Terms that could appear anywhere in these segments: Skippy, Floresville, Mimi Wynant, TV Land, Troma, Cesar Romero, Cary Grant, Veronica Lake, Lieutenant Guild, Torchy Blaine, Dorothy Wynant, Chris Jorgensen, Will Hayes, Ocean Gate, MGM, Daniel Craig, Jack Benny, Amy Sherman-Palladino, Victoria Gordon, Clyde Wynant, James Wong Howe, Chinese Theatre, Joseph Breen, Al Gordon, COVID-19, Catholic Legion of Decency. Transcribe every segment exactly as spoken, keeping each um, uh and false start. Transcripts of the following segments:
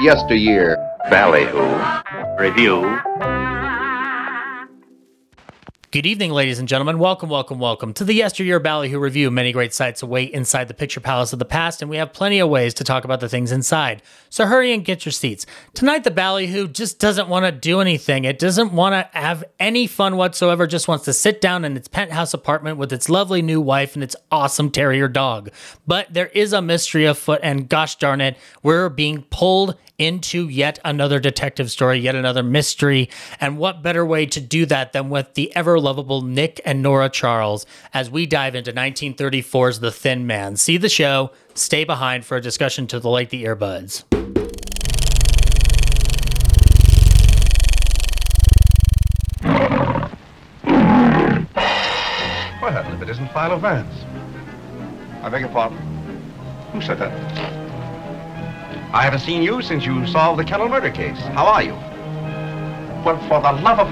Yesteryear Ballyhoo Review. Good evening, ladies and gentlemen. Welcome, welcome, welcome to the Yesteryear Ballyhoo Review. Many great sights await inside the picture palace of the past, and we have plenty of ways to talk about the things inside. So hurry and get your seats. Tonight, the Ballyhoo just doesn't want to do anything. It doesn't want to have any fun whatsoever. Just wants to sit down in its penthouse apartment with its lovely new wife and its awesome terrier dog. But there is a mystery afoot, and gosh darn it, we're being pulled into yet another detective story, yet another mystery, and what better way to do that than with the ever-lovable Nick and Nora Charles as we dive into nineteen thirty-four's The Thin Man. See the show, stay behind for a discussion to delight the earbuds. What happens if it isn't Philo Vance? I beg your pardon? Who said that? I haven't seen you since you solved the Kennel murder case. How are you? Well, for the love of...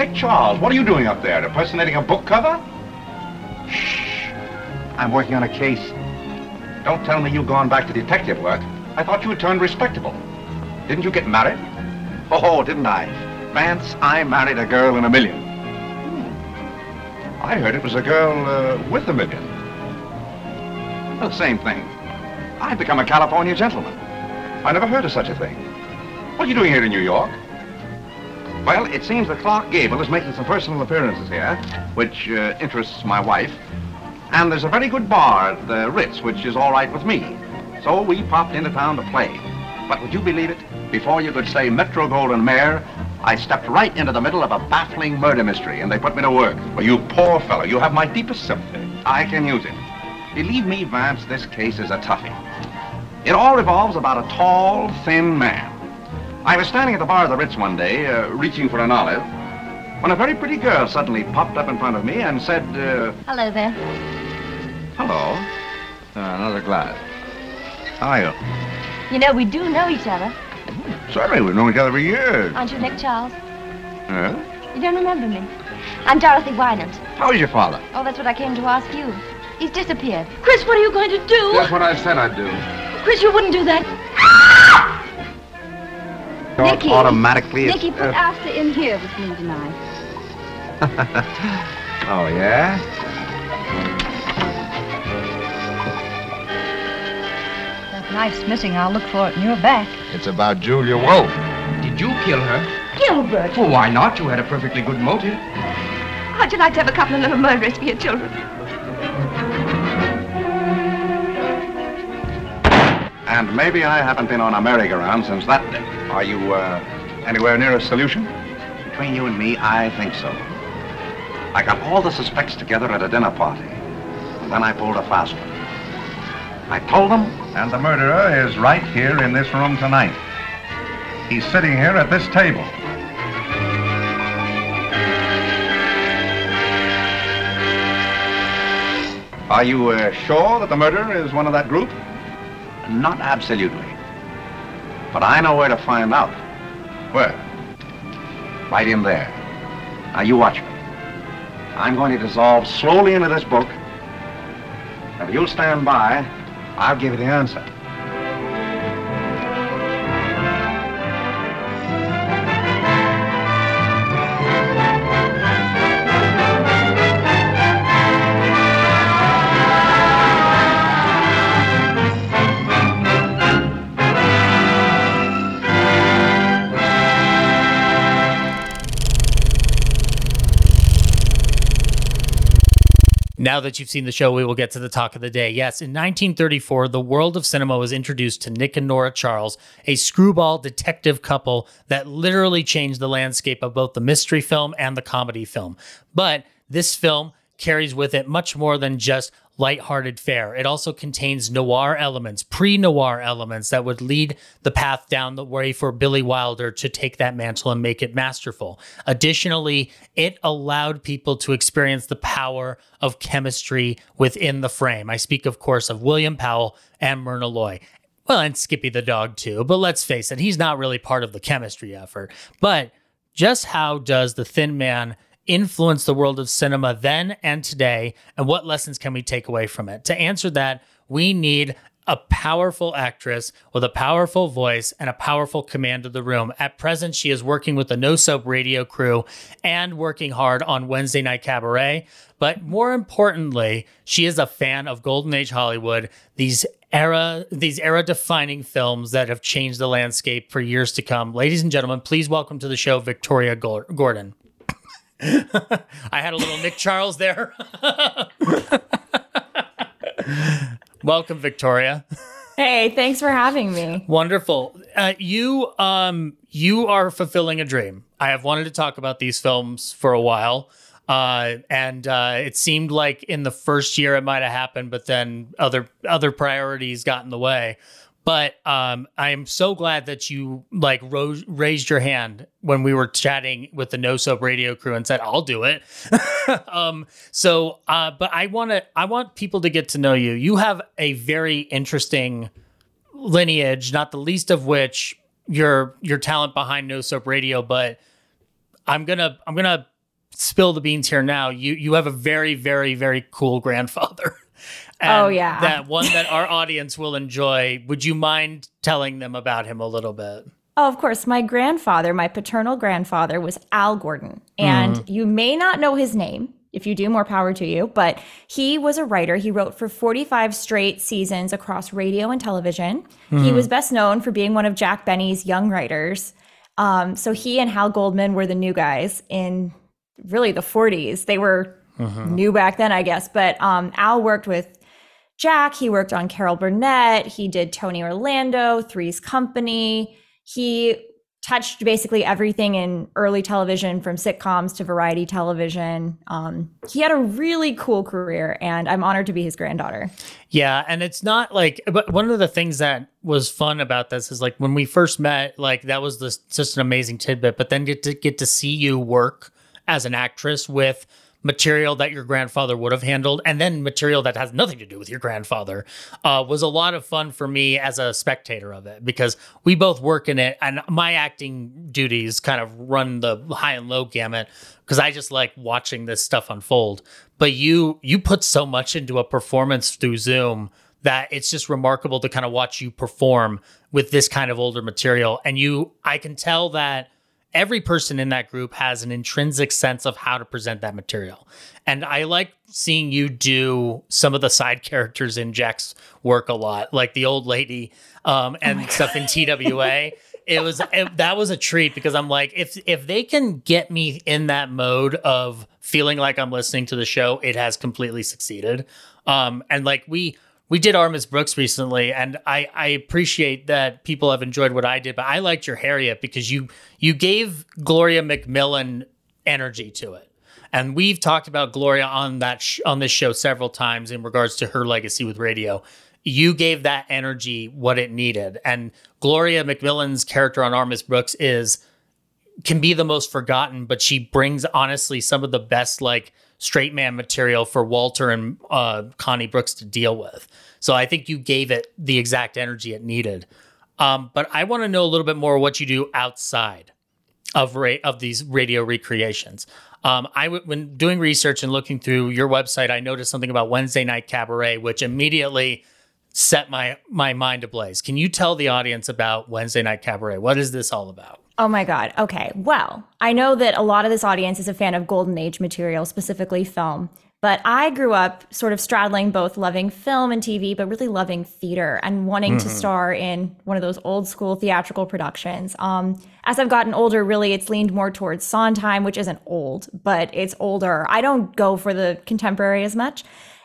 Nick Charles, what are you doing up there? Impersonating a book cover? Shh. I'm working on a case. Don't tell me you've gone back to detective work. I thought you had turned respectable. Didn't you get married? Oh, didn't I? Vance, I married a girl in a million. Hmm. I heard it was a girl uh, with a million. Well, same thing. I've become a California gentleman. I never heard of such a thing. What are you doing here in New York? Well, it seems that Clark Gable is making some personal appearances here, which uh, interests my wife. And there's a very good bar at the Ritz, which is all right with me. So we popped into town to play. But would you believe it? Before you could say Metro Golden Mayer, I stepped right into the middle of a baffling murder mystery, and they put me to work. Well, you poor fellow, you have my deepest sympathy. I can use it. Believe me, Vance, this case is a toughie. It all revolves about a tall, thin man. I was standing at the bar of the Ritz one day, uh, reaching for an olive, when a very pretty girl suddenly popped up in front of me and said, uh, Hello there. Hello. Uh, another glass. How are you? You know, we do know each other. Mm, sorry, we've known each other for years. Aren't you Nick Charles? Huh? You don't remember me. I'm Dorothy Wynant. How is your father? Oh, that's what I came to ask you. He's disappeared. Chris, what are you going to do? That's what I said I'd do. Chris, you wouldn't do that. God, Nicky, automatically... Nicky, put uh, Asta in here with me tonight. Oh, yeah? That knife's missing. I'll look for it in your back. It's about Julia Wolf. Did you kill her? Gilbert! Well, why not? You had a perfectly good motive. How'd you like to have a couple of little murderers for your children? And maybe I haven't been on a merry-go-round since that day. Are you, uh, anywhere near a solution? Between you and me, I think so. I got all the suspects together at a dinner party. And then I pulled a fast one. I told them, and the murderer is right here in this room tonight. He's sitting here at this table. Are you, uh, sure that the murderer is one of that group? Not absolutely. But I know where to find out. Where? Right in there. Now you watch me. I'm going to dissolve slowly into this book. And if you'll stand by, I'll give you the answer. Now that you've seen the show, we will get to the talk of the day. Yes, in nineteen thirty-four, the world of cinema was introduced to Nick and Nora Charles, a screwball detective couple that literally changed the landscape of both the mystery film and the comedy film. But this film carries with it much more than just lighthearted fare. It also contains noir elements, pre-noir elements that would lead the path down the way for Billy Wilder to take that mantle and make it masterful. Additionally, it allowed people to experience the power of chemistry within the frame. I speak, of course, of William Powell and Myrna Loy. Well, and Skippy the dog too, but let's face it, he's not really part of the chemistry effort. But just how does The Thin Man influence the world of cinema then and today, and what lessons can we take away from it? To answer that, we need a powerful actress with a powerful voice and a powerful command of the room. At present, she is working with the No Soap radio crew and working hard on Wednesday Night Cabaret. But more importantly, she is a fan of Golden Age Hollywood, these era, these era-defining films that have changed the landscape for years to come. Ladies and gentlemen, please welcome to the show Victoria Gordon. I had a little Nick Charles there. Welcome, Victoria. Hey, thanks for having me. Wonderful. Uh, you um, you are fulfilling a dream. I have wanted to talk about these films for a while. Uh, and uh, it seemed like in the first year it might have happened, but then other other priorities got in the way. But um, I am so glad that you like rose, raised your hand when we were chatting with the No Soap radio crew and said, "I'll do it." um, so, uh, but I want to, I want people to get to know you. You have a very interesting lineage, not the least of which your your talent behind No Soap Radio. But I'm gonna I'm gonna spill the beans here now. You you have a very very very cool grandfather. And oh, yeah. That one that our audience will enjoy. Would you mind telling them about him a little bit? Oh, of course. My grandfather, my paternal grandfather, was Al Gordon. And mm. you may not know his name. If you do, more power to you. But he was a writer. He wrote for forty-five straight seasons across radio and television. Mm. He was best known for being one of Jack Benny's young writers. Um, so he and Hal Goldman were the new guys in really the forties. They were mm-hmm. new back then, I guess. But um, Al worked with Jack, he worked on Carol Burnett, he did Tony Orlando, Three's Company. He touched basically everything in early television, from sitcoms to variety television. Um, he had a really cool career, and I'm honored to be his granddaughter. Yeah, and it's not like, but one of the things that was fun about this is like when we first met, like that was this, just an amazing tidbit, but then get to get to see you work as an actress with material that your grandfather would have handled, and then material that has nothing to do with your grandfather, uh, was a lot of fun for me as a spectator of it, because we both work in it, and my acting duties kind of run the high and low gamut, because I just like watching this stuff unfold. But you you put so much into a performance through Zoom that it's just remarkable to kind of watch you perform with this kind of older material. And you, I can tell that every person in that group has an intrinsic sense of how to present that material. And I like seeing you do some of the side characters in Jack's work a lot, like the old lady um, and oh stuff God. in T W A. It was it, that was a treat, because I'm like, if if they can get me in that mode of feeling like I'm listening to the show, it has completely succeeded. Um, and like we we did Armis Brooks recently, and I, I appreciate that people have enjoyed what I did, but I liked your Harriet because you you gave Gloria McMillan energy to it. And we've talked about Gloria on that sh- on this show several times in regards to her legacy with radio. You gave that energy what it needed. And Gloria McMillan's character on Armis Brooks is can be the most forgotten, but she brings honestly some of the best like straight man material for Walter and uh, Connie Brooks to deal with. So I think you gave it the exact energy it needed. Um, but I want to know a little bit more what you do outside of ra- of these radio recreations. Um, I w- when doing research and looking through your website, I noticed something about Wednesday Night Cabaret, which immediately set my, my mind ablaze. Can you tell the audience about Wednesday Night Cabaret? What is this all about? Oh my God. Okay. Well, I know that a lot of this audience is a fan of Golden Age material, specifically film. But I grew up sort of straddling both loving film and T V, but really loving theater and wanting mm-hmm. to star in one of those old school theatrical productions. Um, as I've gotten older, really, it's leaned more towards Sondheim, which isn't old, but it's older. I don't go for the contemporary as much.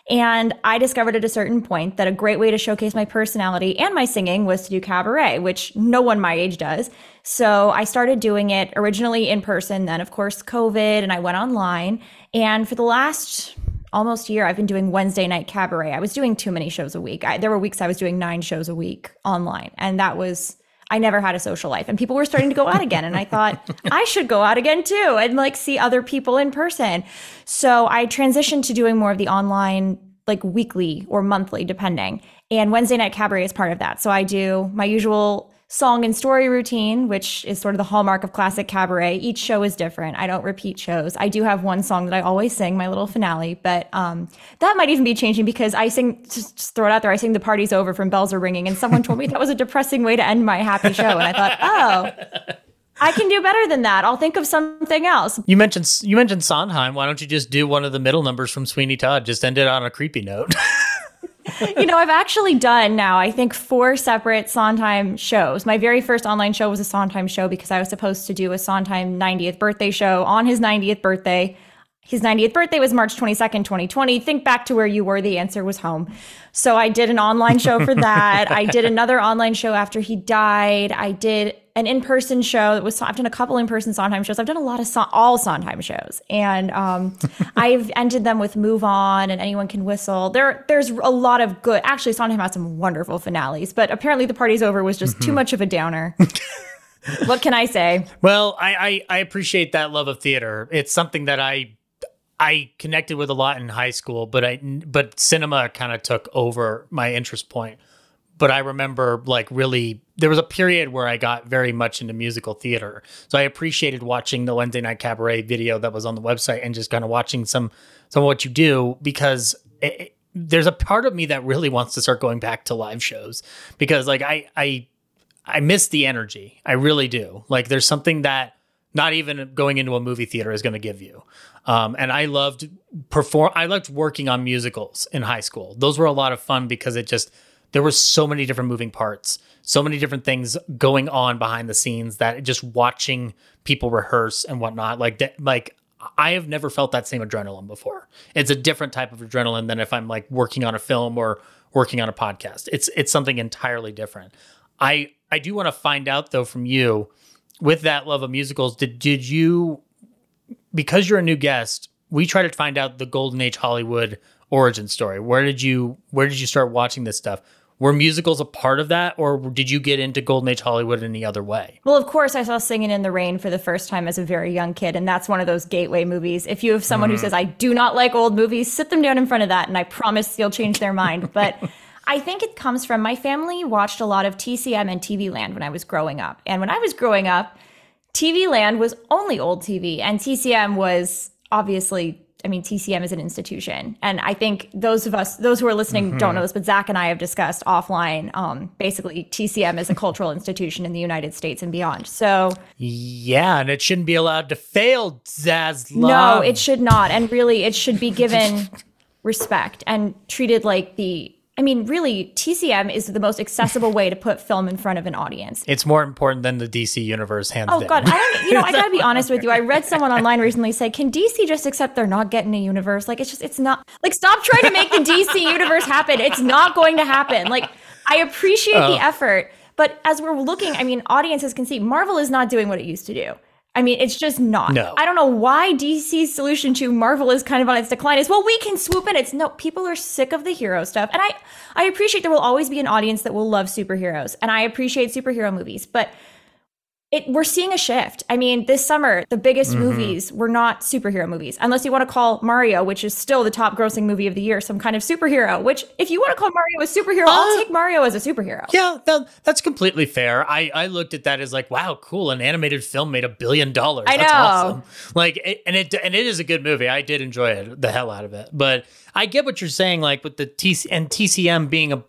And I discovered at a certain point that a great way to showcase my personality and my singing was to do cabaret, which no one my age does. So I started doing it originally in person, then of course COVID, and I went online. And for the last almost year, I've been doing Wednesday night cabaret. I was doing too many shows a week. I, there were weeks I was doing nine shows a week online, and that was, I never had a social life, and people were starting to go out again. And I thought I should go out again too and like see other people in person. So I transitioned to doing more of the online, like weekly or monthly, depending. And Wednesday night cabaret is part of that. So I do my usual song and story routine, which is sort of the hallmark of classic cabaret. Each show is different. I don't repeat shows. I do have one song that I always sing, my little finale, but um, that might even be changing because I sing, just, just throw it out there, I sing The Party's Over from Bells Are Ringing, and someone told me that was a depressing way to end my happy show, and I thought, oh, I can do better than that. I'll think of something else. You mentioned you mentioned Sondheim. Why don't you just do one of the middle numbers from Sweeney Todd? Just end it on a creepy note. You know, I've actually done now, I think, four separate Sondheim shows. My very first online show was a Sondheim show because I was supposed to do a Sondheim ninetieth birthday show on his ninetieth birthday. His ninetieth birthday was March twenty-second, twenty twenty. Think back to where you were. The answer was home. So I did an online show for that. I did another online show after he died. I did an in-person show that was, I've done a couple in-person Sondheim shows. I've done a lot of so- all Sondheim shows. And um, I've ended them with Move On and Anyone Can Whistle. There, There's a lot of good, actually Sondheim had some wonderful finales, but apparently The Party's Over was just mm-hmm. too much of a downer. What can I say? Well, I, I, I appreciate that love of theater. It's something that I, I connected with a lot in high school, but I, but cinema kind of took over my interest point. But I remember, like, really, there was a period where I got very much into musical theater. So I appreciated watching the Wednesday Night Cabaret video that was on the website and just kind of watching some, some of what you do, because it, it, there's a part of me that really wants to start going back to live shows because, like, I, I, I miss the energy. I really do. Like, there's something that not even going into a movie theater is going to give you. Um, and I loved perform. I loved working on musicals in high school. Those were a lot of fun because it just, there were so many different moving parts, so many different things going on behind the scenes that just watching people rehearse and whatnot, like de- like I have never felt that same adrenaline before. It's a different type of adrenaline than if I'm like working on a film or working on a podcast. It's it's something entirely different. I I do want to find out though from you, with that love of musicals, did did you, because you're a new guest, we try to find out the Golden Age Hollywood origin story. Where did you where did you start watching this stuff? Were musicals a part of that, or did you get into Golden Age Hollywood any other way? Well, of course, I saw Singin' in the Rain for the first time as a very young kid, and that's one of those gateway movies. If you have someone mm. who says, I do not like old movies, sit them down in front of that, and I promise you'll change their mind. But I think it comes from my family watched a lot of T C M and T V Land when I was growing up. And when I was growing up, T V Land was only old T V, and T C M was obviously... I mean, T C M is an institution. And I think those of us, those who are listening mm-hmm. don't know this, but Zach and I have discussed offline, um, basically T C M is a cultural institution in the United States and beyond. So yeah, and it shouldn't be allowed to fail, Zaz. No, it should not. And really, it should be given respect and treated like the, I mean, really, T C M is the most accessible way to put film in front of an audience. It's more important than the D C universe, hands down. Oh, God. I don't, you know, I got to be honest with you. I read someone online recently say, can D C just accept they're not getting a universe? Like, it's just, it's not, like, stop trying to make the D C universe happen. It's not going to happen. Like, I appreciate oh. the effort, but as we're looking, I mean, audiences can see Marvel is not doing what it used to do. I mean, it's just not. No. I don't know why D C's solution to Marvel is kind of on its decline is, well, we can swoop in. It's no, people are sick of the hero stuff. And I, I appreciate there will always be an audience that will love superheroes. And I appreciate superhero movies. But it, we're seeing a shift. I mean, this summer, the biggest mm-hmm. movies were not superhero movies. Unless you want to call Mario, which is still the top grossing movie of the year, some kind of superhero. Which, if you want to call Mario a superhero, uh, I'll take Mario as a superhero. Yeah, that, that's completely fair. I, I looked at that as like, wow, cool. An animated film made a billion dollars. I that's know. Awesome. Like, it, and it and it is a good movie. I did enjoy it, the hell out of it. But I get what you're saying, like, with the T C, and T C M being a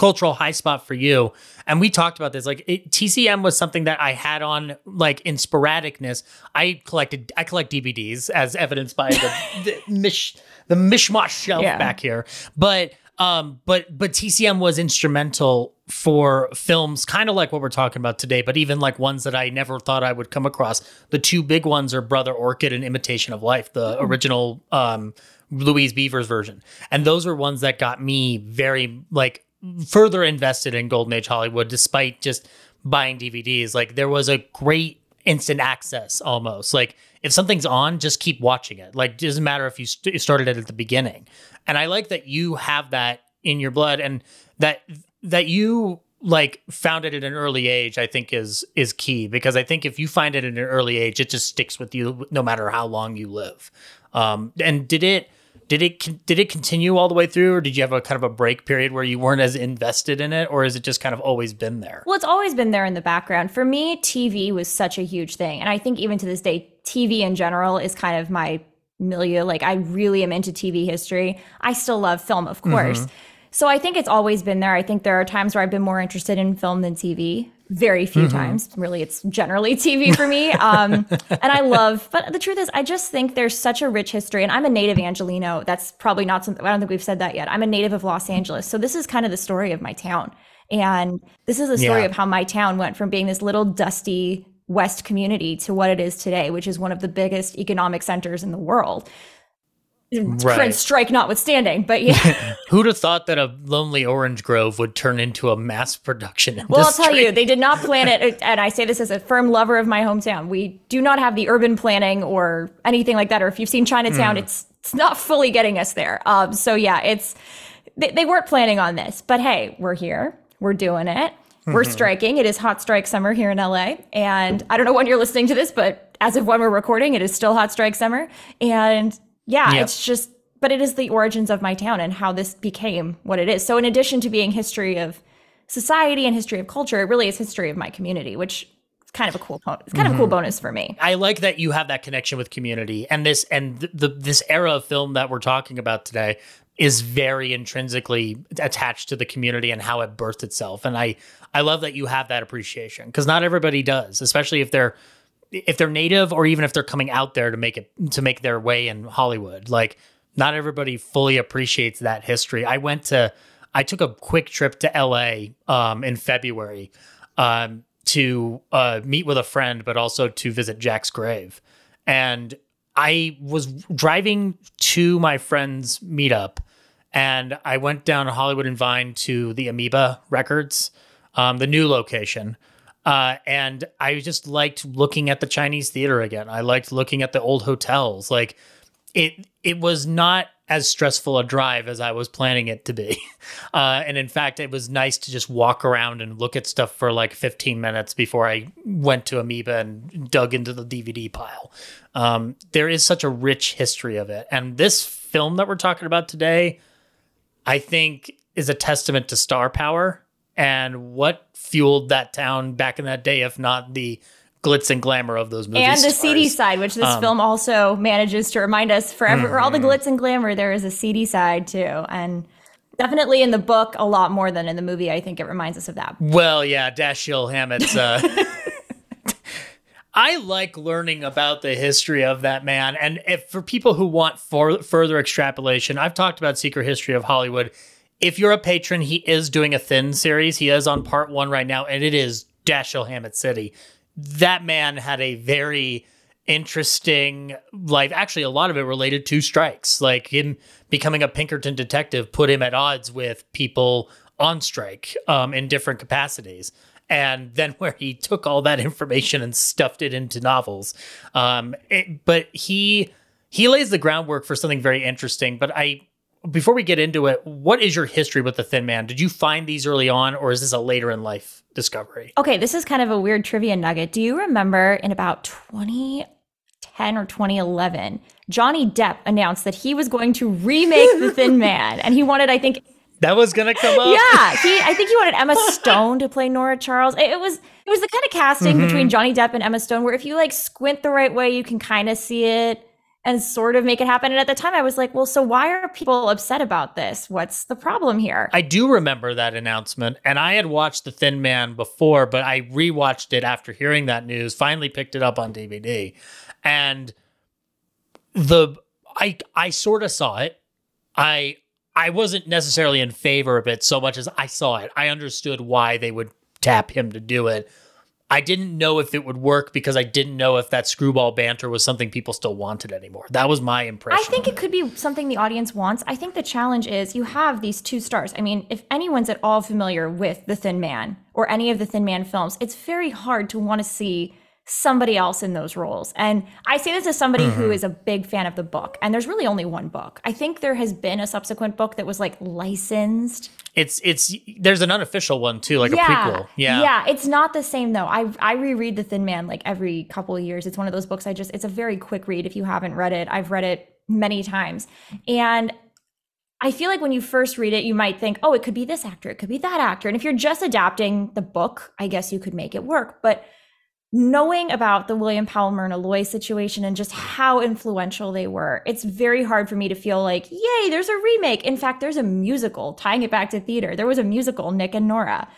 cultural high spot for you. And we talked about this, like it, T C M was something that I had on, like, in sporadicness. I collected, I collect D V Ds as evidenced by the, the mish, the mishmash shelf yeah. back here. But um, but but T C M was instrumental for films, kind of like what we're talking about today, but even like ones that I never thought I would come across. The two big ones are Brother Orchid and Imitation of Life, the mm-hmm. original um, Louise Beaver's version. And those were ones that got me very like further invested in Golden Age Hollywood, despite just buying D V Ds. Like there was a great instant access almost. Like if something's on, just keep watching it. Like it doesn't matter if you st- started it at the beginning. And I like that you have that in your blood, and that that you like found it at an early age, I think is is key, because I think if you find it at an early age, it just sticks with you no matter how long you live. Um, and did it did it did it continue all the way through, or did you have a kind of a break period where you weren't as invested in it, or is it just kind of always been there? Well, it's always been there in the background. For me, T V was such a huge thing, and I think even to this day, T V in general is kind of my milieu. Like I really am into T V history. I still love film, of course. Mm-hmm. So I think it's always been there. I think there are times where I've been more interested in film than T V. Very few mm-hmm. times. Really, it's generally T V for me. Um, and I love, but the truth is, I just think there's such a rich history. And I'm a native Angeleno. That's probably not something, I don't think we've said that yet. I'm a native of Los Angeles. So this is kind of the story of my town. And this is the story yeah. of how my town went from being this little dusty West community to what it is today, which is one of the biggest economic centers in the world. Right. Strike notwithstanding, but yeah. Who'd have thought that a lonely orange grove would turn into a mass production industry? Well, I'll tell you, they did not plan it, and I say this as a firm lover of my hometown. We do not have the urban planning or anything like that, or if you've seen Chinatown, mm. it's it's not fully getting us there. Um, so yeah, it's they, they weren't planning on this, but hey, we're here, we're doing it, we're mm-hmm. striking. It is hot strike summer here in L A, and I don't know when you're listening to this, but as of when we're recording, it is still hot strike summer, and Yeah, yeah, it's just, but it is the origins of my town and how this became what it is. So in addition to being history of society and history of culture, it really is history of my community, which is kind of a cool, it's kind mm-hmm. of a cool bonus for me. I like that you have that connection with community, and this, and the, the this era of film that we're talking about today is very intrinsically attached to the community and how it birthed itself. And I, I love that you have that appreciation, because not everybody does, especially if they're, if they're native, or even if they're coming out there to make it, to make their way in Hollywood. Like not everybody fully appreciates that history. I went to, I took a quick trip to L A um, in February um, to uh, meet with a friend, but also to visit Jack's grave. And I was driving to my friend's meetup, and I went down Hollywood and Vine to the Amoeba Records, um, the new location. Uh, and I just liked looking at the Chinese theater again. I liked looking at the old hotels. Like it, it was not as stressful a drive as I was planning it to be. Uh, and in fact, it was nice to just walk around and look at stuff for like fifteen minutes before I went to Amoeba and dug into the D V D pile. Um, there is such a rich history of it. And this film that we're talking about today, I think, is a testament to star power. And what fueled that town back in that day, if not the glitz and glamour of those movies? And the seedy side, which this um, film also manages to remind us forever. Mm. For all the glitz and glamour, there is a seedy side too. And definitely in the book, a lot more than in the movie. I think it reminds us of that. Well, yeah, Dashiell Hammett's... Uh, I like learning about the history of that man. And if, for people who want for, further extrapolation, I've talked about Secret History of Hollywood. If you're a patron, he is doing a Thin series. He is on part one right now, and it is Dashiell Hammett City. That man had a very interesting life. Actually, a lot of it related to strikes. Like him becoming a Pinkerton detective put him at odds with people on strike um, in different capacities. And then where he took all that information and stuffed it into novels. Um, it, but he he lays the groundwork for something very interesting. But I... Before we get into it, what is your history with The Thin Man? Did you find these early on, or is this a later in life discovery? Okay, this is kind of a weird trivia nugget. Do you remember in about twenty ten or twenty eleven, Johnny Depp announced that he was going to remake The Thin Man, and he wanted, I think... That was going to come up? Yeah, he, I think he wanted Emma Stone to play Nora Charles. It, it was it was the kind of casting mm-hmm. between Johnny Depp and Emma Stone where if you like squint the right way, you can kind of see it and sort of make it happen. And at the time I was like, well, so why are people upset about this? What's the problem here? I do remember that announcement, and I had watched The Thin Man before, but I rewatched it after hearing that news, finally picked it up on D V D. And the I I sort of saw it. I I wasn't necessarily in favor of it so much as I saw it. I understood why they would tap him to do it. I didn't know if it would work because I didn't know if that screwball banter was something people still wanted anymore. That was my impression. I think it could be something the audience wants. I think the challenge is you have these two stars. I mean, if anyone's at all familiar with The Thin Man or any of the Thin Man films, it's very hard to want to see somebody else in those roles. And I say this as somebody mm-hmm. who is a big fan of the book, and there's really only one book. I think there has been a subsequent book that was like licensed. It's it's there's an unofficial one too, like yeah. a prequel. Yeah. Yeah, it's not the same though. I I reread The Thin Man like every couple of years. It's one of those books I just it's a very quick read if you haven't read it. I've read it many times. And I feel like when you first read it, you might think, "Oh, it could be this actor, it could be that actor." And if you're just adapting the book, I guess you could make it work, but knowing about the William Powell, Myrna Loy situation and just how influential they were, it's very hard for me to feel like, yay, there's a remake. In fact, there's a musical, tying it back to theater. There was a musical, Nick and Nora,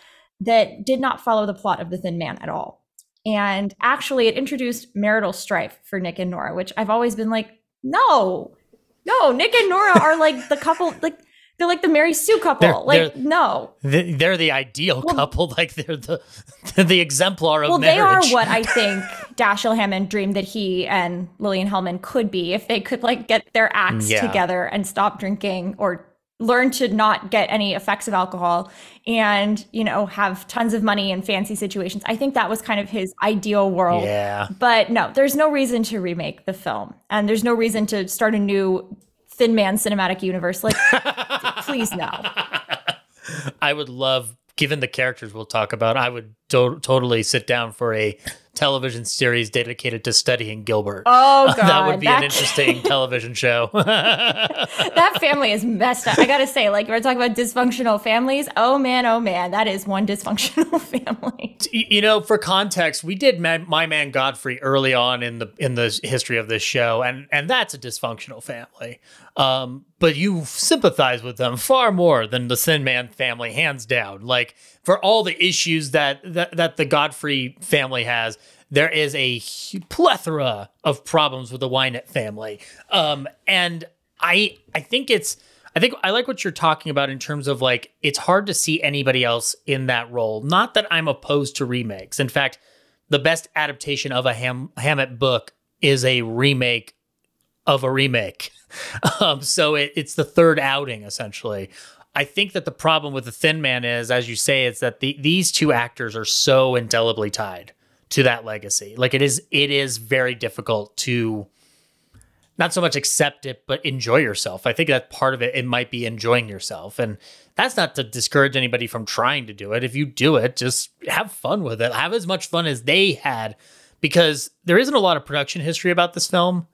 that did not follow the plot of The Thin Man at all. And actually, it introduced marital strife for Nick and Nora, which I've always been like, no, no, Nick and Nora are like the couple, like, they're like the Mary Sue couple. They're, like, they're, no. They're the ideal well, couple. Like, they're the they're the exemplar of well, marriage. Well, they are what I think Dashiell Hammett dreamed that he and Lillian Hellman could be if they could, like, get their acts yeah. together and stop drinking or learn to not get any effects of alcohol and, you know, have tons of money and fancy situations. I think that was kind of his ideal world. Yeah. But no, there's no reason to remake the film. And there's no reason to start a new Thin Man cinematic universe, like, please no. I would love, given the characters we'll talk about, I would to- totally sit down for a television series dedicated to studying Gilbert. Oh God, that would be that an interesting television show. That family is messed up. I gotta say, like, we're talking about dysfunctional families. Oh man, oh man, that is one dysfunctional family. You know, for context, we did man, My Man Godfrey early on in the in the history of this show, and and that's a dysfunctional family. Um, but you sympathize with them far more than the Thin Man family, hands down. Like, for all the issues that that, that the Godfrey family has, there is a plethora of problems with the Wynant family. Um, and I I think it's, I think I like what you're talking about in terms of, like, it's hard to see anybody else in that role. Not that I'm opposed to remakes. In fact, the best adaptation of a Ham- Hammett book is a remake of a remake. Um, so it, it's the third outing, essentially. I think that the problem with The Thin Man is, as you say, it's that the, these two actors are so indelibly tied to that legacy. Like, it is it is very difficult to not so much accept it, but enjoy yourself. I think that part of it, it might be enjoying yourself. And that's not to discourage anybody from trying to do it. If you do it, just have fun with it. Have as much fun as they had, because there isn't a lot of production history about this film,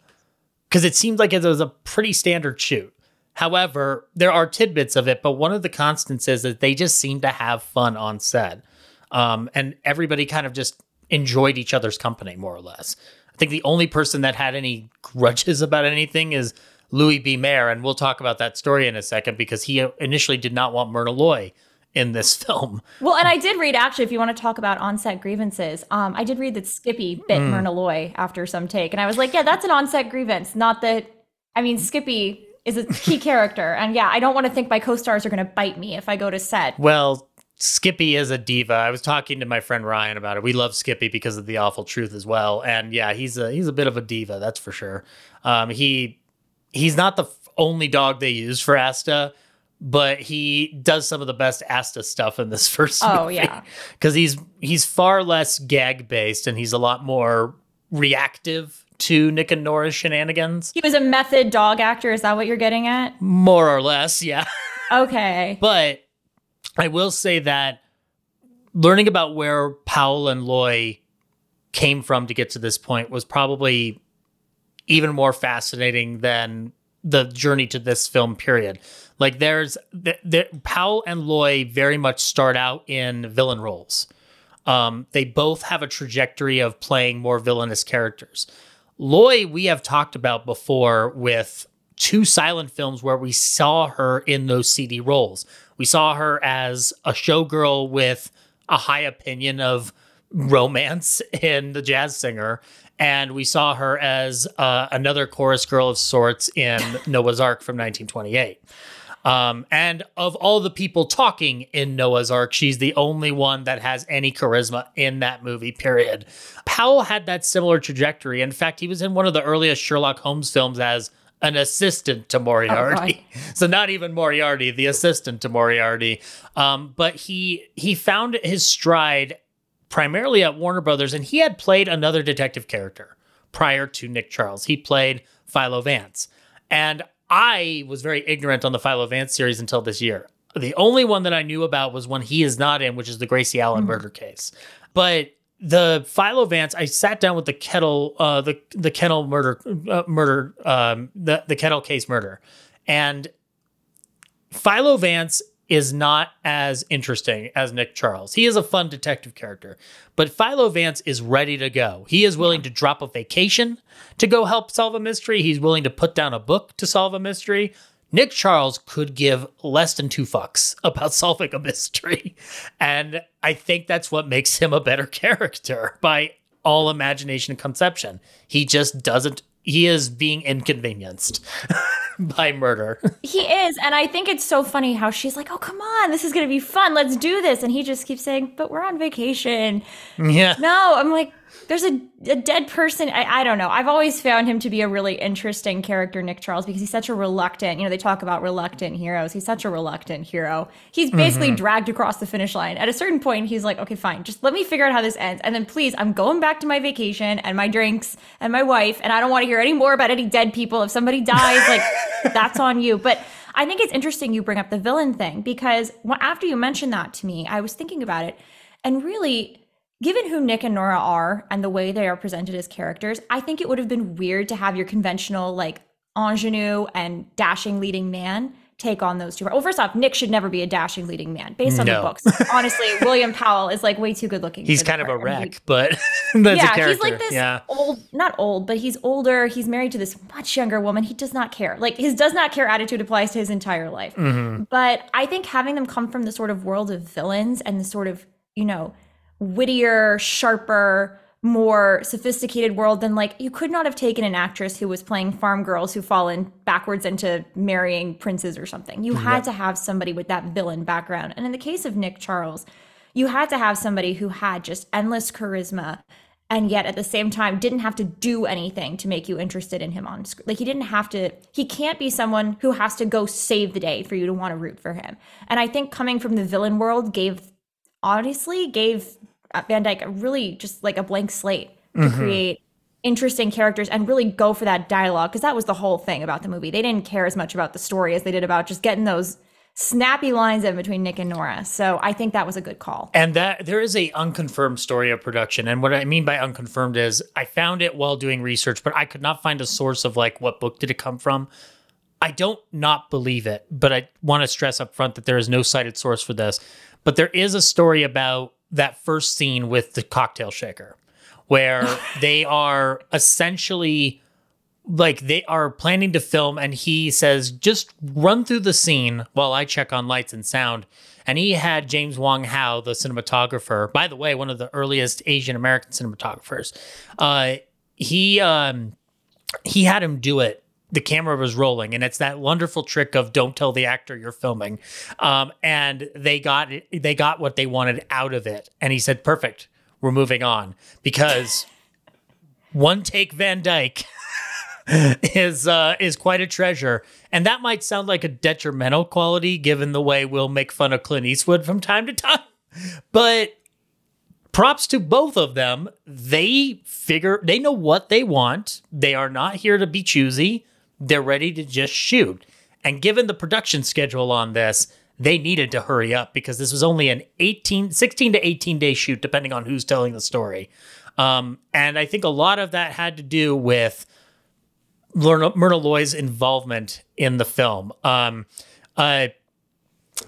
because it seems like it was a pretty standard shoot. However, there are tidbits of it, but one of the constants is that they just seem to have fun on set. Um, and everybody kind of just enjoyed each other's company, more or less. I think the only person that had any grudges about anything is Louis B. Mayer, and we'll talk about that story in a second, because he initially did not want Myrna Loy in this film. Well, and I did read, actually, if you want to talk about on-set grievances, um, I did read that Skippy bit mm. Myrna Loy after some take, and I was like, yeah, that's an on-set grievance. Not that, I mean, Skippy is a key character, and yeah, I don't want to think my co-stars are going to bite me if I go to set. Well, Skippy is a diva. I was talking to my friend Ryan about it. We love Skippy because of The Awful Truth as well. And yeah, he's a he's a bit of a diva, that's for sure. Um, he he's not the f- only dog they use for Asta, but he does some of the best Asta stuff in this first movie. Oh yeah, because he's he's far less gag based and he's a lot more reactive to Nick and Nora's shenanigans. He was a method dog actor. Is that what you're getting at? More or less, yeah. Okay. But I will say that learning about where Powell and Loy came from to get to this point was probably even more fascinating than the journey to this film period. Like, there's the, the, Powell and Loy very much start out in villain roles. Um, they both have a trajectory of playing more villainous characters. Loy, we have talked about before with two silent films where we saw her in those seedy roles. We saw her as a showgirl with a high opinion of romance in The Jazz Singer, and we saw her as uh, another chorus girl of sorts in Noah's Ark from nineteen twenty-eight. Um, and of all the people talking in Noah's Ark, she's the only one that has any charisma in that movie, period. Powell had that similar trajectory. In fact, he was in one of the earliest Sherlock Holmes films as an assistant to Moriarty. Oh, so not even Moriarty, the assistant to Moriarty. Um, but he he found his stride primarily at Warner Brothers, and he had played another detective character prior to Nick Charles. He played Philo Vance. And I was very ignorant on the Philo Vance series until this year. The only one that I knew about was one he is not in, which is the Gracie Allen mm-hmm. murder case. But the Philo Vance, I sat down with the Kettle, uh, the the Kettle murder, uh, murder, um, the the Kettle case murder, and Philo Vance is not as interesting as Nick Charles. He is a fun detective character, but Philo Vance is ready to go. He is willing to drop a vacation to go help solve a mystery. He's willing to put down a book to solve a mystery. Nick Charles could give less than two fucks about solving a mystery. And I think that's what makes him a better character by all imagination and conception. He just doesn't, he is being inconvenienced. By murder. He is. And I think it's so funny how she's like, oh, come on, this is going to be fun. Let's do this. And he just keeps saying, but we're on vacation. Yeah. No, I'm like, there's a, a dead person. I, I don't know. I've always found him to be a really interesting character, Nick Charles, because he's such a reluctant, you know, they talk about reluctant heroes. He's such a reluctant hero. He's basically mm-hmm. dragged across the finish line. At a certain point, he's like, okay, fine, just let me figure out how this ends. And then please, I'm going back to my vacation and my drinks and my wife, and I don't want to hear any more about any dead people. If somebody dies, like, that's on you. But I think it's interesting you bring up the villain thing, because after you mentioned that to me, I was thinking about it, and really, given who Nick and Nora are and the way they are presented as characters, I think it would have been weird to have your conventional, like, ingenue and dashing leading man take on those two. Well, first off, Nick should never be a dashing leading man based on no. the books. Honestly, William Powell is, like, way too good looking. He's kind of a wreck, he, but that's yeah, a character. He's like this yeah. old, not old, but he's older. He's married to this much younger woman. He does not care. Like, his does not care attitude applies to his entire life. Mm-hmm. But I think having them come from the sort of world of villains and the sort of, you know, wittier, sharper, more sophisticated world than, like, you could not have taken an actress who was playing farm girls who fallen backwards into marrying princes or something. You had yep. to have somebody with that villain background. And in the case of Nick Charles, you had to have somebody who had just endless charisma and yet at the same time didn't have to do anything to make you interested in him on screen. Like, he didn't have to, he can't be someone who has to go save the day for you to want to root for him. And I think coming from the villain world gave, honestly, gave Van Dyke really just like a blank slate to mm-hmm. create interesting characters and really go for that dialogue, because that was the whole thing about the movie. They didn't care as much about the story as they did about just getting those snappy lines in between Nick and Nora. So I think that was a good call. And that there is a unconfirmed story of production. And what I mean by unconfirmed is I found it while doing research, but I could not find a source of, like, what book did it come from. I don't not believe it, but I want to stress up front that there is no cited source for this. But there is a story about that first scene with the cocktail shaker, where they are essentially, like, they are planning to film, and he says, just run through the scene while I check on lights and sound. And he had James Wong Howe, the cinematographer, by the way, one of the earliest Asian American cinematographers. Uh, he, um, he had him do it. The camera was rolling, and it's that wonderful trick of don't tell the actor you're filming. Um, and they got they got what they wanted out of it. And he said, perfect, we're moving on. Because one take Van Dyke is uh, is quite a treasure. And that might sound like a detrimental quality given the way we'll make fun of Clint Eastwood from time to time. But props to both of them. They figure, they know what they want. They are not here to be choosy. They're ready to just shoot. And given the production schedule on this, they needed to hurry up, because this was only an eighteen, sixteen to eighteen day shoot, depending on who's telling the story. Um, and I think a lot of that had to do with Myrna Loy's involvement in the film. Um, uh,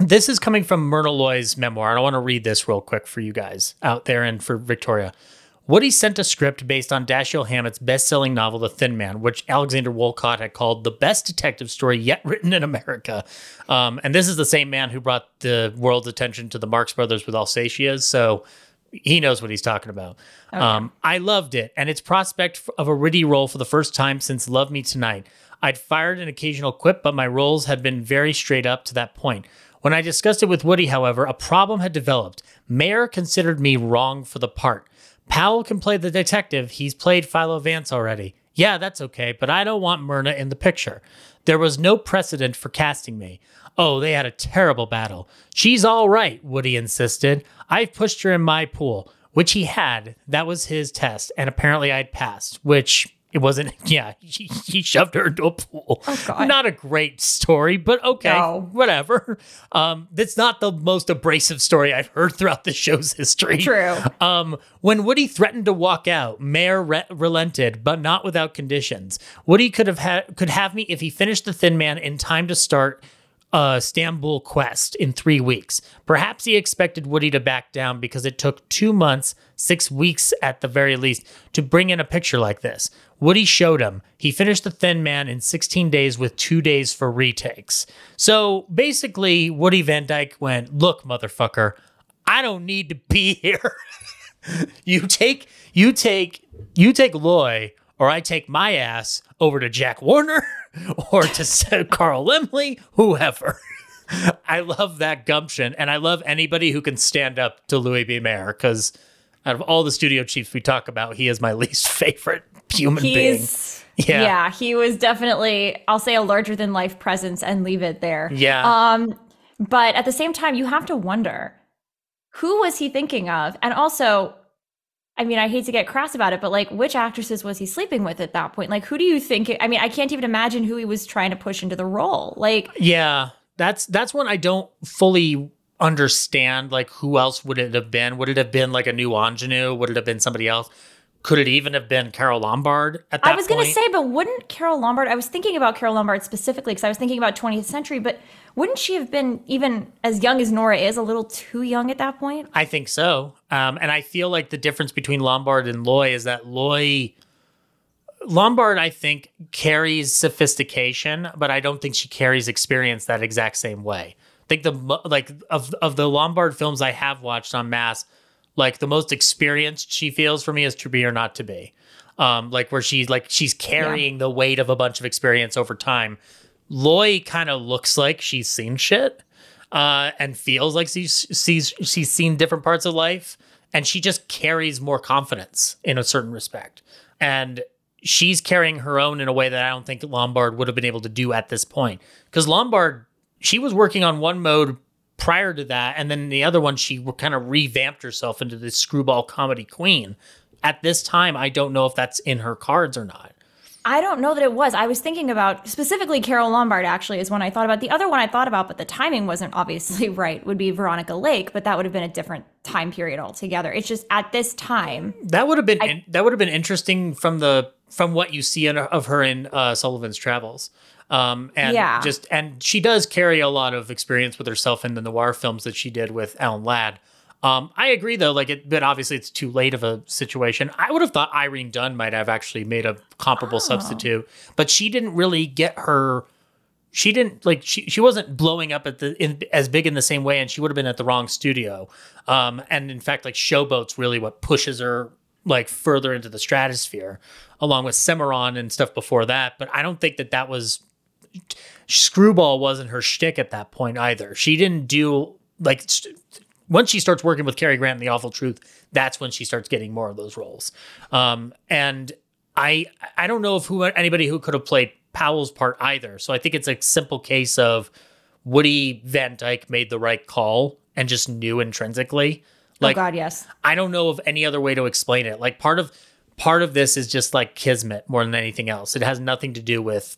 this is coming from Myrna Loy's memoir, and I want to read this real quick for you guys out there and for Victoria. Woody sent a script based on Dashiell Hammett's best-selling novel, The Thin Man, which Alexander Wolcott had called the best detective story yet written in America. Um, and this is the same man who brought the world's attention to the Marx Brothers with Alsatia. So he knows what he's talking about. Okay. Um, I loved it, and its prospect of a Riddy role for the first time since Love Me Tonight. I'd fired an occasional quip, but my roles had been very straight up to that point. When I discussed it with Woody, however, a problem had developed. Mayer considered me wrong for the part. Powell can play the detective. He's played Philo Vance already. Yeah, that's okay, but I don't want Myrna in the picture. There was no precedent for casting me. Oh, they had a terrible battle. She's all right, Woody insisted. I've pushed her in my pool, which he had. That was his test, and apparently I'd passed, which... It wasn't, yeah, he, he shoved her into a pool. Oh, God. Not a great story, but okay, no. Whatever. Um, that's not the most abrasive story I've heard throughout the show's history. True. Um, when Woody threatened to walk out, Mayer re- relented, but not without conditions. Woody could have ha- could have me if he finished The Thin Man in time to start uh, Istanbul Quest in three weeks. Perhaps he expected Woody to back down because it took two months, six weeks at the very least, to bring in a picture like this. Woody showed him. He finished The Thin Man in sixteen days with two days for retakes. So basically, Woody Van Dyke went, look, motherfucker, I don't need to be here. you take, you take, you take Loy, or I take my ass over to Jack Warner or to Carl Limley, whoever. I love that gumption, and I love anybody who can stand up to Louis B. Mayer, because out of all the studio chiefs we talk about, he is my least favorite human He's, being. Yeah. yeah, he was definitely, I'll say, a larger than life presence and leave it there. Yeah. Um, but at the same time, you have to wonder, who was he thinking of? And also, I mean, I hate to get crass about it, but like, which actresses was he sleeping with at that point? Like, who do you think? It, I mean, I can't even imagine who he was trying to push into the role. Like, yeah, that's that's one I don't fully understand. Like, who else would it have been? Would it have been like a new ingenue? Would it have been somebody else? Could it even have been Carole Lombard at that point? I was going to say, but wouldn't Carole Lombard, I was thinking about Carole Lombard specifically because I was thinking about twentieth century, but wouldn't she have been, even as young as Nora is, a little too young at that point? I think so. Um, and I feel like the difference between Lombard and Loy is that Loy, Lombard, I think, carries sophistication, but I don't think she carries experience that exact same way. I think the, like, of, of the Lombard films I have watched en masse, like, the most experienced she feels for me is To Be or Not To Be. Um, like, where she's, like, she's carrying yeah. the weight of a bunch of experience over time. Loy kind of looks like she's seen shit uh, and feels like she's, she's, she's seen different parts of life. And she just carries more confidence in a certain respect. And she's carrying her own in a way that I don't think Lombard would have been able to do at this point. Because Lombard, she was working on one mode prior to that, and then the other one, she kind of revamped herself into this screwball comedy queen. At this time, I don't know if that's in her cards or not. I don't know that it was. I was thinking about, specifically Carole Lombard, actually, is one I thought about. The other one I thought about, but the timing wasn't obviously right, would be Veronica Lake, but that would have been a different time period altogether. It's just at this time. That would have been I, in, that would have been interesting from the from what you see in, of her in uh, Sullivan's Travels. Um, and yeah. just, and she does carry a lot of experience with herself in the noir films that she did with Alan Ladd. Um, I agree though, like it, but obviously it's too late of a situation. I would have thought Irene Dunne might have actually made a comparable oh. substitute, but she didn't really get her, she didn't like, she, she wasn't blowing up at the, in, as big in the same way. And she would have been at the wrong studio. Um, and in fact, like Showboat's really what pushes her like further into the stratosphere along with Cimarron and stuff before that. But I don't think that that was, Screwball wasn't her shtick at that point either. She didn't do like st- once she starts working with Cary Grant in The Awful Truth, that's when she starts getting more of those roles. Um, and I I don't know if who anybody who could have played Powell's part either. So I think it's a simple case of Woody Van Dyke made the right call and just knew intrinsically. Like, oh God, yes. I don't know of any other way to explain it. Like part of part of this is just like kismet more than anything else. It has nothing to do with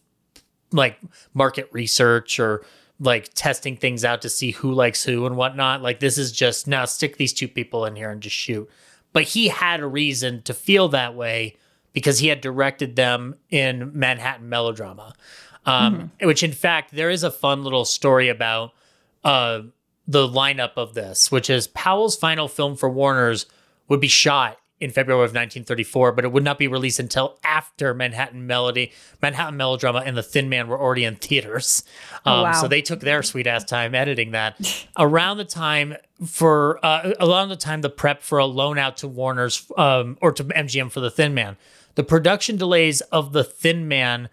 like market research or like testing things out to see who likes who and whatnot. Like this is just now stick these two people in here and just shoot. But he had a reason to feel that way because he had directed them in Manhattan Melodrama, um, mm-hmm. which in fact, there is a fun little story about uh, the lineup of this, which is Powell's final film for Warner's would be shot in February of nineteen thirty-four, but it would not be released until after Manhattan Melody, Manhattan Melodrama and The Thin Man were already in theaters. Um, oh, wow. So they took their sweet ass time editing that. Around the time for, uh, around the time the prep for a loan out to Warner's um, or to M G M for The Thin Man, the production delays of The Thin Man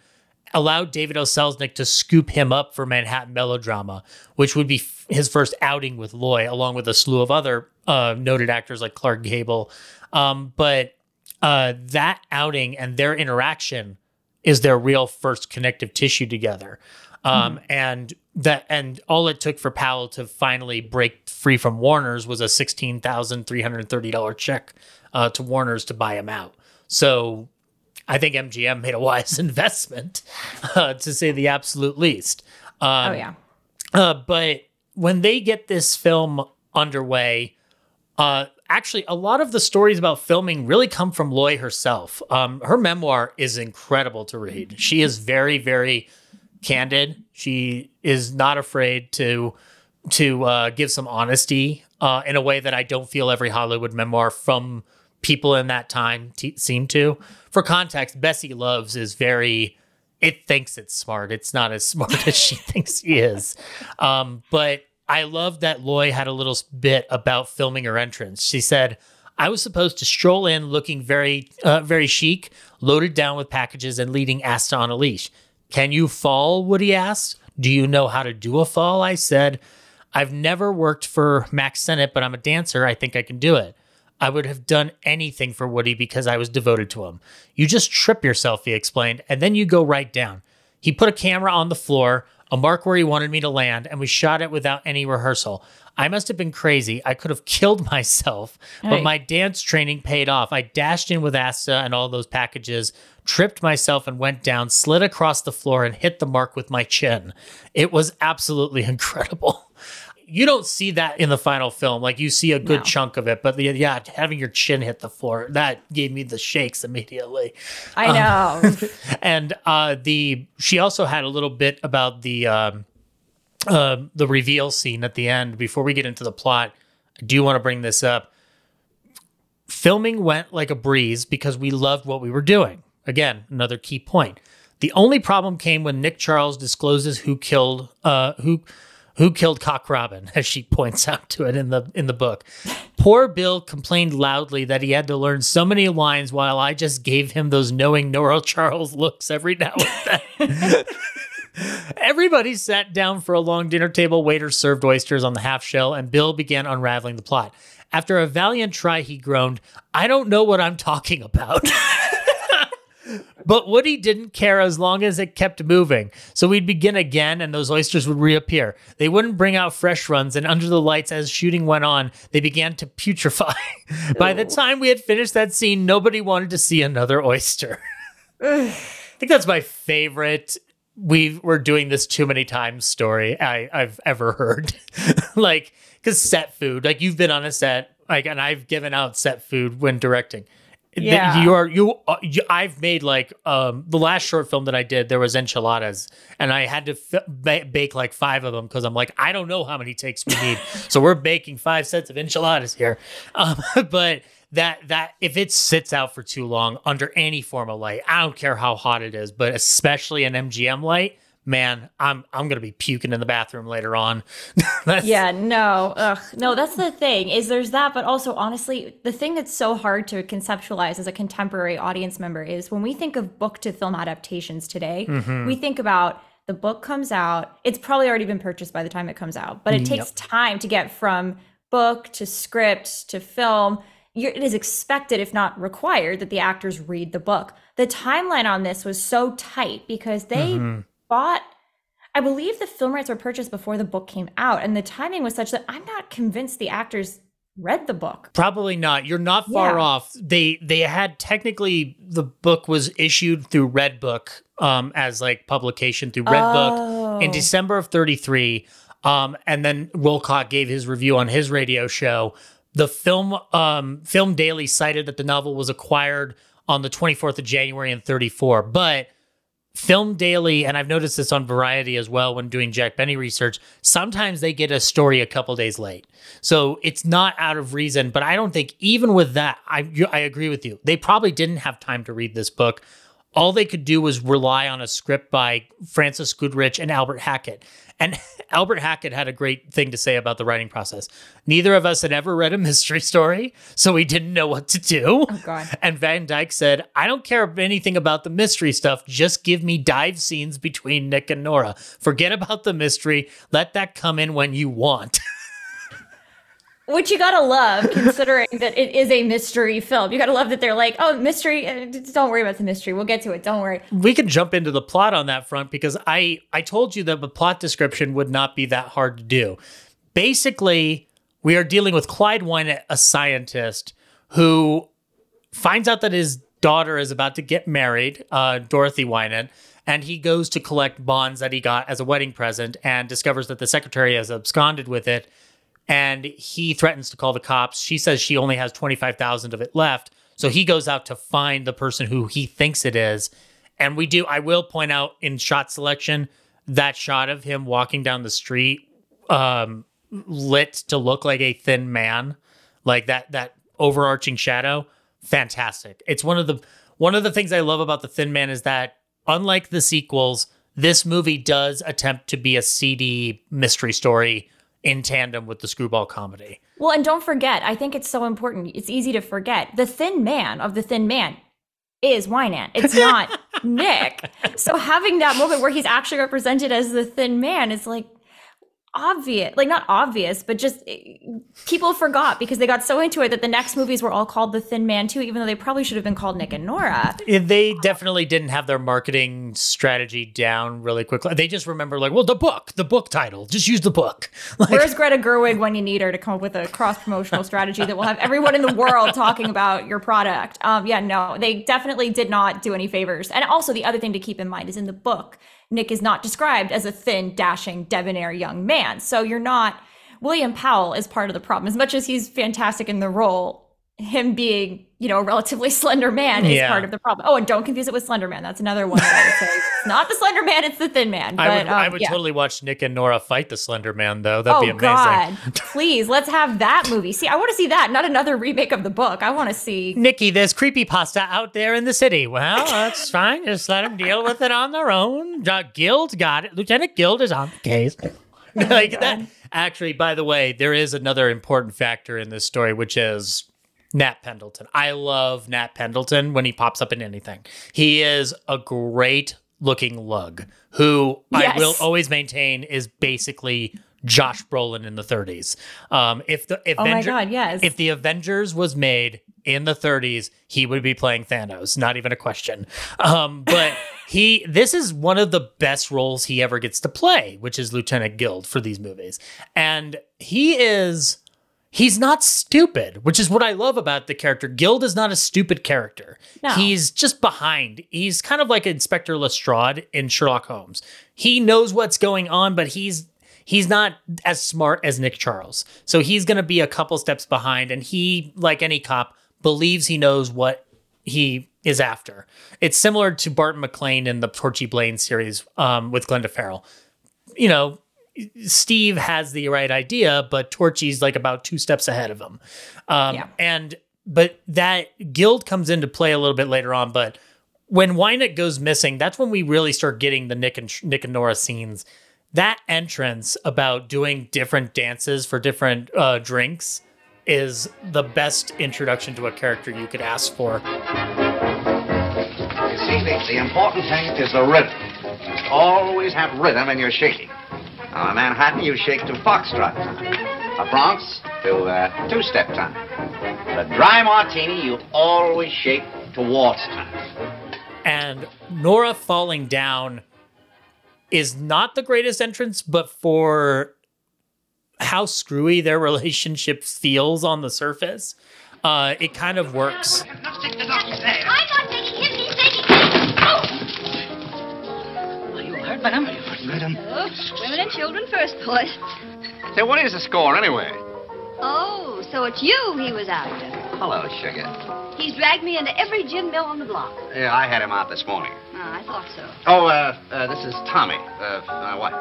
allowed David O. Selznick to scoop him up for Manhattan Melodrama, which would be f- his first outing with Loy, along with a slew of other uh, noted actors like Clark Gable. Um, but uh, that outing and their interaction is their real first connective tissue together. Um, mm-hmm. And that, and all it took for Powell to finally break free from Warner's was a sixteen thousand three hundred thirty dollars check uh, to Warner's to buy him out. So I think M G M made a wise investment, uh, to say the absolute least. Um, oh, yeah. Uh, but when they get this film underway, uh, actually, a lot of the stories about filming really come from Loy herself. Um, her memoir is incredible to read. She is very, very candid. She is not afraid to to uh, give some honesty uh, in a way that I don't feel every Hollywood memoir from people in that time t- seem to. For context, Bessie Loves is very, it thinks it's smart. It's not as smart as she thinks she is. Um, but I love that Loy had a little bit about filming her entrance. She said, I was supposed to stroll in looking very, uh, very chic, loaded down with packages and leading Asta on a leash. Can you fall? Woody asked. Do you know how to do a fall? I said, I've never worked for Mack Sennett, but I'm a dancer. I think I can do it. I would have done anything for Woody because I was devoted to him. You just trip yourself, he explained, and then you go right down. He put a camera on the floor, a mark where he wanted me to land, and we shot it without any rehearsal. I must have been crazy. I could have killed myself, hey. But my dance training paid off. I dashed in with Asta and all those packages, tripped myself and went down, slid across the floor and hit the mark with my chin. It was absolutely incredible. You don't see that in the final film. Like, you see a good no. chunk of it, but the, yeah, having your chin hit the floor, that gave me the shakes immediately. I know. Um, and uh, the she also had a little bit about the um, uh, the reveal scene at the end. Before we get into the plot, I do want to bring this up. Filming went like a breeze because we loved what we were doing. Again, another key point. The only problem came when Nick Charles discloses who killed uh, who. Who killed Cock Robin, as she points out to it in the in the book. Poor Bill complained loudly that he had to learn so many lines while I just gave him those knowing Nora Charles looks every now and then. Everybody sat down for a long dinner table. Waiters served oysters on the half shell, and Bill began unraveling the plot. After a valiant try, he groaned, I don't know what I'm talking about. But Woody didn't care as long as it kept moving. So we'd begin again, and those oysters would reappear. They wouldn't bring out fresh runs, and under the lights as shooting went on, they began to putrefy. Ew. By the time we had finished that scene, nobody wanted to see another oyster. I think that's my favorite we were doing this too many times story I, I've ever heard. Like, because set food, like you've been on a set, like, and I've given out set food when directing. Yeah. You are, you, you, I've made like um, the last short film that I did, there was enchiladas and I had to fi- ba- bake like five of them because I'm like, I don't know how many takes we need. So we're baking five sets of enchiladas here. Um, but that that if it sits out for too long under any form of light, I don't care how hot it is, but especially an M G M light, man, I'm I'm going to be puking in the bathroom later on. Yeah, no. Ugh. No, that's the thing is there's that. But also, honestly, the thing that's so hard to conceptualize as a contemporary audience member is when we think of book to film adaptations today, mm-hmm. we think about the book comes out. It's probably already been purchased by the time it comes out, but it yep. takes time to get from book to script to film. You're, it is expected, if not required, that the actors read the book. The timeline on this was so tight because they... Mm-hmm. Bought, I believe the film rights were purchased before the book came out, and the timing was such that I'm not convinced the actors read the book. Probably not. You're not far yeah. off. They they had technically the book was issued through Redbook um, as like publication through Redbook oh. in December of thirty-three, um, and then Wolcott gave his review on his radio show. The film um, Film Daily cited that the novel was acquired on the twenty-fourth of January in thirty-four, but Film Daily, and I've noticed this on Variety as well when doing Jack Benny research, sometimes they get a story a couple days late. So it's not out of reason, but I don't think even with that, I I agree with you. They probably didn't have time to read this book. All they could do was rely on a script by Francis Goodrich and Albert Hackett. And Albert Hackett had a great thing to say about the writing process. Neither of us had ever read a mystery story, so we didn't know what to do. Oh, God. And Van Dyke said, I don't care anything about the mystery stuff. Just give me dive scenes between Nick and Nora. Forget about the mystery. Let that come in when you want. Which you gotta love, considering that it is a mystery film. You gotta love that they're like, oh, mystery, don't worry about the mystery. We'll get to it, don't worry. We can jump into the plot on that front, because I, I told you that the plot description would not be that hard to do. Basically, we are dealing with Clyde Wynant, a scientist, who finds out that his daughter is about to get married, uh, Dorothy Wynant, and he goes to collect bonds that he got as a wedding present and discovers that the secretary has absconded with it. And he threatens to call the cops. She says she only has twenty-five thousand of it left. So he goes out to find the person who he thinks it is. And we do, I will point out in shot selection, that shot of him walking down the street, um, lit to look like a thin man, like that, that overarching shadow. Fantastic. It's one of the, one of the things I love about The Thin Man is that, unlike the sequels, this movie does attempt to be a seedy mystery story in tandem with the screwball comedy. Well, and don't forget, I think it's so important. It's easy to forget. The Thin Man of The Thin Man is Wynant. It's not Nick. So having that moment where he's actually represented as the Thin Man is like obvious, like not obvious, but just it, people forgot because they got so into it that the next movies were all called The Thin Man too, even though they probably should have been called Nick and Nora. They definitely didn't have their marketing strategy down really quickly. They just remember like, well, the book, the book title, just use the book. Like, where's Greta Gerwig when you need her to come up with a cross-promotional strategy that will have everyone in the world talking about your product? Um, yeah, no, they definitely did not do any favors. And also the other thing to keep in mind is in the book, Nick is not described as a thin, dashing, debonair young man. So you're not, William Powell is part of the problem. As much as he's fantastic in the role, him being, you know, a relatively slender man is yeah. part of the problem. Oh, and don't confuse it with Slender Man. That's another one that I would say. It's not the Slender Man, it's the Thin Man. But, I would, um, I would yeah. totally watch Nick and Nora fight the Slender Man, though. That'd oh, be amazing. God. Please, let's have that movie. See, I want to see that, not another remake of the book. I want to see... Nikki, there's creepypasta out there in the city. Well, that's fine. Just let them deal with it on their own. Uh, Guild got it. Lieutenant Guild is on the case. like oh, that. Actually, by the way, there is another important factor in this story, which is... Nat Pendleton. I love Nat Pendleton when he pops up in anything. He is a great looking lug who yes. I will always maintain is basically Josh Brolin in the thirties. Um, if the if, oh Avenger, my God, yes. if the Avengers was made in the thirties, he would be playing Thanos. Not even a question. Um, but he this is one of the best roles he ever gets to play, which is Lieutenant Guild for these movies. And he is... He's not stupid, which is what I love about the character. Guild is not a stupid character. No. He's just behind. He's kind of like Inspector Lestrade in Sherlock Holmes. He knows what's going on, but he's he's not as smart as Nick Charles. So he's going to be a couple steps behind, and he, like any cop, believes he knows what he is after. It's similar to Barton McLean in the Torchy Blaine series um, with Glenda Farrell. You know, Steve has the right idea, but Torchy's like about two steps ahead of him. Um, yeah. And, but that Guild comes into play a little bit later on, but when Wynant goes missing, that's when we really start getting the Nick and Nick and Nora scenes. That entrance about doing different dances for different uh, drinks is the best introduction to a character you could ask for. You see, Nick, the important thing is the rhythm. You always have rhythm when you're shaking. Now, in Manhattan, you shake to foxtrot time. The Bronx, to uh, two-step time. The dry martini, you always shake to waltz time. And Nora falling down is not the greatest entrance, but for how screwy their relationship feels on the surface, uh, it kind of works. I'm not taking him, he's taking him. Oh! Are you hurt, madam? Oh, women and children first, boys. Say, what is the score, anyway? Oh, So it's you he was after. Hello, sugar. He's dragged me into every gin mill on the block. Yeah, I had him out this morning. Oh, I thought so. Oh, uh, uh this is Tommy, uh, my wife.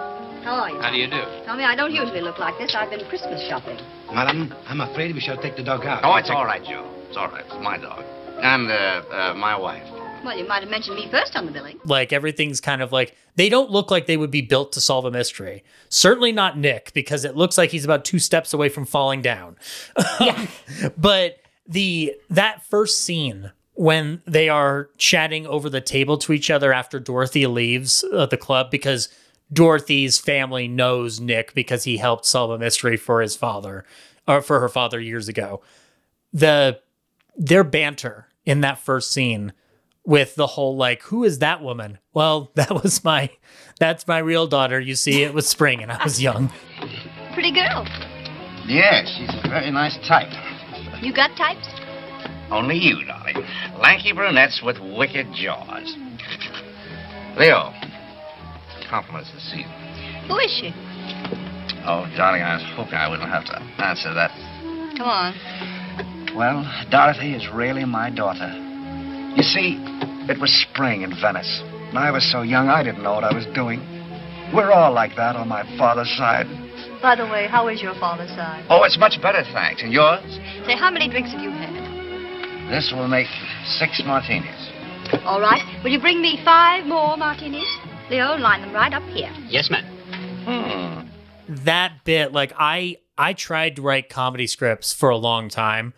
How are you? How do you do? Tommy, I don't usually look like this. I've been Christmas shopping. Madam, I'm afraid we shall take the dog out. Oh, it's all right, Joe. It's all right. It's my dog. And, uh, uh my wife. Well, you might have mentioned me first on the billing. Like, everything's kind of like, they don't look like they would be built to solve a mystery. Certainly not Nick, because it looks like he's about two steps away from falling down. Yeah. But the that first scene, when they are chatting over the table to each other after Dorothy leaves uh, the club, because Dorothy's family knows Nick because he helped solve a mystery for his father, or for her father years ago. The their banter in that first scene, with the whole, like, who is that woman? Well, that was my, that's my real daughter. You see, it was spring and I was young. Pretty girl. Yeah, she's a very nice type. You got types? Only you, darling. Lanky brunettes with wicked jaws. Leo, compliments this season. Who is she? Oh, darling, I was hoping I wouldn't have to answer that. Come on. Well, Dorothy is really my daughter. You see, it was spring in Venice, and I was so young I didn't know what I was doing. We're all like that on my father's side. By the way, how is your father's side? Oh, it's much better, thanks. And yours? Say, how many drinks have you had? This will make six martinis. All right. Will you bring me five more martinis? Leo, line them right up here. Yes, ma'am. Hmm. That bit, like, I, I tried to write comedy scripts for a long time.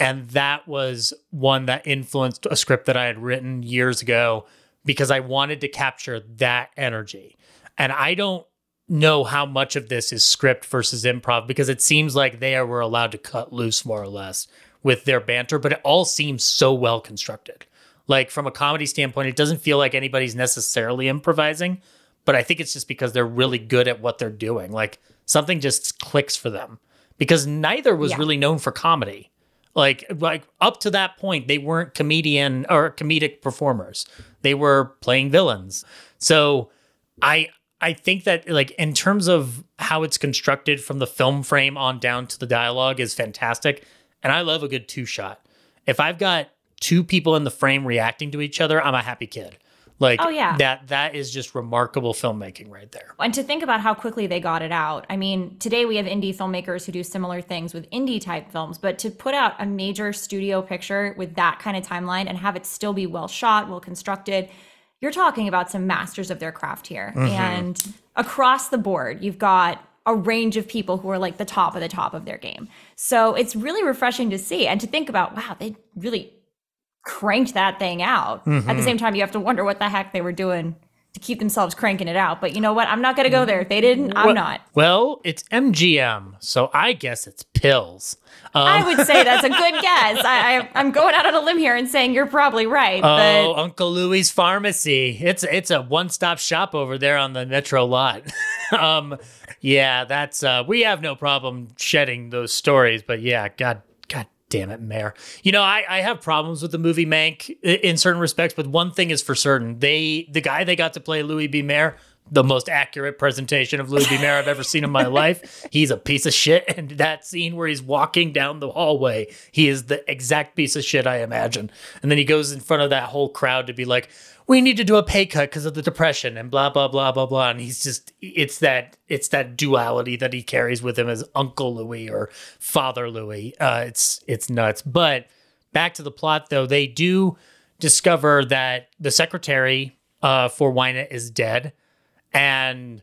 And that was one that influenced a script that I had written years ago because I wanted to capture that energy. And I don't know how much of this is script versus improv because it seems like they were allowed to cut loose more or less with their banter, but it all seems so well constructed. Like, from a comedy standpoint, it doesn't feel like anybody's necessarily improvising, but I think it's just because they're really good at what they're doing. Like, something just clicks for them because neither was yeah. really known for comedy. Like, like up to that point, they weren't comedian or comedic performers. They were playing villains. So I I think that, like, in terms of how it's constructed from the film frame on down to the dialogue is fantastic. And I love a good two shot. If I've got two people in the frame reacting to each other, I'm a happy kid. Like, oh, yeah. that that is just remarkable filmmaking right there. And to think about how quickly they got it out. I mean, today we have indie filmmakers who do similar things with indie-type films, but to put out a major studio picture with that kind of timeline and have it still be well shot, well constructed, you're talking about some masters of their craft here. Mm-hmm. And across the board, you've got a range of people who are like the top of the top of their game. So it's really refreshing to see and to think about, wow, they really cranked that thing out. Mm-hmm. At the same time, you have to wonder what the heck they were doing to keep themselves cranking it out. But you know what? I'm not going to go there. If they didn't, I'm well, not. Well, it's M G M, so I guess it's pills. Um, I would say that's a good guess. I, I, I'm going out on a limb here and saying you're probably right. Oh, but... Uncle Louie's Pharmacy. It's, it's a one-stop shop over there on the Metro lot. um, yeah, that's uh, we have no problem shedding those stories, but yeah, God. Damn it, Mayer. You know, I, I have problems with the movie Mank in certain respects, but one thing is for certain. They, the guy they got to play Louis B. Mayer, the most accurate presentation of Louis B. Mayer I've ever seen in my life. He's a piece of shit. And that scene where he's walking down the hallway, he is the exact piece of shit I imagine. And then he goes in front of that whole crowd to be like, we need to do a pay cut because of the depression and blah, blah, blah, blah, blah. And he's just, it's that, it's that duality that he carries with him as Uncle Louie or Father Louie. Uh, it's, it's nuts. But back to the plot though, they do discover that the secretary uh, for Wynant is dead and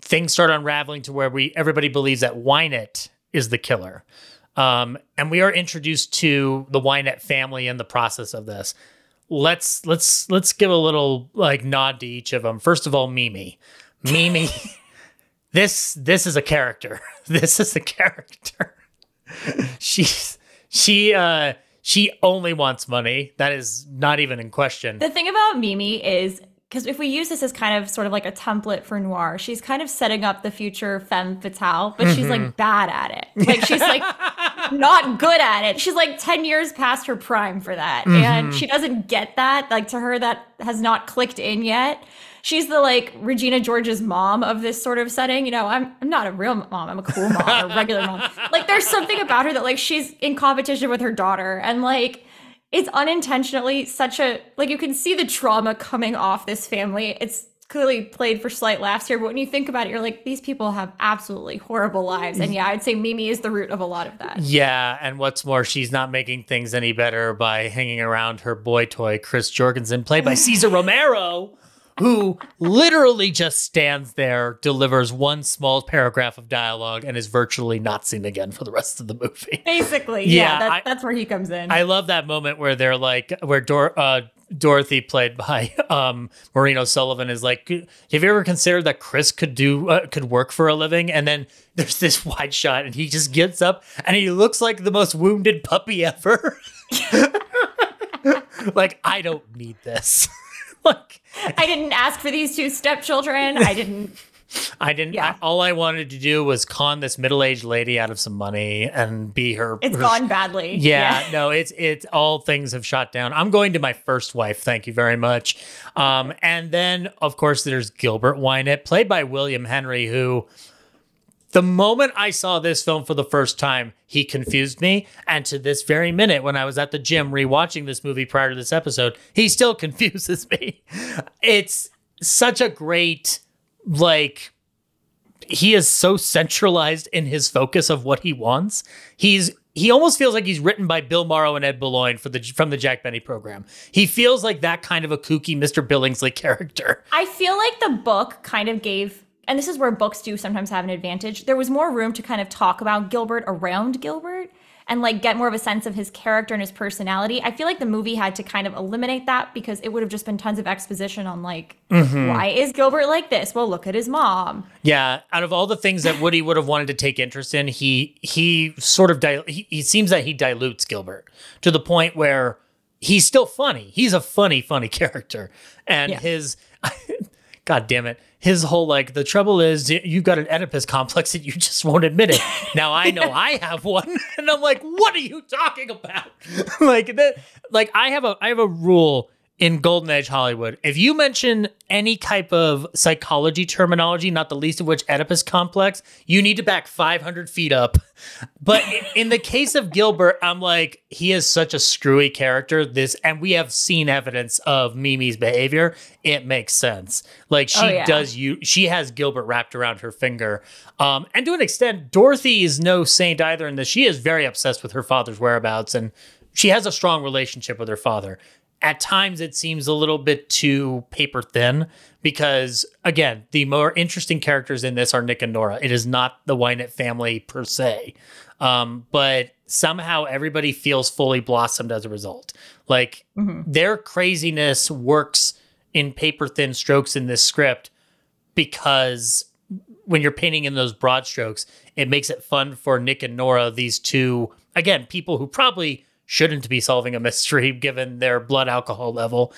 things start unraveling to where we, everybody believes that Wynant is the killer. Um, and we are introduced to the Wynant family in the process of this. Let's let's let's give a little like nod to each of them. First of all, Mimi, Mimi, this this is a character. This is a character. She's she uh she only wants money. That is not even in question. The thing about Mimi is, because if we use this as kind of sort of like a template for noir, she's kind of setting up the future femme fatale, but mm-hmm. she's like bad at it. Like she's like not good at it. She's like ten years past her prime for that. Mm-hmm. And she doesn't get that. Like to her, that has not clicked in yet. she's the like Regina George's mom of this sort of setting. You know, I'm I'm not a real mom. I'm a cool mom, a regular mom. Like there's something about her that like she's in competition with her daughter, and like it's unintentionally such a like you can see the trauma coming off this family. It's clearly played for slight laughs here, but when you think about it, you're like, these people have absolutely horrible lives. And yeah, I'd say Mimi is the root of a lot of that. Yeah, and what's more, she's not making things any better by hanging around her boy toy, Chris Jorgensen, played by Cesar Romero, who literally just stands there, delivers one small paragraph of dialogue, and is virtually not seen again for the rest of the movie. Basically, yeah, yeah that, I, that's where he comes in. I love that moment where they're like, where Dor- uh, Dorothy, played by um, Maureen O'Sullivan, is like, have you ever considered that Chris could do uh, could work for a living? And then there's this wide shot and he just gets up and he looks like the most wounded puppy ever. Like, I don't need this. Like, I didn't ask for these two stepchildren. I didn't. I didn't. Yeah. I, all I wanted to do was con this middle-aged lady out of some money and be her. It's her, gone badly. Yeah, yeah. No, it's it's all things have shot down. I'm going to my first wife. Thank you very much. Um, and then, of course, there's Gilbert Wynant, played by William Henry, who the moment I saw this film for the first time, he confused me. And to this very minute, when I was at the gym rewatching this movie prior to this episode, he still confuses me. It's such a great... Like, he is so centralized in his focus of what he wants. He's he almost feels like he's written by Bill Morrow and Ed Boulogne for the from the Jack Benny program. He feels like that kind of a kooky Mister Billingsley character. I feel like the book kind of gave, and this is where books do sometimes have an advantage. There was more room to kind of talk about Gilbert around Gilbert and like get more of a sense of his character and his personality. I feel like the movie had to kind of eliminate that because it would have just been tons of exposition on like, mm-hmm. why is Gilbert like this? Well, look at his mom. Yeah, out of all the things that Woody would have wanted to take interest in, he he sort of, dil- he, he seems that he dilutes Gilbert to the point where he's still funny. He's a funny, funny character. And yeah. his, God damn it. His whole, like, the trouble is you've got an Oedipus complex and you just won't admit it. Now I know I have one. And I'm like, what are you talking about? Like, that, like I have a I have a rule in Golden Age Hollywood. If you mention any type of psychology terminology, not the least of which Oedipus complex, you need to back five hundred feet up. But in the case of Gilbert, I'm like, he is such a screwy character. This, and we have seen evidence of Mimi's behavior. It makes sense. Like she oh, yeah. does you, she has Gilbert wrapped around her finger. Um, and to an extent, Dorothy is no saint either in this. She is very obsessed with her father's whereabouts and she has a strong relationship with her father. At times, it seems a little bit too paper thin because, again, the more interesting characters in this are Nick and Nora. It is not the Wynant family per se, um, but somehow everybody feels fully blossomed as a result. Like, mm-hmm. their craziness works in paper thin strokes in this script because when you're painting in those broad strokes, it makes it fun for Nick and Nora, these two, again, people who probably... shouldn't be solving a mystery given their blood alcohol level.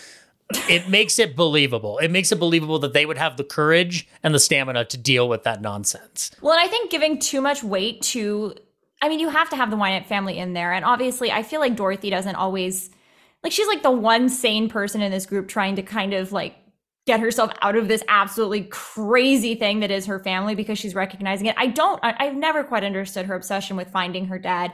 It makes it believable. It makes it believable that they would have the courage and the stamina to deal with that nonsense. Well, and I think giving too much weight to, I mean, you have to have the Wynant family in there. And obviously, I feel like Dorothy doesn't always, like she's like the one sane person in this group trying to kind of like get herself out of this absolutely crazy thing that is her family because she's recognizing it. I don't, I, I've never quite understood her obsession with finding her dad.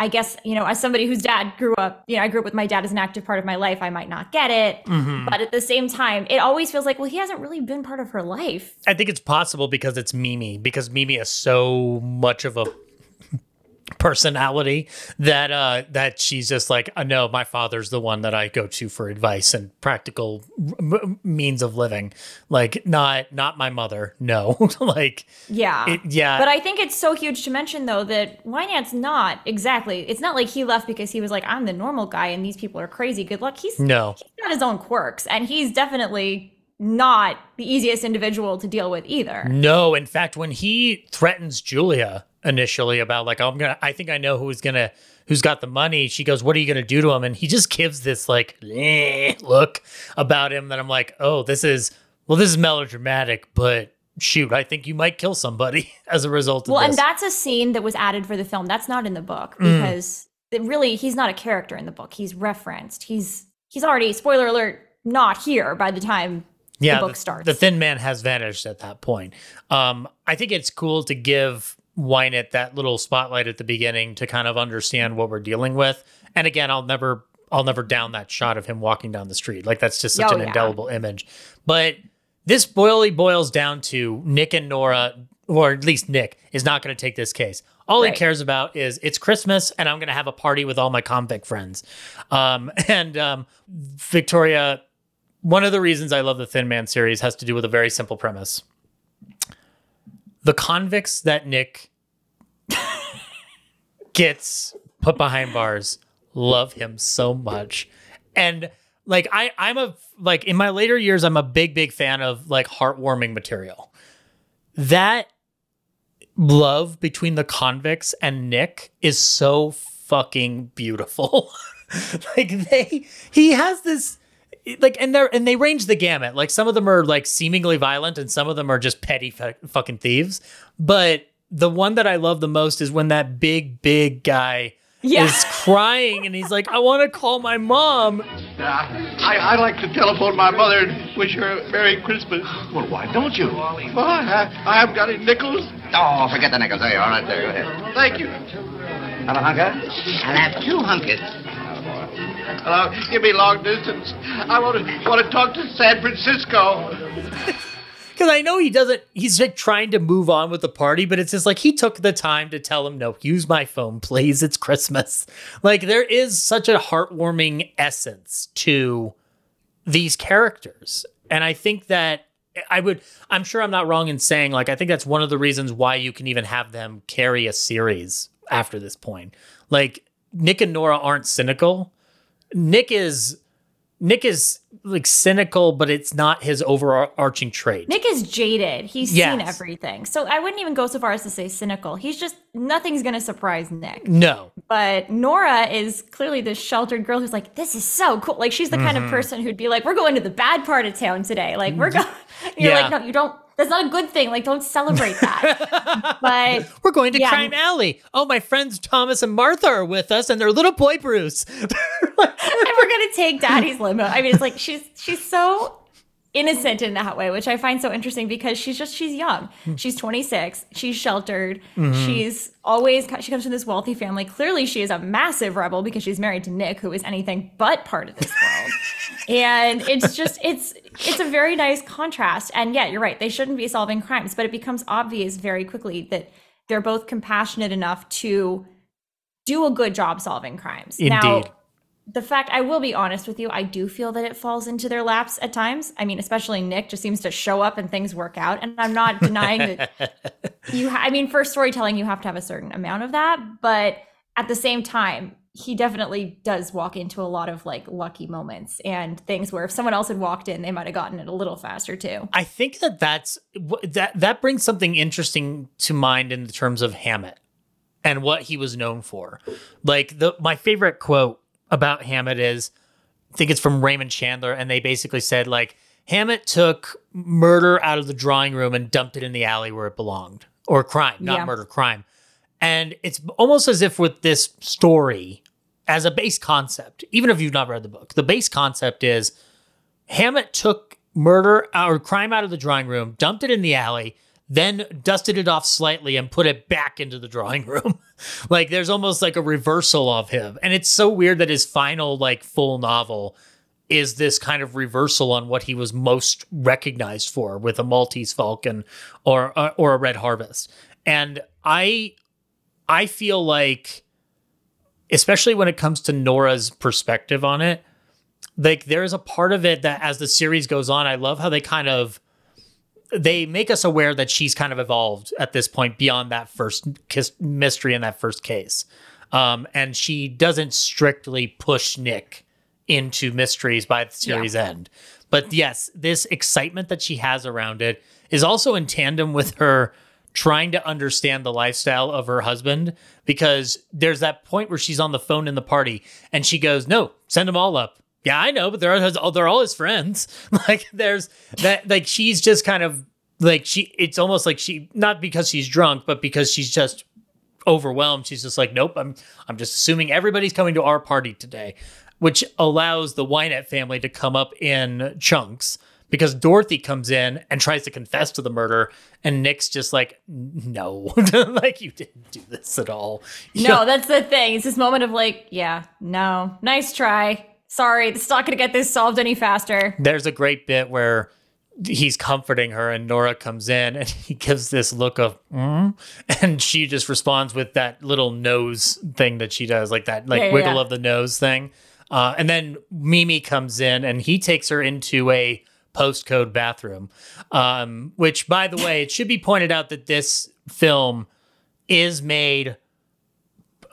I guess, you know, as somebody whose dad grew up, you know, I grew up with my dad as an active part of my life, I might not get it. Mm-hmm. But at the same time, it always feels like, well, he hasn't really been part of her life. I think it's possible because it's Mimi, because Mimi is so much of a personality that uh, that she's just like, oh, no, my father's the one that I go to for advice and practical m- means of living. Like, not not my mother. No, like, yeah, it, yeah. But I think it's so huge to mention, though, that Wynant's not exactly. It's not like he left because he was like, I'm the normal guy and these people are crazy. Good luck. He's no, he's got his own quirks, and he's definitely not the easiest individual to deal with either. No, in fact, when he threatens Julia initially about like, oh, I'm gonna, I think I know who's gonna, who's got the money. She goes, what are you gonna do to him? And he just gives this like eh, look about him that I'm like, oh, this is well, this is melodramatic, but shoot, I think you might kill somebody as a result of well, this. Well, and that's a scene that was added for the film. That's not in the book because mm. it really, he's not a character in the book. He's referenced. He's he's already, spoiler alert, not here by the time. yeah, the book the, starts. The Thin Man has vanished at that point. Um, I think it's cool to give Wynant that little spotlight at the beginning to kind of understand what we're dealing with. And again, I'll never, I'll never down that shot of him walking down the street. Like, that's just such oh, an yeah. indelible image. But this boily boils down to Nick and Nora, or at least Nick, is not going to take this case. All right. he cares about is it's Christmas and I'm going to have a party with all my convict friends. Um, and um, Victoria, one of the reasons I love the Thin Man series has to do with a very simple premise. The convicts that Nick gets put behind bars love him so much. And like, I, I'm a, like in my later years, I'm a big, big fan of like heartwarming material. That love between the convicts and Nick is so fucking beautiful. Like they, he has this like, and they're, and they range the gamut. Like some of them are like seemingly violent and some of them are just petty f- fucking thieves. But the one that I love the most is when that big, big guy yeah. is crying and he's like, I want to call my mom. Uh, I, I like to telephone my mother and wish her a Merry Christmas. Well, why don't you? Well, I, I haven't got any nickels. Oh, forget the nickels. There you are. Right there. Go ahead. Thank you. Have a hunker? I'll have two hunkers. Hello. Give me long distance. I want to want to talk to San Francisco. Because I know he doesn't, he's like trying to move on with the party, but it's just like he took the time to tell him, no, use my phone, please. It's Christmas. Like there is such a heartwarming essence to these characters. And I think that I would, I'm sure I'm not wrong in saying, like, I think that's one of the reasons why you can even have them carry a series after this point. Like Nick and Nora aren't cynical. Nick is... Nick is like cynical, but it's not his overarching trait. Nick is jaded. He's yes. seen everything. So I wouldn't even go so far as to say cynical. He's just, nothing's going to surprise Nick. No. But Nora is clearly this sheltered girl who's like, this is so cool. Like she's the mm-hmm. kind of person who'd be like, we're going to the bad part of town today. Like we're going, you're yeah. like, no, you don't, that's not a good thing. Like, don't celebrate that. But we're going to yeah. Crime Alley. Oh, my friends Thomas and Martha are with us and their little boy Bruce. And we're gonna take Daddy's limo. I mean, it's like she's she's so innocent in that way, which I find so interesting because she's just she's young. She's twenty-six. She's sheltered. Mm-hmm. She's always she comes from this wealthy family. Clearly, she is a massive rebel because she's married to Nick, who is anything but part of this world. And it's just it's it's a very nice contrast. And yeah, you're right. They shouldn't be solving crimes, but it becomes obvious very quickly that they're both compassionate enough to do a good job solving crimes. Indeed. Now, the fact, I will be honest with you, I do feel that it falls into their laps at times. I mean, especially Nick just seems to show up and things work out. And I'm not denying that you, ha- I mean, for storytelling, you have to have a certain amount of that. But at the same time, he definitely does walk into a lot of like lucky moments and things where if someone else had walked in, they might have gotten it a little faster too. I think that that's, that, that brings something interesting to mind in terms of Hammett and what he was known for. Like the, my favorite quote about Hammett is, I think it's from Raymond Chandler, and they basically said, like, Hammett took murder out of the drawing room and dumped it in the alley where it belonged, or crime, not yeah. murder, crime. And it's almost as if with this story, as a base concept, even if you've not read the book, the base concept is Hammett took murder or crime out of the drawing room, dumped it in the alley, then dusted it off slightly and put it back into the drawing room. Like there's almost like a reversal of him. And it's so weird that his final like full novel is this kind of reversal on what he was most recognized for with a Maltese Falcon or, or, or a Red Harvest. And I, I feel like, especially when it comes to Nora's perspective on it, like there is a part of it that as the series goes on, I love how they kind of, they make us aware that she's kind of evolved at this point beyond that first kiss mystery in that first case. Um, and she doesn't strictly push Nick into mysteries by the series yeah. end. But yes, this excitement that she has around it is also in tandem with her trying to understand the lifestyle of her husband, because there's that point where she's on the phone in the party and she goes, no, send them all up. Yeah, I know, but they're all, they're all his friends. Like there's that, like she's just kind of like she, it's almost like she, not because she's drunk, but because she's just overwhelmed. She's just like, nope, I'm, I'm just assuming everybody's coming to our party today, which allows the Wynant family to come up in chunks because Dorothy comes in and tries to confess to the murder, and Nick's just like, no, like, you didn't do this at all. You no, know? That's the thing. It's this moment of like, yeah, no, nice try. Sorry, this is not going to get this solved any faster. There's a great bit where he's comforting her and Nora comes in and he gives this look of, mm? and she just responds with that little nose thing that she does, like that like yeah, yeah, wiggle yeah. of the nose thing. Uh, and then Mimi comes in and he takes her into a postcode bathroom, um, which, by the way, it should be pointed out that this film is made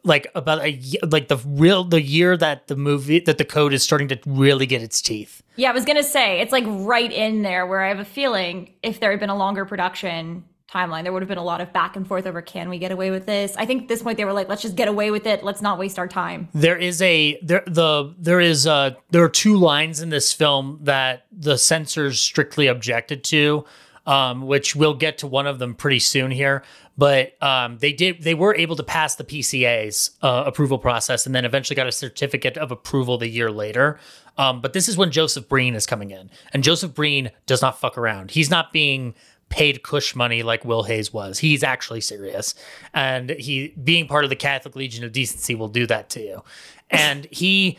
like about a like the real the year that the movie that the code is starting to really get its teeth. Yeah, I was going to say, it's like right in there where I have a feeling if there had been a longer production timeline, there would have been a lot of back and forth over, can we get away with this? I think at this point they were like, let's just get away with it. Let's not waste our time. There is a there the there is uh there are two lines in this film that the censors strictly objected to, um, which we'll get to one of them pretty soon here. But um, they did they were able to pass the P C A's uh, approval process, and then eventually got a certificate of approval the year later. Um, but this is when Joseph Breen is coming in, and Joseph Breen does not fuck around. He's not being paid cush money like Will Hayes was. He's actually serious. And he, being part of the Catholic Legion of Decency, will do that to you. And he,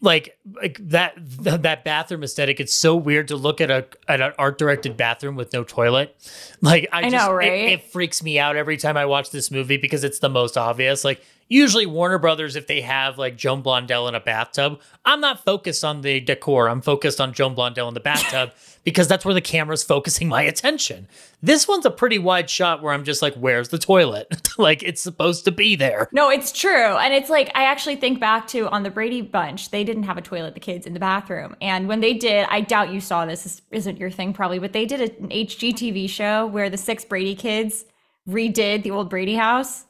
like, like that that bathroom aesthetic, it's so weird to look at a at an art-directed bathroom with no toilet. Like, I, I just, know, right? It, it freaks me out every time I watch this movie because it's the most obvious. Like, usually Warner Brothers, if they have like Joan Blondell in a bathtub, I'm not focused on the decor. I'm focused on Joan Blondell in the bathtub because that's where the camera's focusing my attention. This one's a pretty wide shot where I'm just like, where's the toilet? Like, it's supposed to be there. No, it's true. And it's like, I actually think back to on the Brady Bunch, they didn't have a toilet, the kids in the bathroom. And when they did, I doubt you saw this, this isn't your thing probably, but they did an H G T V show where the six Brady kids redid the old Brady house.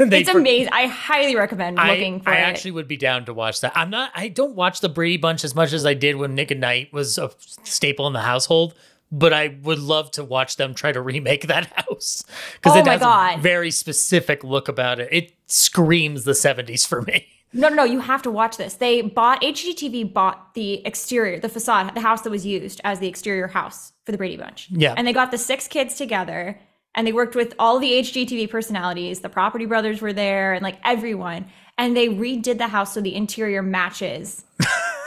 It's amazing. I highly recommend looking I, for I it. I actually would be down to watch that. I'm not, I don't watch the Brady Bunch as much as I did when Nick and Knight was a staple in the household, but I would love to watch them try to remake that house. Because oh it my has God. a very specific look about it. It screams the seventies for me. No, no, no, you have to watch this. They bought, H G T V bought the exterior, the facade, the house that was used as the exterior house for the Brady Bunch. Yeah. And they got the six kids together. And they worked with all the H G T V personalities. The Property Brothers were there and like everyone. And they redid the house so the interior matches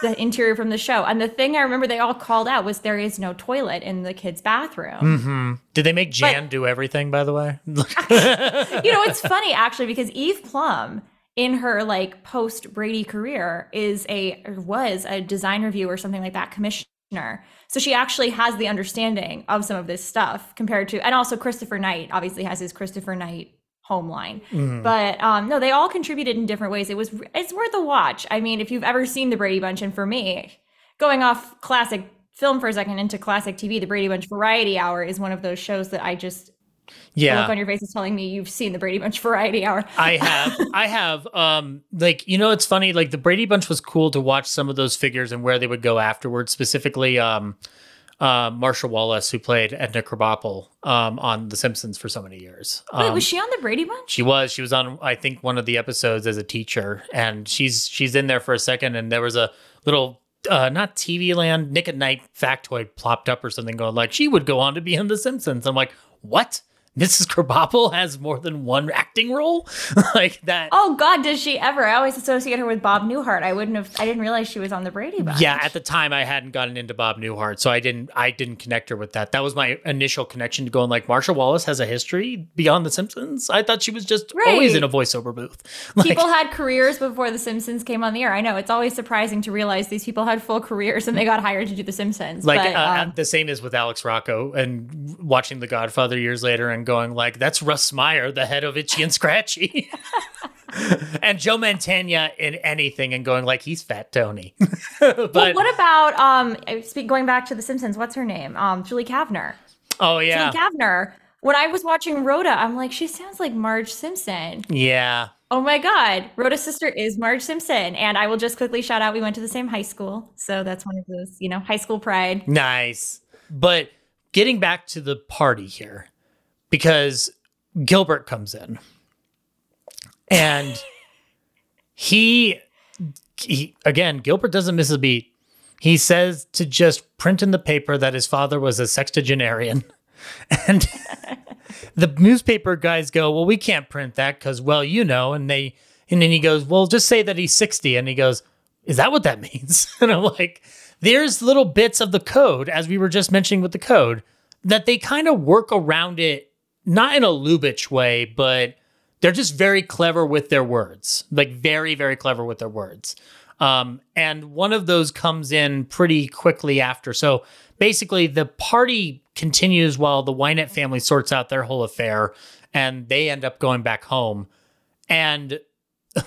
the interior from the show. And the thing I remember they all called out was there is no toilet in the kids' bathroom. Mm-hmm. Did they make Jan but, do everything, by the way? You know, it's funny actually because Eve Plum in her like post Brady career is a was a design review or something like that commissioner. So she actually has the understanding of some of this stuff compared to, and also Christopher Knight obviously has his Christopher Knight home line. Mm. But um, no, they all contributed in different ways. It was, it's worth a watch. I mean, if you've ever seen the Brady Bunch, and for me, going off classic film for a second into classic T V, the Brady Bunch Variety Hour is one of those shows that I just, yeah, the look on your face is telling me you've seen the Brady Bunch Variety Hour. I have, I have. Um, like, you know, it's funny. Like the Brady Bunch was cool to watch some of those figures and where they would go afterwards. Specifically, um, uh, Marsha Wallace, who played Edna Krabappel um, on The Simpsons for so many years. Um, Wait, was she on the Brady Bunch? She was. She was on, I think, one of the episodes as a teacher, and she's she's in there for a second. And there was a little. Uh, not T V Land, Nick at Night factoid plopped up or something going like, she would go on to be in The Simpsons. I'm like, what? Missus Krabappel has more than one acting role? Like that. Oh God, does she ever? I always associate her with Bob Newhart. I wouldn't have, I didn't realize she was on the Brady Bunch. Yeah, at the time I hadn't gotten into Bob Newhart, so I didn't, I didn't connect her with that. That was my initial connection to going like, Marsha Wallace has a history beyond The Simpsons? I thought she was just right. always in a voiceover booth. Like, people had careers before The Simpsons came on the air. I know, it's always surprising to realize these people had full careers and they got hired to do The Simpsons. Like but, uh, um, the same is with Alex Rocco and watching The Godfather years later and going like, that's Russ Meyer, the head of Itchy and Scratchy. And Joe Mantegna in anything and going like, he's Fat Tony. But well, what about, um, speak, going back to The Simpsons, what's her name? Um, Julie Kavner. Oh yeah. Julie Kavner. When I was watching Rhoda, I'm like, she sounds like Marge Simpson. Yeah. Oh my God. Rhoda's sister is Marge Simpson. And I will just quickly shout out, we went to the same high school. So that's one of those, you know, high school pride. Nice. But getting back to the party here, because Gilbert comes in and he, he, again, Gilbert doesn't miss a beat. He says to just print in the paper that his father was a sextagenarian. And the newspaper guys go, well, we can't print that because, well, you know. And they, and then he goes, well, just say that he's sixty. And he goes, is that what that means? And I'm like, there's little bits of the code, as we were just mentioning with the code, that they kind of work around it, not in a Lubitsch way, but they're just very clever with their words, like very, very clever with their words. Um, and one of those comes in pretty quickly after. So basically the party continues while the Wynant family sorts out their whole affair, and they end up going back home. And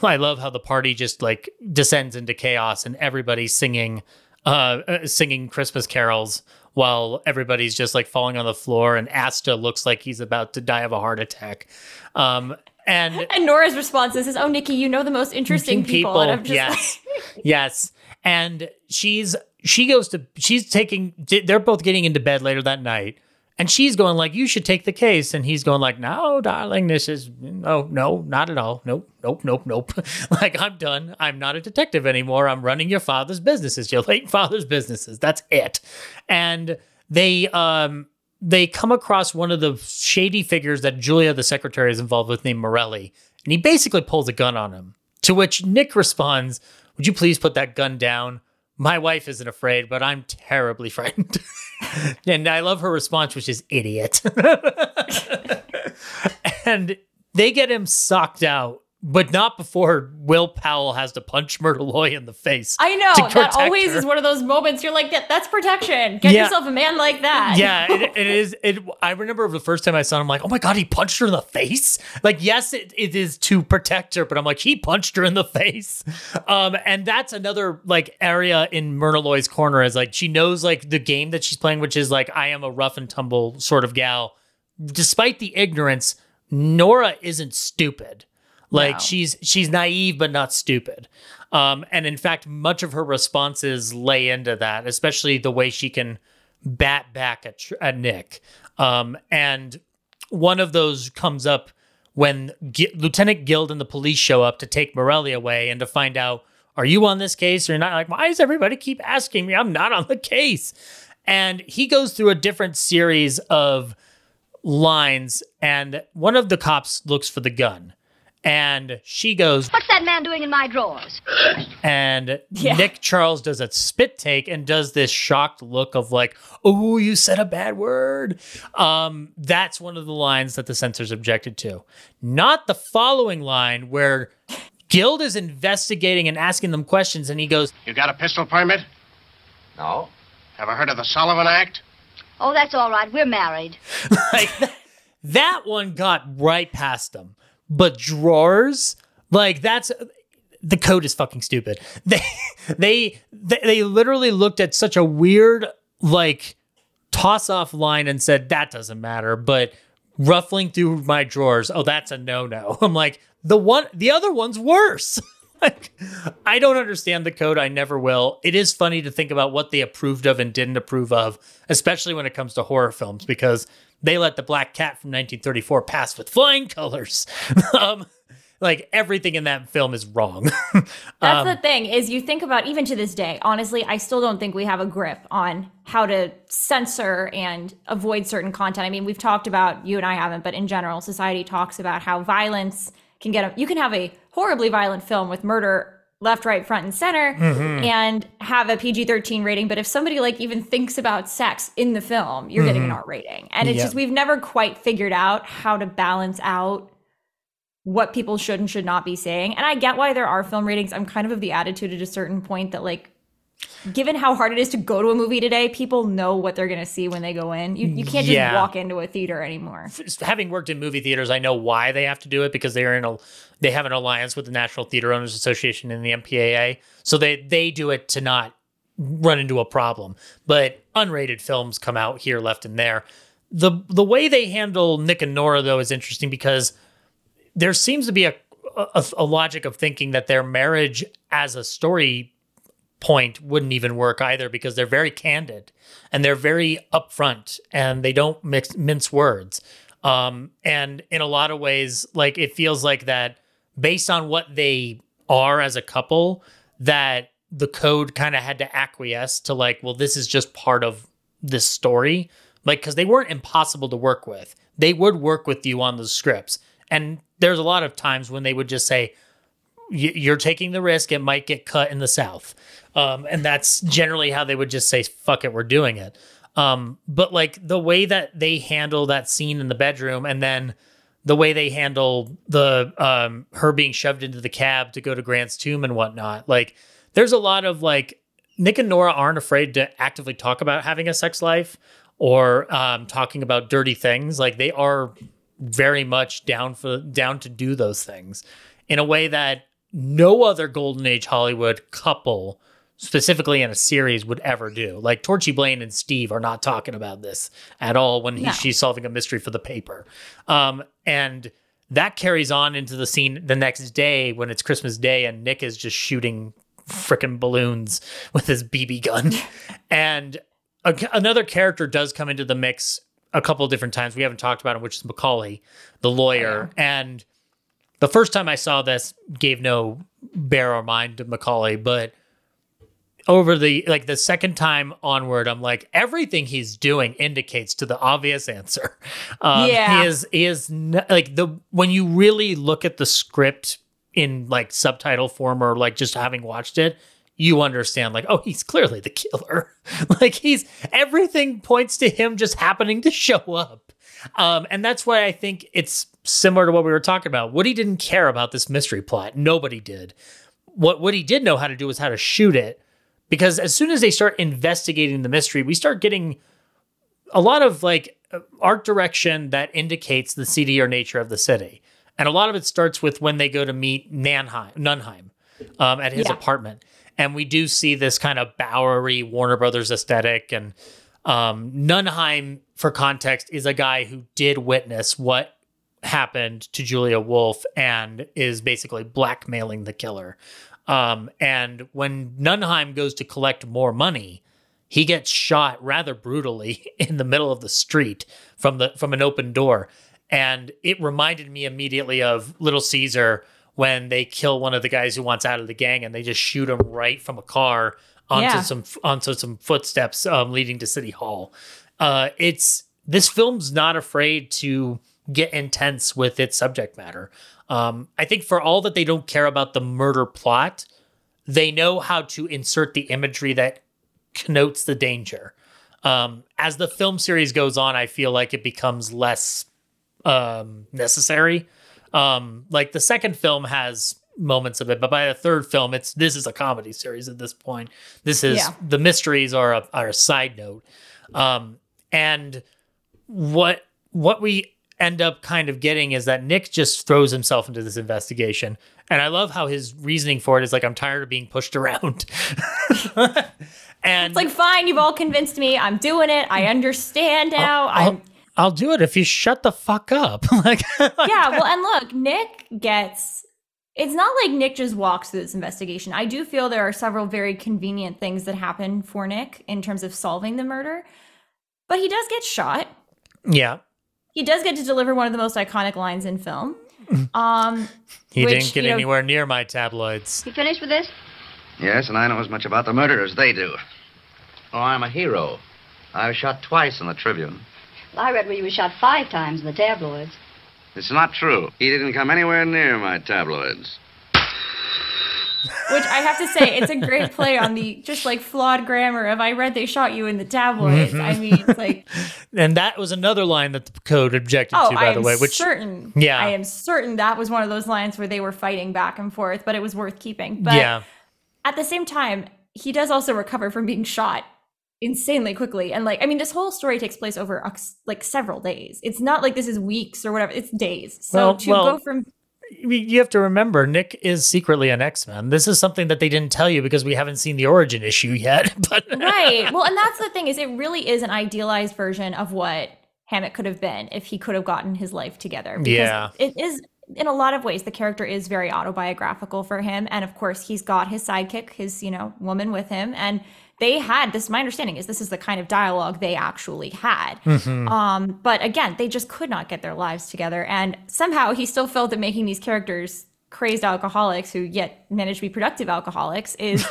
I love how the party just like descends into chaos and everybody's singing, uh, singing Christmas carols while everybody's just like falling on the floor. And Asta looks like he's about to die of a heart attack. Um, and, and Nora's response is, oh, Nikki, you know the most interesting people. people. And I'm just yes, like- yes. And she's, she goes to, she's taking, they're both getting into bed later that night. And she's going like, you should take the case. And he's going like, no, darling, this is, no, no, not at all. Nope, nope, nope, nope. Like, I'm done. I'm not a detective anymore. I'm running your father's businesses, your late father's businesses. That's it. And they um, they come across one of the shady figures that Julia, the secretary, is involved with named Morelli. And he basically pulls a gun on him, to which Nick responds, would you please put that gun down? My wife isn't afraid, but I'm terribly frightened. And I love her response, which is idiot. And they get him socked out, but not before Will Powell has to punch Myrna Loy in the face. I know, that always her. Is one of those moments you're like, that, that's protection. Get yeah. yourself a man like that. Yeah, it, it is. It, I remember the first time I saw him, I'm like, oh my God, he punched her in the face? Like, yes, it, it is to protect her, but I'm like, he punched her in the face. Um, and that's another, like, area in Myrna Loy's corner is, like, she knows, like, the game that she's playing, which is, like, I am a rough and tumble sort of gal. Despite the ignorance, Nora isn't stupid. Like wow. she's she's naive but not stupid, um, and in fact, much of her responses lay into that, especially the way she can bat back at, at Nick. Um, and one of those comes up when G- Lieutenant Guild and the police show up to take Morelli away and to find out, are you on this case or not? Like, why does everybody keep asking me? I'm not on the case. And he goes through a different series of lines, and one of the cops looks for the gun. And she goes, what's that man doing in my drawers? And yeah. Nick Charles does a spit take and does this shocked look of like, oh, you said a bad word. Um, that's one of the lines that the censors objected to. Not the following line where Guild is investigating and asking them questions. And he goes, you got a pistol permit? No. Ever heard of the Sullivan Act? Oh, that's all right. We're married. Like that, that one got right past them. But drawers, like that's, the code is fucking stupid. They, they, they literally looked at such a weird, like, toss-off line and said, that doesn't matter, but ruffling through my drawers, oh, that's a no-no. I'm like, the one, the other one's worse. Like, I don't understand the code. I never will. It is funny to think about what they approved of and didn't approve of, especially when it comes to horror films, because they let The Black Cat from nineteen thirty-four pass with flying colors. um, like everything in that film is wrong. um, That's the thing is you think about even to this day, honestly, I still don't think we have a grip on how to censor and avoid certain content. I mean, we've talked about, you and I haven't, but in general, society talks about how violence can get, a, you can have a horribly violent film with murder left, right, front, and center, mm-hmm. and have a P G thirteen rating. But if somebody like even thinks about sex in the film, you're mm-hmm. getting an R rating. And it's yep. just, we've never quite figured out how to balance out what people should and should not be saying. And I get why there are film ratings. I'm kind of of the attitude at a certain point that like, given how hard it is to go to a movie today, people know what they're going to see when they go in. You you can't just yeah. walk into a theater anymore. Having worked in movie theaters, I know why they have to do it because they are in a they have an alliance with the National Theater Owners Association and the M P A A, so they they do it to not run into a problem. But unrated films come out here, left, and there. the The way they handle Nick and Nora though is interesting because there seems to be a a, a logic of thinking that their marriage as a story point wouldn't even work either because they're very candid and they're very upfront and they don't mix, mince words. Um, and in a lot of ways, like it feels like that based on what they are as a couple, that the code kind of had to acquiesce to, like, well, this is just part of this story. Like, because they weren't impossible to work with. They would work with you on the scripts. And there's a lot of times when they would just say, you're taking the risk, it might get cut in the South. Um, and that's generally how they would just say, fuck it, we're doing it. Um, but, like, the way that they handle that scene in the bedroom, and then the way they handle the um, her being shoved into the cab to go to Grant's tomb and whatnot, like, there's a lot of, like, Nick and Nora aren't afraid to actively talk about having a sex life or um, talking about dirty things. Like, they are very much down for down to do those things in a way that no other Golden Age Hollywood couple, specifically in a series, would ever do. Like, Torchy Blaine and Steve are not talking about this at all when he, no. she's solving a mystery for the paper. Um, and that carries on into the scene the next day when it's Christmas Day and Nick is just shooting frickin' balloons with his B B gun. And a, another character does come into the mix a couple of different times. We haven't talked about him, which is Macaulay, the lawyer. Oh, yeah. And the first time I saw this, gave no bear or mind to Macaulay, but over the, like, the second time onward, I'm like, everything he's doing indicates to the obvious answer. Um, yeah. He is, he is not, like, the, when you really look at the script in, like, subtitle form or, like, just having watched it, you understand, like, oh, he's clearly the killer. Like, he's, everything points to him just happening to show up. Um, and that's why I think it's similar to what we were talking about. Woody didn't care about this mystery plot. Nobody did. What Woody did know how to do was how to shoot it. Because as soon as they start investigating the mystery, we start getting a lot of, like, art direction that indicates the seedier nature of the city. And a lot of it starts with when they go to meet Nunheim, Nunheim um, at his yeah. apartment. And we do see this kind of Bowery, Warner Brothers aesthetic. And um, Nunheim, for context, is a guy who did witness what happened to Julia Wolf and is basically blackmailing the killer. Um, and when Nunheim goes to collect more money, he gets shot rather brutally in the middle of the street from the from an open door. And it reminded me immediately of Little Caesar when they kill one of the guys who wants out of the gang and they just shoot him right from a car onto yeah. some onto some footsteps um, leading to City Hall. Uh, it's this film's not afraid to get intense with its subject matter. Um, I think for all that they don't care about the murder plot, they know how to insert the imagery that connotes the danger. Um, as the film series goes on, I feel like it becomes less um, necessary. Um, like the second film has moments of it, but by the third film, it's this is a comedy series at this point. This is yeah. the mysteries are a, are a side note. Um, and what what we end up kind of getting is that Nick just throws himself into this investigation. And I love how his reasoning for it is like, I'm tired of being pushed around. And it's like, fine, you've all convinced me. I'm doing it. I understand now. I'll, I'm I'll, I'll do it if you shut the fuck up. Like, yeah, well, and look, Nick gets, it's not like Nick just walks through this investigation. I do feel there are several very convenient things that happen for Nick in terms of solving the murder, but he does get shot. Yeah. He does get to deliver one of the most iconic lines in film. Um, he which, didn't get you know, anywhere near my tabloids. You finished with this? Yes, and I know as much about the murder as they do. Oh, I'm a hero. I was shot twice in the Tribune. Well, I read where you were shot five times in the tabloids. It's not true. He didn't come anywhere near my tabloids. Which I have to say, it's a great play on the just like flawed grammar of I read they shot you in the tabloids. Mm-hmm. I mean, it's like, and that was another line that the code objected oh, to, by I am the way. Which certain, yeah, I am certain that was one of those lines where they were fighting back and forth, but it was worth keeping. But yeah. at the same time, he does also recover from being shot insanely quickly, and like I mean, this whole story takes place over like several days. It's not like this is weeks or whatever; it's days. So well, to well, go from you have to remember, Nick is secretly an X-Men. This is something that they didn't tell you because we haven't seen the origin issue yet. But right. Well, and that's the thing is it really is an idealized version of what Hammett could have been if he could have gotten his life together. Because yeah. it is, in a lot of ways, the character is very autobiographical for him. And of course, he's got his sidekick, his, you know, woman with him. And they had this, my understanding is this is the kind of dialogue they actually had. Mm-hmm. Um, but again, they just could not get their lives together. And somehow he still felt that making these characters crazed alcoholics who yet managed to be productive alcoholics is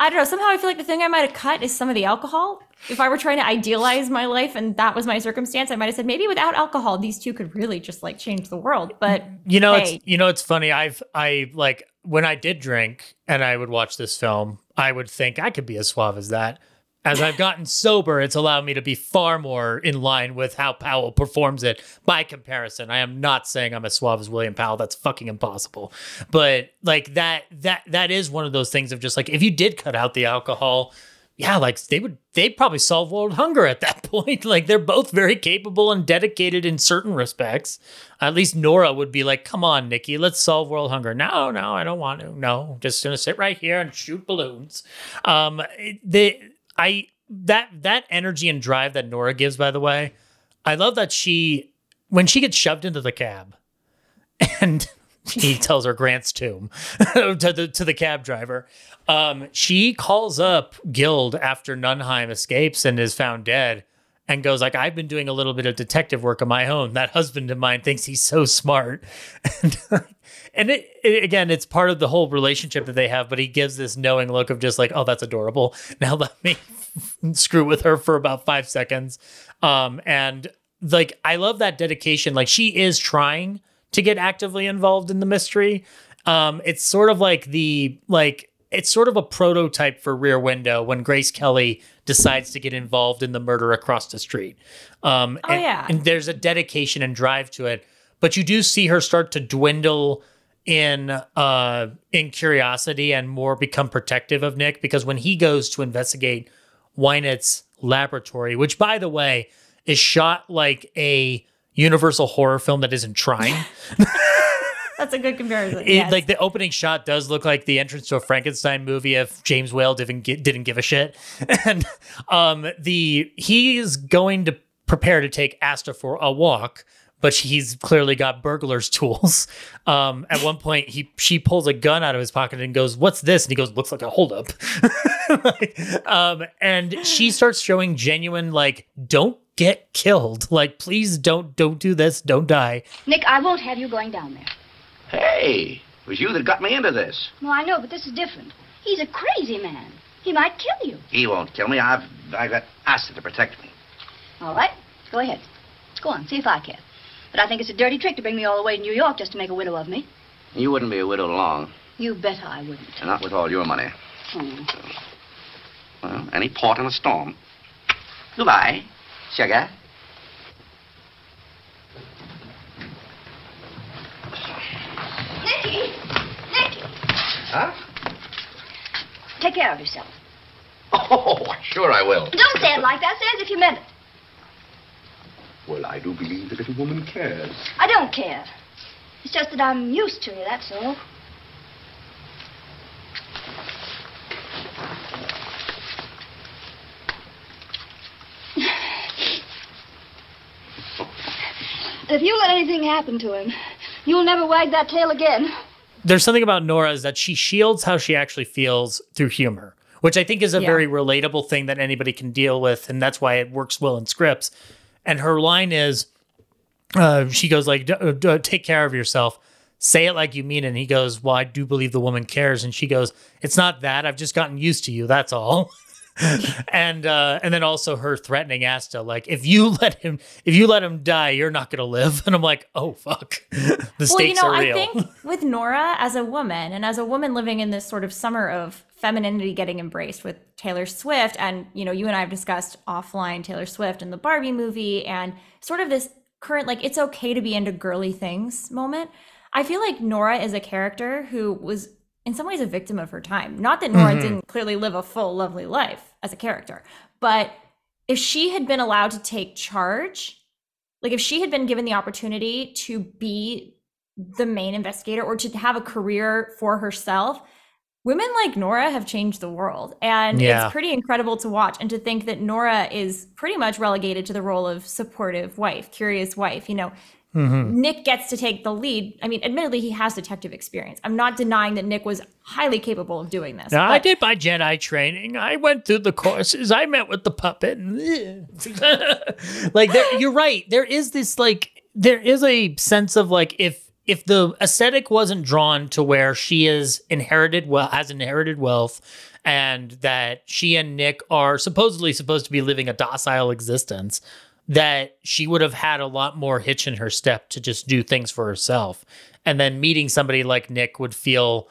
I don't know. Somehow I feel like the thing I might have cut is some of the alcohol. If I were trying to idealize my life and that was my circumstance, I might have said maybe without alcohol, these two could really just like change the world. But you know, hey. it's, you know, it's funny. I've I like when I did drink and I would watch this film, I would think I could be as suave as that. As I've gotten sober, it's allowed me to be far more in line with how Powell performs it by comparison. I am not saying I'm as suave as William Powell. That's fucking impossible. But like that, that, that is one of those things of just like, if you did cut out the alcohol, yeah, like they would, they'd probably solve world hunger at that point. Like they're both very capable and dedicated in certain respects. At least Nora would be like, come on, Nikki, let's solve world hunger. No, no, I don't want to. No, I'm just going to sit right here and shoot balloons. Um, the, I that that energy and drive that Nora gives, by the way, I love that she when she gets shoved into the cab and he tells her Grant's tomb to the to the cab driver. Um, she calls up Guild after Nunheim escapes and is found dead and goes like, I've been doing a little bit of detective work of my own. That husband of mine thinks he's so smart. And, and it, it, again, it's part of the whole relationship that they have, but he gives this knowing look of just like, oh, that's adorable. Now let me screw with her for about five seconds. Um, and like, I love that dedication. Like she is trying to get actively involved in the mystery. Um, it's sort of like the, like, it's sort of a prototype for Rear Window when Grace Kelly decides to get involved in the murder across the street. Um, oh, and, yeah. and there's a dedication and drive to it, but you do see her start to dwindle in, uh, in curiosity and more become protective of Nick, because when he goes to investigate Wynant's laboratory, which by the way is shot like a Universal horror film that isn't trying. That's a good comparison. It, yes. Like the opening shot does look like the entrance to a Frankenstein movie if James Whale didn't get, didn't give a shit. And um, the he is going to prepare to take Asta for a walk, but he's clearly got burglar's tools. Um, at one point, he she pulls a gun out of his pocket and goes, "What's this?" And he goes, "Looks like a holdup." like, um, and she starts showing genuine like, "Don't get killed! Like, please don't don't do this! Don't die!" Nick, I won't have you going down there. Hey, it was you that got me into this. No, I know, but this is different. He's a crazy man. He might kill you. He won't kill me. I've I got Asta to protect me. All right, go ahead. Go on, see if I can. But I think it's a dirty trick to bring me all the way to New York just to make a widow of me. You wouldn't be a widow long. You bet I wouldn't. Not with all your money. Hmm. So, well, any port in a storm. Goodbye, sugar. Nicky! Nicky! Huh? Take care of yourself. Oh, sure I will. Don't say it like that. Say it if you meant it. Well, I do believe the little woman cares. I don't care. It's just that I'm used to you, that's all. If you let anything happen to him, you'll never wag that tail again. There's something about Nora is that she shields how she actually feels through humor, which I think is a yeah. very relatable thing that anybody can deal with. And that's why it works well in scripts. And her line is, uh, she goes like, d- d- take care of yourself. Say it like you mean it. And he goes, well, I do believe the woman cares. And she goes, it's not that. I've just gotten used to you. That's all. and uh, and then also her threatening Asta, like, if you let him, if you let him die, you're not going to live. And I'm like, oh, fuck. The well, stakes you know, are real. I think with Nora as a woman and as a woman living in this sort of summer of femininity getting embraced with Taylor Swift. And, you know, you and I have discussed offline Taylor Swift and the Barbie movie and sort of this current, like, it's okay to be into girly things moment. I feel like Nora is a character who was in some ways a victim of her time. Not that Nora mm-hmm. didn't clearly live a full, lovely life as a character, but if she had been allowed to take charge, like if she had been given the opportunity to be the main investigator or to have a career for herself, women like Nora have changed the world. And yeah. it's pretty incredible to watch and to think that Nora is pretty much relegated to the role of supportive wife, curious wife, you know, Mm-hmm. Nick gets to take the lead. I mean, admittedly, he has detective experience. I'm not denying that Nick was highly capable of doing this. Now, but- I did my Jedi training. I went through the courses. I met with the puppet. like, there, you're right. There is this, like, there is a sense of, like, if if the ascetic wasn't drawn to where she is inherited, well, has inherited wealth, and that she and Nick are supposedly supposed to be living a docile existence, that she would have had a lot more hitch in her step to just do things for herself. And then meeting somebody like Nick would feel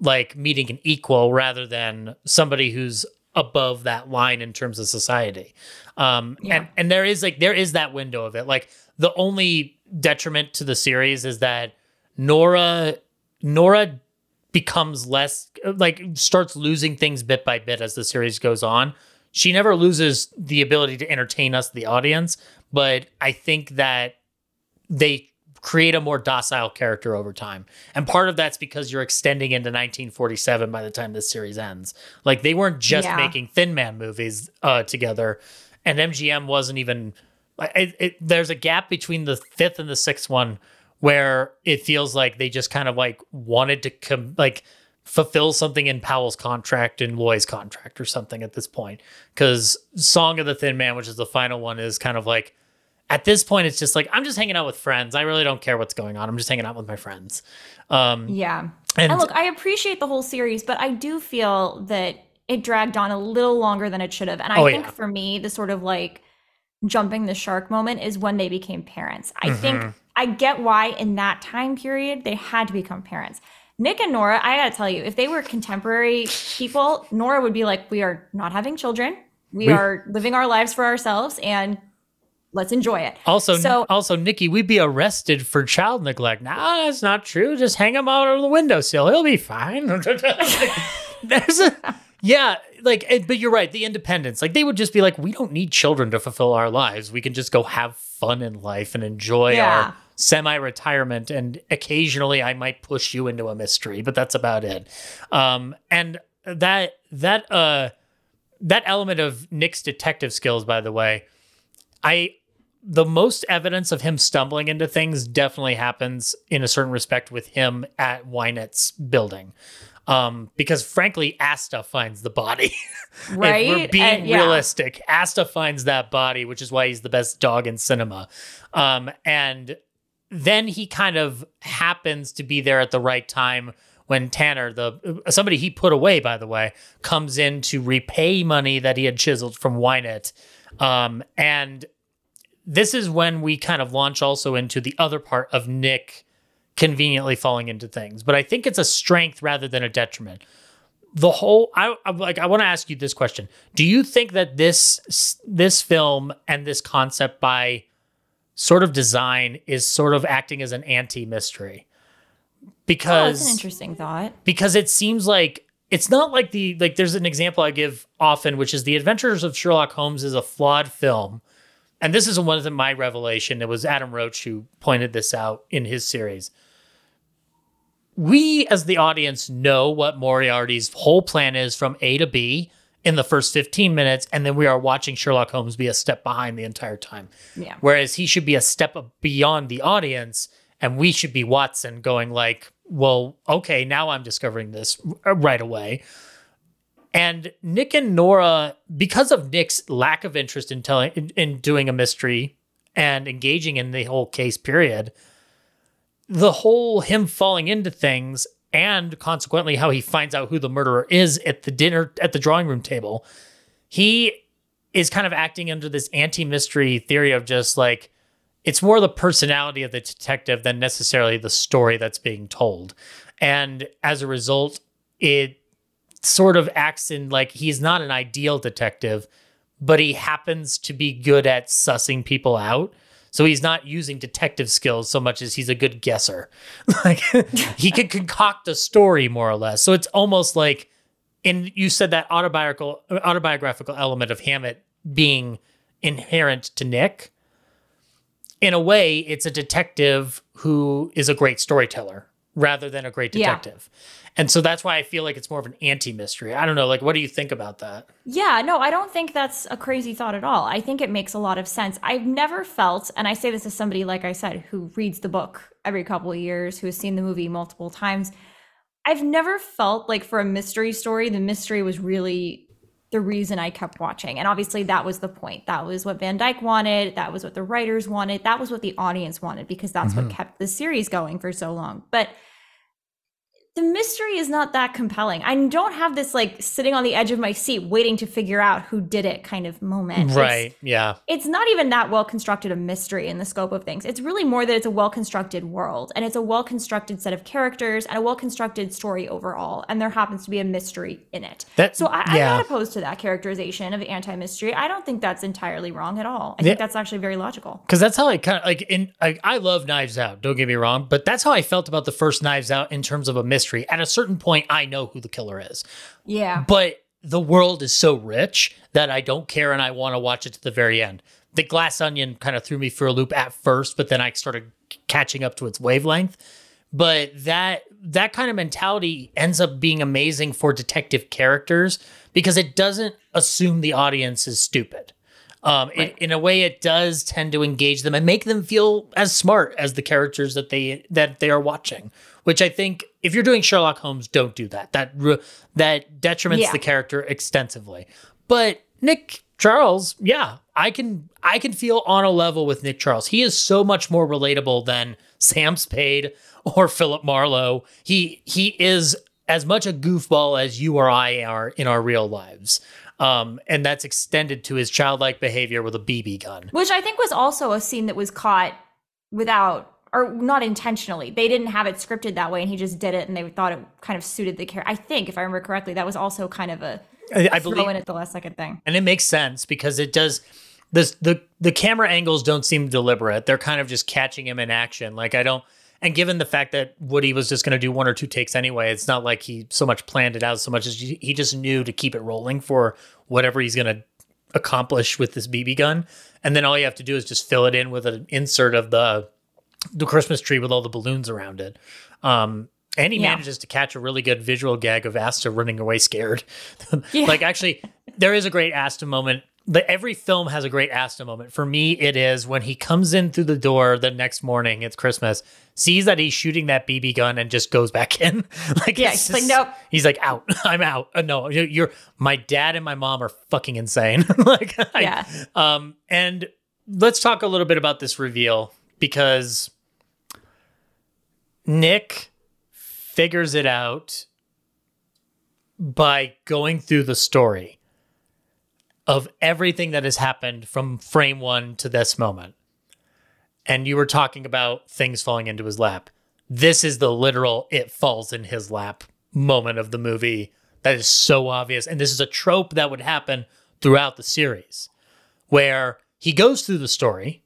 like meeting an equal rather than somebody who's above that line in terms of society. Um, yeah. and, and there is like, there is that window of it. Like the only detriment to the series is that Nora, Nora becomes less, like starts losing things bit by bit as the series goes on. She never loses the ability to entertain us, the audience, but I think that they create a more docile character over time. And part of that's because you're extending into nineteen forty-seven by the time this series ends. Like they weren't just yeah. making Thin Man movies uh, together, and M G M wasn't even, it, it, there's a gap between the fifth and the sixth one where it feels like they just kind of like wanted to come like, fulfill something in Powell's contract and Loy's contract or something at this point. Because Song of the Thin Man, which is the final one, is kind of like, at this point, it's just like, I'm just hanging out with friends. I really don't care what's going on. I'm just hanging out with my friends. Um, yeah. And, and look, I appreciate the whole series, but I do feel that it dragged on a little longer than it should have. And I oh, think yeah. for me, the sort of like jumping the shark moment is when they became parents. I mm-hmm. think I get why in that time period, they had to become parents. Nick and Nora, I gotta tell you, if they were contemporary people, Nora would be like, we are not having children. We, we are living our lives for ourselves and let's enjoy it. Also, so, also, Nikki, we'd be arrested for child neglect. No, that's not true. Just hang him out on the windowsill. He'll be fine. There's a, yeah, like, but you're right. The independence, like they would just be like, we don't need children to fulfill our lives. We can just go have fun in life and enjoy yeah. our semi-retirement, and occasionally I might push you into a mystery, but that's about it. Um, and that that uh, that element of Nick's detective skills, by the way, I the most evidence of him stumbling into things definitely happens in a certain respect with him at Wynant's building, um, because frankly, Asta finds the body. Right? If we're being uh, yeah. realistic, Asta finds that body, which is why he's the best dog in cinema, um, and. Then he kind of happens to be there at the right time when Tanner, the somebody he put away, by the way, comes in to repay money that he had chiseled from Wynant. Um, and this is when we kind of launch also into the other part of Nick conveniently falling into things. But I think it's a strength rather than a detriment. The whole, I, I like. I want to ask you this question. Do you think that this this film and this concept by sort of design is sort of acting as an anti-mystery? Because oh, that's an interesting thought. Because it seems like it's not like the like there's an example I give often, which is The Adventures of Sherlock Holmes is a flawed film. And this is one of the, my revelation. It was Adam Roach who pointed this out in his series. We as the audience know what Moriarty's whole plan is from A to B in the first fifteen minutes, and then we are watching Sherlock Holmes be a step behind the entire time. Yeah. Whereas he should be a step beyond the audience, and we should be Watson going like, well, okay, now I'm discovering this right away. And Nick and Nora, because of Nick's lack of interest in telling, in, in doing a mystery and engaging in the whole case period, the whole him falling into things and consequently how he finds out who the murderer is at the dinner, at the drawing room table, he is kind of acting under this anti-mystery theory of just like, it's more the personality of the detective than necessarily the story that's being told. And as a result, it sort of acts in like, he's not an ideal detective, but he happens to be good at sussing people out. So he's not using detective skills so much as he's a good guesser. Like he could concoct a story more or less. So it's almost like, and you said that autobiographical autobiographical element of Hammett being inherent to Nick. In a way, it's a detective who is a great storyteller rather than a great detective. Yeah. And so that's why I feel like it's more of an anti-mystery. I don't know. Like, what do you think about that? Yeah, no, I don't think that's a crazy thought at all. I think it makes a lot of sense. I've never felt, and I say this as somebody, like I said, who reads the book every couple of years, who has seen the movie multiple times. I've never felt like for a mystery story, the mystery was really the reason I kept watching. And obviously that was the point. That was what Van Dyke wanted. That was what the writers wanted. That was what the audience wanted, because that's mm-hmm. what kept the series going for so long. But the mystery is not that compelling. I don't have this like sitting on the edge of my seat waiting to figure out who did it kind of moment. Right. It's, yeah. It's not even that well constructed a mystery in the scope of things. It's really more that it's a well constructed world, and it's a well constructed set of characters and a well constructed story overall. And there happens to be a mystery in it. That, so I, yeah. I'm not opposed to that characterization of anti-mystery. I don't think that's entirely wrong at all. I yeah. think that's actually very logical. Because that's how I kind of like in. I, I love Knives Out. Don't get me wrong, but that's how I felt about the first Knives Out in terms of a mystery. At a certain point, I know who the killer is. Yeah. But the world is so rich that I don't care, and I want to watch it to the very end. The Glass Onion kind of threw me for a loop at first, but then I started catching up to its wavelength. But that that kind of mentality ends up being amazing for detective characters because it doesn't assume the audience is stupid. Um, right. it, in a way, it does tend to engage them and make them feel as smart as the characters that they that they are watching, which I think if you're doing Sherlock Holmes, don't do that. That that detriments yeah. the character extensively. But Nick Charles, yeah, I can I can feel on a level with Nick Charles. He is so much more relatable than Sam Spade or Philip Marlowe. He he is as much a goofball as you or I are in our real lives. Um, and that's extended to his childlike behavior with a B B gun. Which I think was also a scene that was caught without, or not intentionally. They didn't have it scripted that way, and he just did it, and they thought it kind of suited the character. I think, if I remember correctly, that was also kind of a I, I throw believe, in at the last second thing. And it makes sense, because it does, this, the, the camera angles don't seem deliberate. They're kind of just catching him in action. Like, I don't... And given the fact that Woody was just going to do one or two takes anyway, it's not like he so much planned it out so much as he just knew to keep it rolling for whatever he's going to accomplish with this B B gun. And then all you have to do is just fill it in with an insert of the the Christmas tree with all the balloons around it. Um, and he yeah. manages to catch a really good visual gag of Asta running away scared. yeah. Like, actually, there is a great Asta moment. The, every film has a great Asta moment. For me, it is when he comes in through the door the next morning, it's Christmas, sees that he's shooting that B B gun and just goes back in. Like, yeah, he's just, like, nope. He's like, out. I'm out. Uh, no, you're, you're, my dad and my mom are fucking insane. Like, yeah. I, um, and let's talk a little bit about this reveal, because Nick figures it out by going through the story of everything that has happened from frame one to this moment. And you were talking about things falling into his lap. This is the literal it falls in his lap moment of the movie that is so obvious. And this is a trope that would happen throughout the series, where he goes through the story,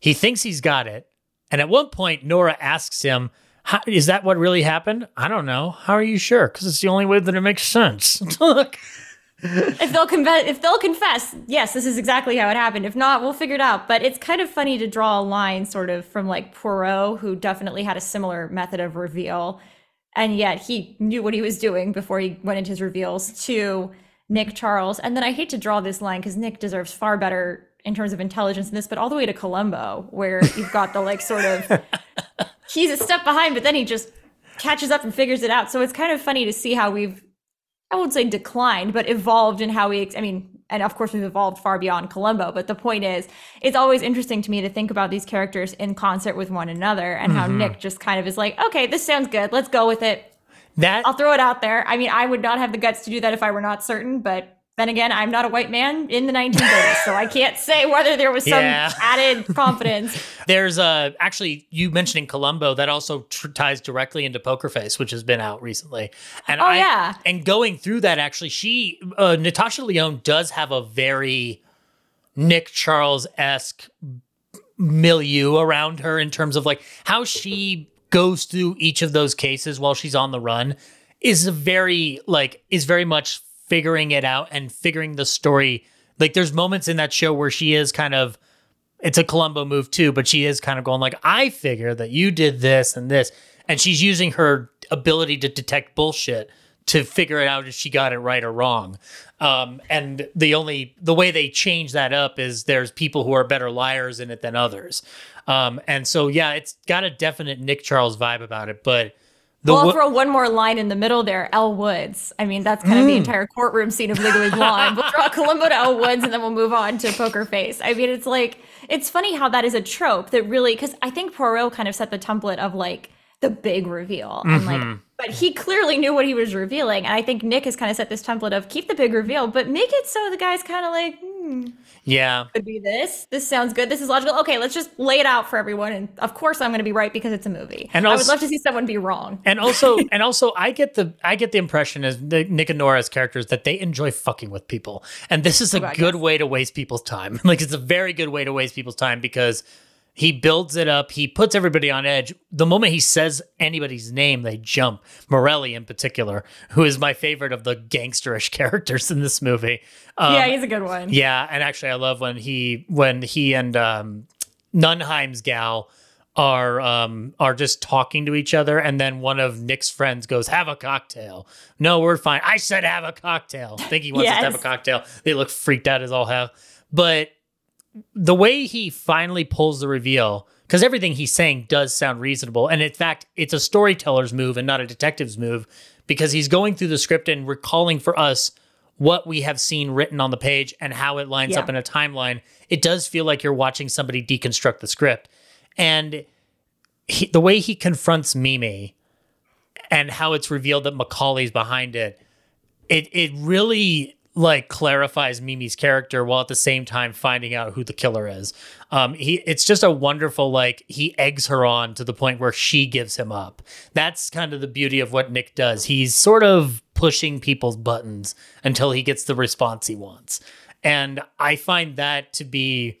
he thinks he's got it, and at one point Nora asks him, How, is that what really happened? I don't know. How are you sure? Because it's the only way that it makes sense. Look. if they'll confess, if they'll confess, yes, this is exactly how it happened. If not, we'll figure it out. But it's kind of funny to draw a line sort of from like Poirot, who definitely had a similar method of reveal, and yet he knew what he was doing before he went into his reveals, to Nick Charles. And then I hate to draw this line, because Nick deserves far better in terms of intelligence in this, but all the way to Columbo, where you've got the like sort of, he's a step behind, but then he just catches up and figures it out. So it's kind of funny to see how we've, I won't say declined, but evolved in how we, I mean, and of course we've evolved far beyond Columbo, but the point is, it's always interesting to me to think about these characters in concert with one another, and mm-hmm. how Nick just kind of is like, okay, this sounds good. Let's go with it. That I'll throw it out there. I mean, I would not have the guts to do that if I were not certain, but then again, I'm not a white man in the nineteen thirties, so I can't say whether there was some yeah. added confidence. There's uh, actually, you mentioning Columbo, that also tr- ties directly into Poker Face, which has been out recently. And oh, I, yeah. And going through that, actually, she, uh, Natasha Lyonne does have a very Nick Charles-esque milieu around her in terms of like how she goes through each of those cases while she's on the run is a very, like, is very much figuring it out and figuring the story. Like, there's moments in that show where she is kind of, it's a Columbo move too, but she is kind of going like, I figure that you did this and this. And she's using her ability to detect bullshit to figure it out if she got it right or wrong. Um, and the only, the way they change that up is there's people who are better liars in it than others. Um, and so, yeah, it's got a definite Nick Charles vibe about it, but The well, I'll throw one more line in the middle there. Elle Woods. I mean, that's kind of mm. the entire courtroom scene of Legally Blonde. We'll draw Columbo to Elle Woods, and then we'll move on to Poker Face. I mean, it's like, it's funny how that is a trope that really, because I think Poirot kind of set the template of like the big reveal. Mm-hmm. And like, but he clearly knew what he was revealing. And I think Nick has kind of set this template of keep the big reveal, but make it so the guy's kind of like, hmm. Yeah. Could be this. This sounds good. This is logical. Okay, let's just lay it out for everyone. And of course I'm going to be right because it's a movie. And also, I would love to see someone be wrong. And also, and also I get the I get the impression as Nick and Nora as characters that they enjoy fucking with people. And this is a oh, good way to waste people's time. Like, it's a very good way to waste people's time because he builds it up. He puts everybody on edge. The moment he says anybody's name, they jump. Morelli in particular, who is my favorite of the gangsterish characters in this movie. Um, yeah, he's a good one. Yeah, and actually I love when he when he and um, Nunheim's gal are um, are just talking to each other, and then one of Nick's friends goes, have a cocktail. No, we're fine. I said have a cocktail. I think he wants yes. us to have a cocktail. They look freaked out as all hell. But the way he finally pulls the reveal, because everything he's saying does sound reasonable. And in fact, it's a storyteller's move and not a detective's move, because he's going through the script and recalling for us what we have seen written on the page and how it lines yeah. up in a timeline. It does feel like you're watching somebody deconstruct the script. And he, the way he confronts Mimi and how it's revealed that Macaulay's behind it, it, it really like clarifies Mimi's character while at the same time finding out who the killer is. Um, he it's just a wonderful, like, he eggs her on to the point where she gives him up. That's kind of the beauty of what Nick does. He's sort of pushing people's buttons until he gets the response he wants. And I find that to be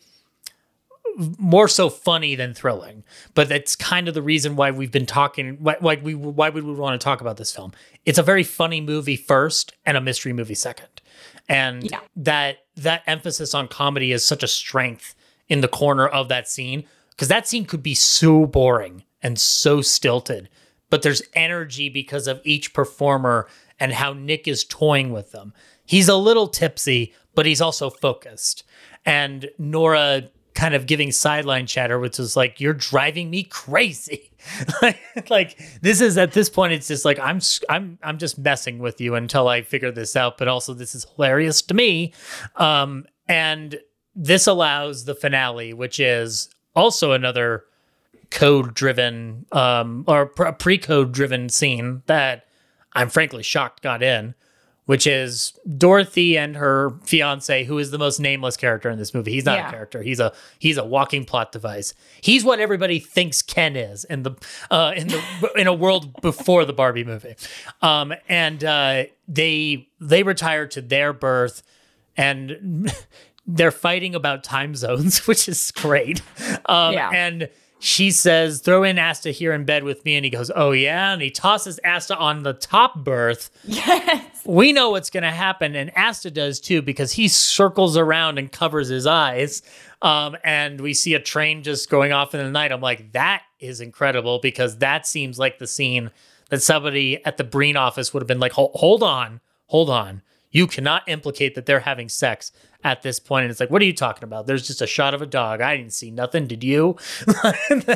more so funny than thrilling, but that's kind of the reason why we've been talking. Why, why we why would we want to talk about this film? It's a very funny movie first and a mystery movie second, and yeah. that that emphasis on comedy is such a strength in the corner of that scene, because that scene could be so boring and so stilted, but there's energy because of each performer and how Nick is toying with them. He's a little tipsy, but he's also focused, and Nora kind of giving sideline chatter, which is like, you're driving me crazy. like, like this is, at this point, it's just like, I'm, I'm, I'm just messing with you until I figure this out. But also, this is hilarious to me. Um, and this allows the finale, which is also another code driven, um, or pre-code driven scene that I'm frankly shocked got in, which is Dorothy and her fiance, who is the most nameless character in this movie. He's not yeah. a character. He's a he's a walking plot device. He's what everybody thinks Ken is in the uh, in the in a world before the Barbie movie. Um, and uh, they they retire to their berth, and they're fighting about time zones, which is great. Um, yeah. And she says, throw in Asta here in bed with me. And he goes, oh, yeah. And he tosses Asta on the top berth. Yes. We know what's going to happen. And Asta does, too, because he circles around and covers his eyes. Um, and we see a train just going off in the night. I'm like, that is incredible, because that seems like the scene that somebody at the Breen office would have been like, hold on, hold on. You cannot implicate that they're having sex at this point. And it's like, what are you talking about? There's just a shot of a dog. I didn't see nothing. Did you?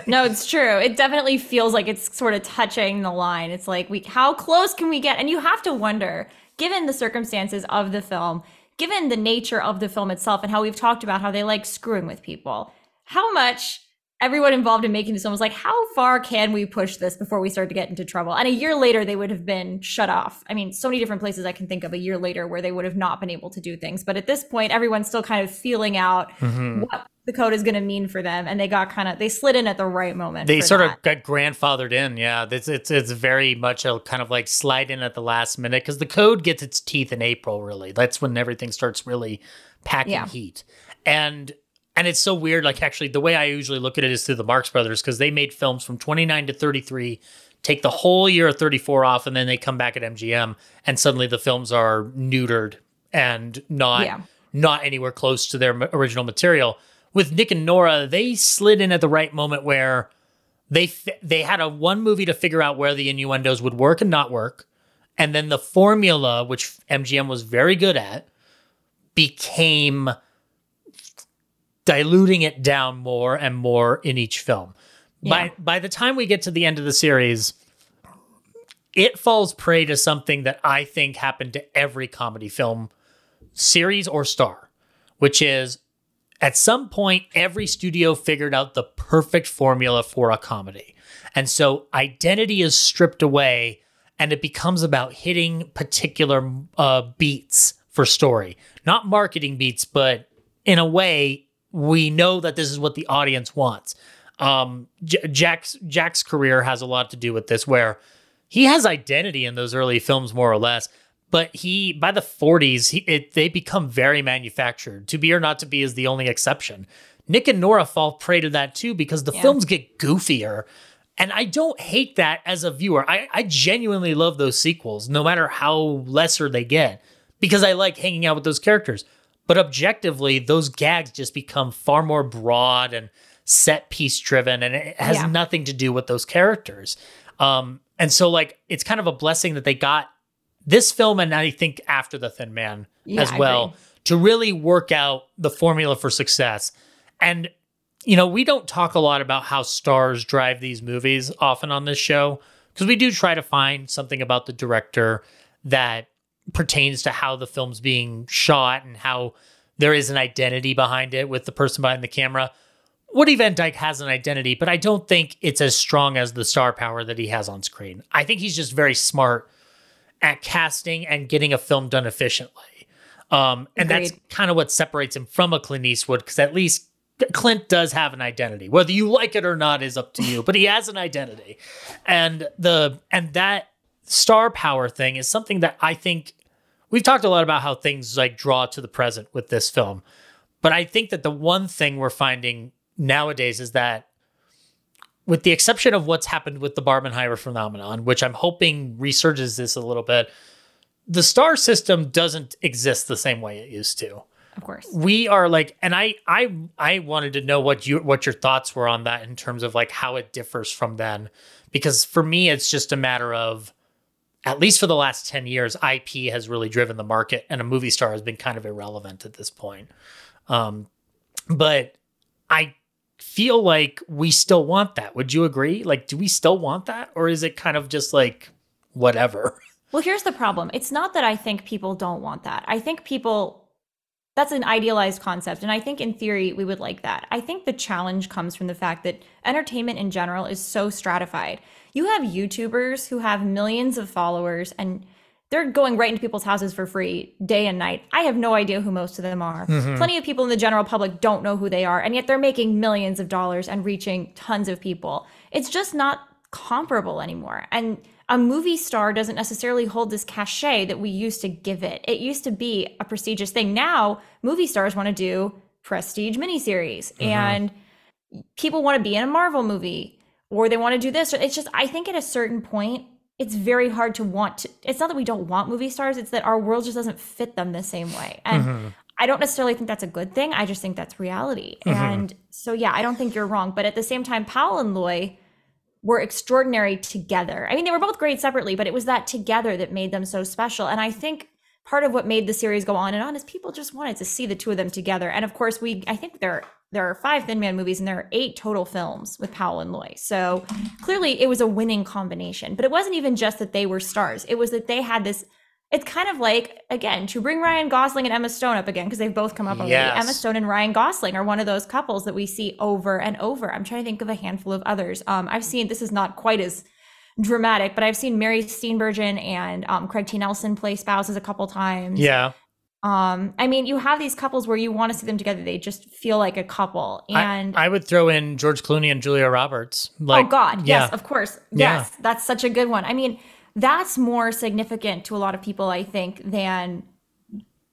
No, it's true. It definitely feels like it's sort of touching the line. It's like, we, how close can we get? And you have to wonder, given the circumstances of the film, given the nature of the film itself, and how we've talked about how they like screwing with people, how much everyone involved in making this film was like, how far can we push this before we start to get into trouble? And a year later, they would have been shut off. I mean, so many different places I can think of a year later where they would have not been able to do things. But at this point, everyone's still kind of feeling out mm-hmm. what the code is going to mean for them. And they got kind of, they slid in at the right moment. They sort that. of got grandfathered in. Yeah, it's, it's, it's very much a kind of like slide in at the last minute, because the code gets its teeth in April, really. That's when everything starts really packing yeah. heat. And And it's so weird, like, actually, the way I usually look at it is through the Marx Brothers, because they made films from twenty-nine to thirty-three, take the whole year of thirty-four off, and then they come back at M G M, and suddenly the films are neutered and not, yeah. not anywhere close to their original material. With Nick and Nora, they slid in at the right moment where they fi- they had a one movie to figure out where the innuendos would work and not work, and then the formula, which M G M was very good at, became diluting it down more and more in each film. Yeah. By by the time we get to the end of the series, it falls prey to something that I think happened to every comedy film series or star, which is at some point, every studio figured out the perfect formula for a comedy. And so identity is stripped away and it becomes about hitting particular uh, beats for story, not marketing beats, but in a way we know that this is what the audience wants. Um, J- Jack's, Jack's career has a lot to do with this, where he has identity in those early films, more or less. But he, by the forties, he, it, they become very manufactured. To Be or Not to Be is the only exception. Nick and Nora fall prey to that too, because the yeah. films get goofier. And I don't hate that as a viewer. I, I genuinely love those sequels, no matter how lesser they get, because I like hanging out with those characters. But objectively, those gags just become far more broad and set piece driven, and it has yeah. nothing to do with those characters. Um, and so like, it's kind of a blessing that they got this film, and I think after The Thin Man yeah, as well, to really work out the formula for success. And, you know, we don't talk a lot about how stars drive these movies often on this show, because we do try to find something about the director that pertains to how the film's being shot and how there is an identity behind it with the person behind the camera. Woody Van Dyke has an identity, but I don't think it's as strong as the star power that he has on screen. I think he's just very smart at casting and getting a film done efficiently. Um, and Agreed. That's kind of what separates him from a Clint Eastwood, because at least Clint does have an identity. Whether you like it or not is up to you, but he has an identity. And the and that star power thing is something that I think, we've talked a lot about how things like draw to the present with this film. But I think that the one thing we're finding nowadays is that, with the exception of what's happened with the Barbenheimer phenomenon, which I'm hoping resurges this a little bit, the star system doesn't exist the same way it used to. Of course. We are like, and I I, I wanted to know what you what your thoughts were on that in terms of like how it differs from then. Because for me, it's just a matter of, at least for the last ten years, I P has really driven the market and a movie star has been kind of irrelevant at this point. Um, but I feel like we still want that. Would you agree? Like, do we still want that? Or is it kind of just like, whatever? Well, here's the problem. It's not that I think people don't want that. I think people, that's an idealized concept. And I think in theory, we would like that. I think the challenge comes from the fact that entertainment in general is so stratified. You have YouTubers who have millions of followers and they're going right into people's houses for free day and night. I have no idea who most of them are. Mm-hmm. Plenty of people in the general public don't know who they are, and yet they're making millions of dollars and reaching tons of people. It's just not comparable anymore. And a movie star doesn't necessarily hold this cachet that we used to give it. It used to be a prestigious thing. Now, movie stars want to do prestige miniseries, mm-hmm. and people want to be in a Marvel movie, or they want to do this. It's just, I think at a certain point, it's very hard to want to, it's not that we don't want movie stars, it's that our world just doesn't fit them the same way. And mm-hmm. I don't necessarily think that's a good thing. I just think that's reality. Mm-hmm. And so, yeah, I don't think you're wrong. But at the same time, Powell and Loy were extraordinary together. I mean, they were both great separately, but it was that together that made them so special. And I think part of what made the series go on and on is people just wanted to see the two of them together. And of course, we, I think they're, there are five Thin Man movies and there are eight total films with Powell and Loy. So clearly it was a winning combination, but it wasn't even just that they were stars. It was that they had this, it's kind of like, again, to bring Ryan Gosling and Emma Stone up again, because they've both come up already. Yes. Emma Stone and Ryan Gosling are one of those couples that we see over and over. I'm trying to think of a handful of others. Um, I've seen, this is not quite as dramatic, but I've seen Mary Steenburgen and um, Craig T. Nelson play spouses a couple times. Yeah. Um, I mean, you have these couples where you want to see them together. They just feel like a couple. And I, I would throw in George Clooney and Julia Roberts. Like, oh God. Yeah. Yes, of course. Yes. Yeah. That's such a good one. I mean, that's more significant to a lot of people, I think, than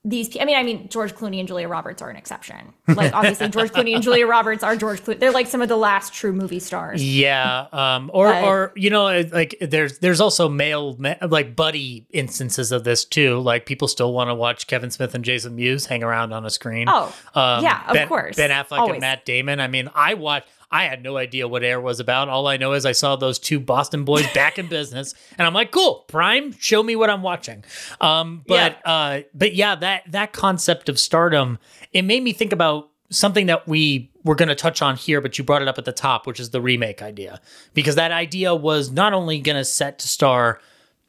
these. I mean, I mean, George Clooney and Julia Roberts are an exception. Like, obviously George Clooney and Julia Roberts are George Clooney. They're like some of the last true movie stars. Yeah. Um, or, but, or, you know, like there's, there's also male, like buddy instances of this too. Like people still want to watch Kevin Smith and Jason Mewes hang around on a screen. Oh um, yeah, of ben, course. Ben Affleck Always. And Matt Damon. I mean, I watched, I had no idea what Air was about. All I know is I saw those two Boston boys back in business and I'm like, cool, Prime, show me what I'm watching. Um, but, yeah. uh, but yeah, that, that concept of stardom, it made me think about something that we were going to touch on here, but you brought it up at the top, which is the remake idea, because that idea was not only going to set to star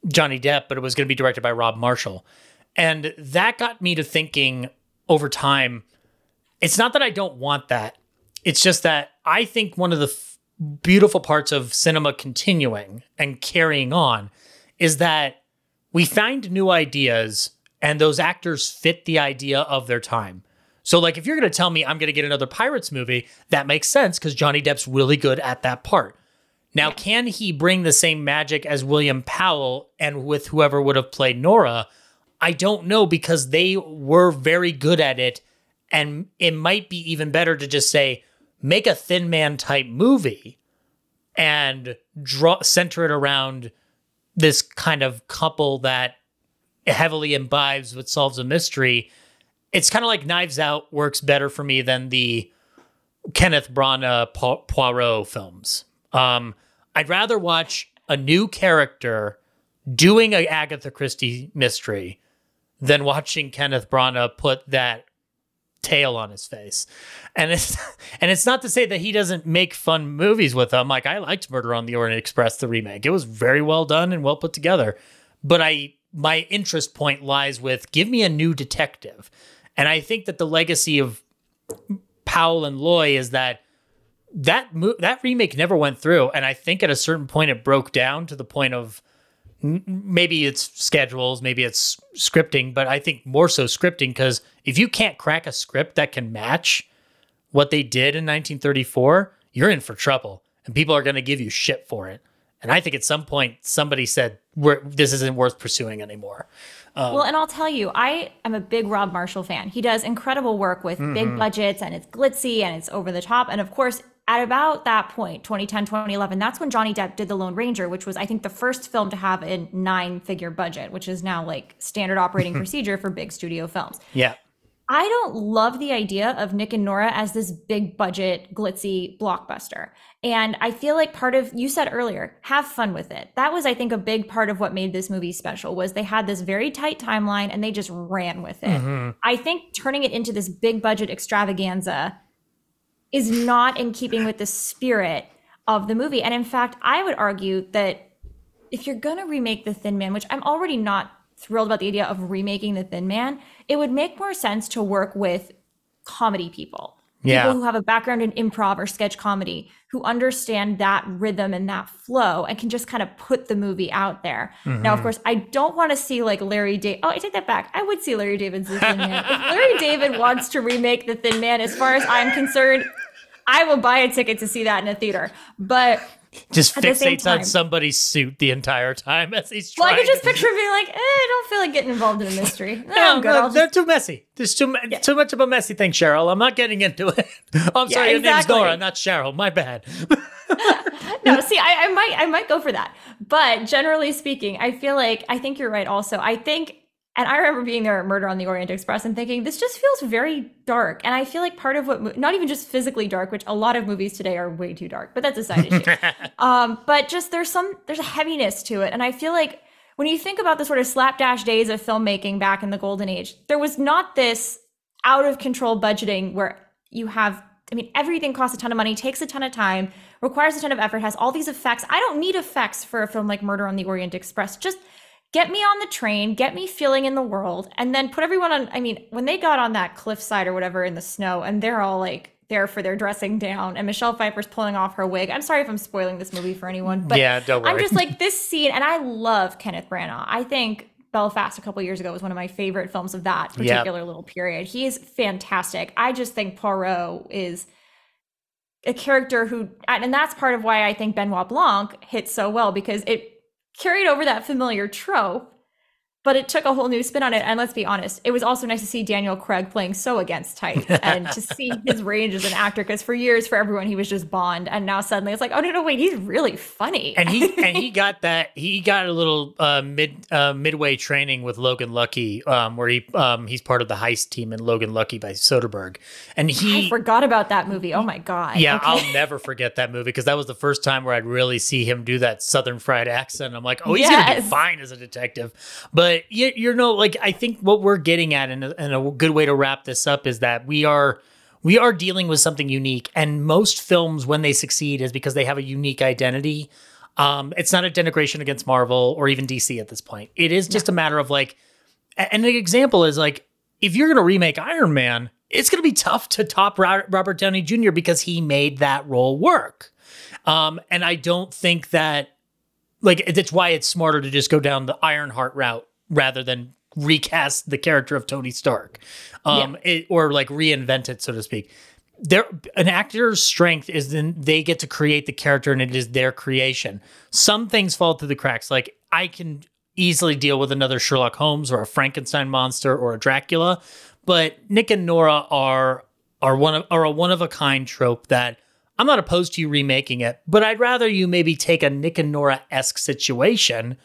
Johnny Depp, but it was going to be directed by Rob Marshall. And that got me to thinking over time, it's not that I don't want that. It's just that I think one of the f- beautiful parts of cinema continuing and carrying on is that we find new ideas and those actors fit the idea of their time. So like, if you're going to tell me I'm going to get another Pirates movie, that makes sense because Johnny Depp's really good at that part. Now, can he bring the same magic as William Powell and with whoever would have played Nora? I don't know, because they were very good at it. And it might be even better to just say, make a Thin Man type movie and draw center it around this kind of couple that heavily imbibes what solves a mystery. It's kind of like Knives Out works better for me than the Kenneth Branagh Poirot films. Um, I'd rather watch a new character doing an Agatha Christie mystery than watching Kenneth Branagh put that tail on his face. And it's and it's not to say that he doesn't make fun movies with them. Like, I liked Murder on the Orient Express, the remake. It was very well done and well put together. But I my interest point lies with, give me a new detective. And I think that the legacy of Powell and Loy is that That mo- that remake never went through, and I think at a certain point it broke down to the point of n- maybe it's schedules, maybe it's scripting, but I think more so scripting, because if you can't crack a script that can match what they did in nineteen thirty-four, you're in for trouble, and people are going to give you shit for it. And I think at some point somebody said, We're, this isn't worth pursuing anymore. Um, well, and I'll tell you, I am a big Rob Marshall fan. He does incredible work with mm-hmm. big budgets, and it's glitzy, and it's over the top, and of course, at about that point, twenty ten, twenty eleven, that's when Johnny Depp did The Lone Ranger, which was, I think, the first film to have a nine-figure budget, which is now like standard operating procedure for big studio films. Yeah. I don't love the idea of Nick and Nora as this big budget, glitzy blockbuster. And I feel like part of, you said earlier, have fun with it. That was, I think, a big part of what made this movie special, was they had this very tight timeline and they just ran with it. Mm-hmm. I think turning it into this big budget extravaganza is not in keeping with the spirit of the movie. And in fact, I would argue that if you're gonna remake The Thin Man, which I'm already not thrilled about the idea of remaking The Thin Man, it would make more sense to work with comedy people, yeah. people who have a background in improv or sketch comedy, who understand that rhythm and that flow and can just kind of put the movie out there. Mm-hmm. Now, of course, I don't want to see like Larry David. Oh, I take that back. I would see Larry David's The Thin Man. If Larry David wants to remake The Thin Man, as far as I'm concerned, I will buy a ticket to see that in a theater. But just fixates on somebody's suit the entire time as he's trying. Well, I could just picture being like, eh, I don't feel like getting involved in a mystery. No, no, I'm good. No, they're just... too messy. There's too yeah. too much of a messy thing, Cheryl. I'm not getting into it. Oh, I'm yeah, sorry, your exactly. name's Nora, not Cheryl. My bad. No, see, I, I might, I might go for that. But generally speaking, I feel like I think you're right. Also, I think, and I remember being there at Murder on the Orient Express and thinking, this just feels very dark. And I feel like part of what, not even just physically dark, which a lot of movies today are way too dark, but that's a side issue. Um, but just there's some, there's a heaviness to it. And I feel like when you think about the sort of slapdash days of filmmaking back in the golden age, there was not this out of control budgeting where you have, I mean, everything costs a ton of money, takes a ton of time, requires a ton of effort, has all these effects. I don't need effects for a film like Murder on the Orient Express. Just get me on the train, get me feeling in the world, and then put everyone on. I mean, when they got on that cliffside or whatever in the snow, and they're all like there for their dressing down, and Michelle Pfeiffer's pulling off her wig. I'm sorry if I'm spoiling this movie for anyone, but yeah, don't worry. I'm just like this scene, and I love Kenneth Branagh. I think Belfast a couple years ago was one of my favorite films of that particular yep. little period. He is fantastic. I just think Poirot is a character who, and that's part of why I think Benoit Blanc hits so well, because it carried over that familiar trope, but it took a whole new spin on it. And let's be honest, it was also nice to see Daniel Craig playing so against type and to see his range as an actor, because for years, for everyone, he was just Bond. And now suddenly it's like, oh, no, no, wait, he's really funny. And he and he got that. He got a little uh, mid uh, midway training with Logan Lucky, um, where he um, he's part of the heist team in Logan Lucky by Soderbergh. And he I forgot about that movie. Oh, my God. Yeah, okay. I'll never forget that movie, because that was the first time where I'd really see him do that Southern fried accent. I'm like, oh, he's yes. going to be fine as a detective. But But, you, you know, like, I think what we're getting at, and a good way to wrap this up, is that we are we are dealing with something unique. And most films, when they succeed, is because they have a unique identity. Um, it's not a denigration against Marvel or even D C at this point. It is just yeah. a matter of like, and an example is like, if you're going to remake Iron Man, it's going to be tough to top Robert Downey Junior because he made that role work. Um, and I don't think that, like, that's why it's smarter to just go down the Ironheart route rather than recast the character of Tony Stark, um, yeah. it, or like reinvent it, so to speak. There, an actor's strength is then they get to create the character and it is their creation. Some things fall through the cracks. Like, I can easily deal with another Sherlock Holmes or a Frankenstein monster or a Dracula, but Nick and Nora are are one of, are a one of a kind trope that I'm not opposed to you remaking it, but I'd rather you maybe take a Nick and Nora-esque situation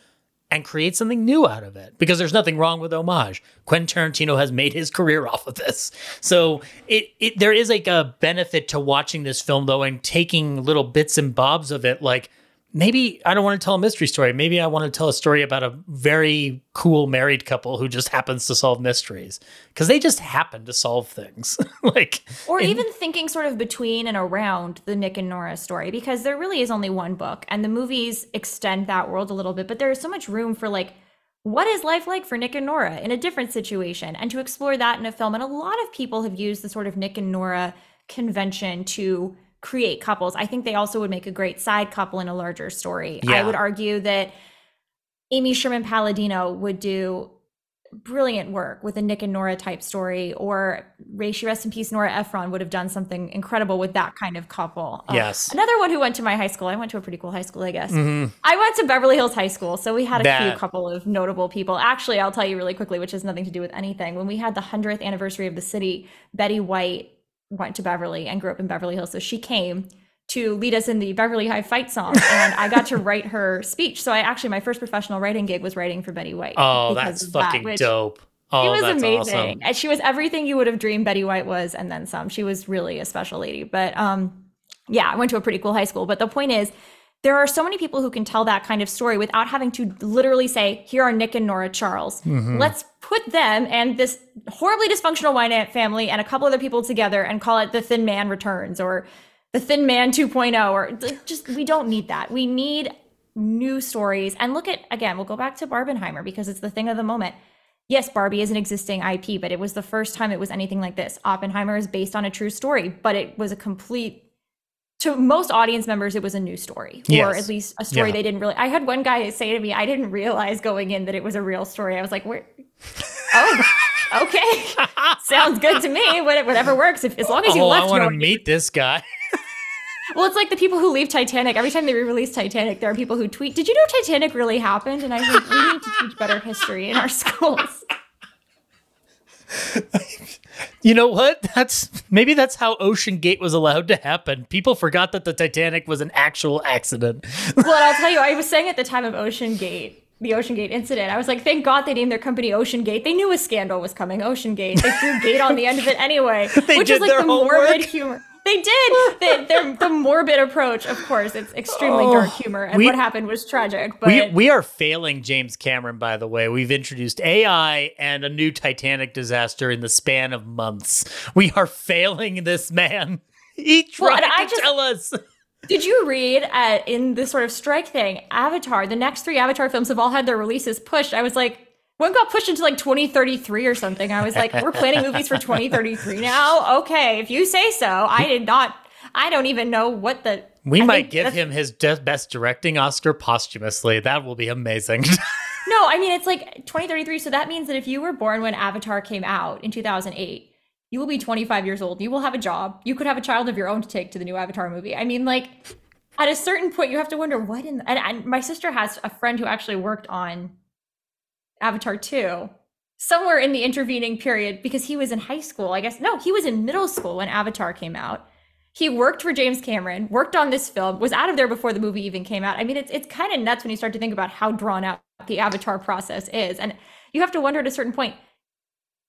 and create something new out of it, because there's nothing wrong with homage. Quentin Tarantino has made his career off of this. So it, it there is like a benefit to watching this film though, and taking little bits and bobs of it. Like, maybe I don't want to tell a mystery story. Maybe I want to tell a story about a very cool married couple who just happens to solve mysteries, because they just happen to solve things. Like, or in- even thinking sort of between and around the Nick and Nora story, because there really is only one book and the movies extend that world a little bit, but there is so much room for like, what is life like for Nick and Nora in a different situation, and to explore that in a film. And a lot of people have used the sort of Nick and Nora convention to create couples. I think they also would make a great side couple in a larger story. Yeah. I would argue that Amy Sherman-Palladino would do brilliant work with a Nick and Nora type story, or Ray, she rest in peace, Nora Ephron would have done something incredible with that kind of couple. Yes. Uh, another one who went to my high school. I went to a pretty cool high school, I guess. Mm-hmm. I went to Beverly Hills High School, so we had a that. few couple of notable people. Actually, I'll tell you really quickly, which has nothing to do with anything. When we had the hundredth anniversary of the city, Betty White went to Beverly and grew up in Beverly Hills. So she came to lead us in the Beverly High fight song, and I got to write her speech. So I actually, my first professional writing gig was writing for Betty White. Oh, that's fucking that, dope. Oh, it was that's amazing. Awesome. And she was everything you would have dreamed Betty White was, and then some. She was really a special lady. But um, yeah, I went to a pretty cool high school. But the point is, there are so many people who can tell that kind of story without having to literally say, here are Nick and Nora Charles. Mm-hmm. Let's put them and this horribly dysfunctional Wynant family and a couple other people together and call it The Thin Man Returns or The Thin Man two point oh, or just, we don't need that. We need new stories. And look at, again, we'll go back to Barbenheimer because it's the thing of the moment. Yes, Barbie is an existing I P, but it was the first time it was anything like this. Oppenheimer is based on a true story, but it was a complete, to most audience members, it was a new story, yes. or at least a story yeah. they didn't really. I had one guy say to me, I didn't realize going in that it was a real story. I was like, where? Oh, okay. Sounds good to me. Whatever works. If, as long as you oh, left. I want to no- meet this guy. Well, it's like the people who leave Titanic. Every time they re-release Titanic, there are people who tweet, did you know Titanic really happened? And I was like, we need to teach better history in our schools. You know what? That's maybe that's how Ocean Gate was allowed to happen. People forgot that the Titanic was an actual accident. Well, I'll tell you, I was saying at the time of Ocean Gate, the Ocean Gate incident, I was like, thank God they named their company Ocean Gate. They knew a scandal was coming. Ocean Gate. They threw Gate on the end of it anyway. They which did is like their the homework. Morbid humor. They did. They, they're, the morbid approach, of course, it's extremely oh, dark humor, and we, what happened was tragic. But we, we are failing James Cameron, by the way. We've introduced A I and a new Titanic disaster in the span of months. We are failing this man. He tried well, to just, tell us. Did you read uh, in this sort of strike thing, Avatar, the next three Avatar films have all had their releases pushed. I was like, one got pushed into like twenty thirty-three or something. I was like, we're planning movies for twenty thirty-three now? Okay, if you say so. I did not, I don't even know what the... We I might give him his de- best directing Oscar posthumously. That will be amazing. No, I mean, it's like twenty thirty-three. So that means that if you were born when Avatar came out in two thousand eight, you will be twenty-five years old. You will have a job. You could have a child of your own to take to the new Avatar movie. I mean, like, at a certain point, you have to wonder what in... The, and, and my sister has a friend who actually worked on Avatar two somewhere in the intervening period, because he was in high school, I guess. No, he was in middle school when Avatar came out. He worked for James Cameron, worked on this film, was out of there before the movie even came out. I mean, it's it's kind of nuts when you start to think about how drawn out the Avatar process is. And you have to wonder at a certain point,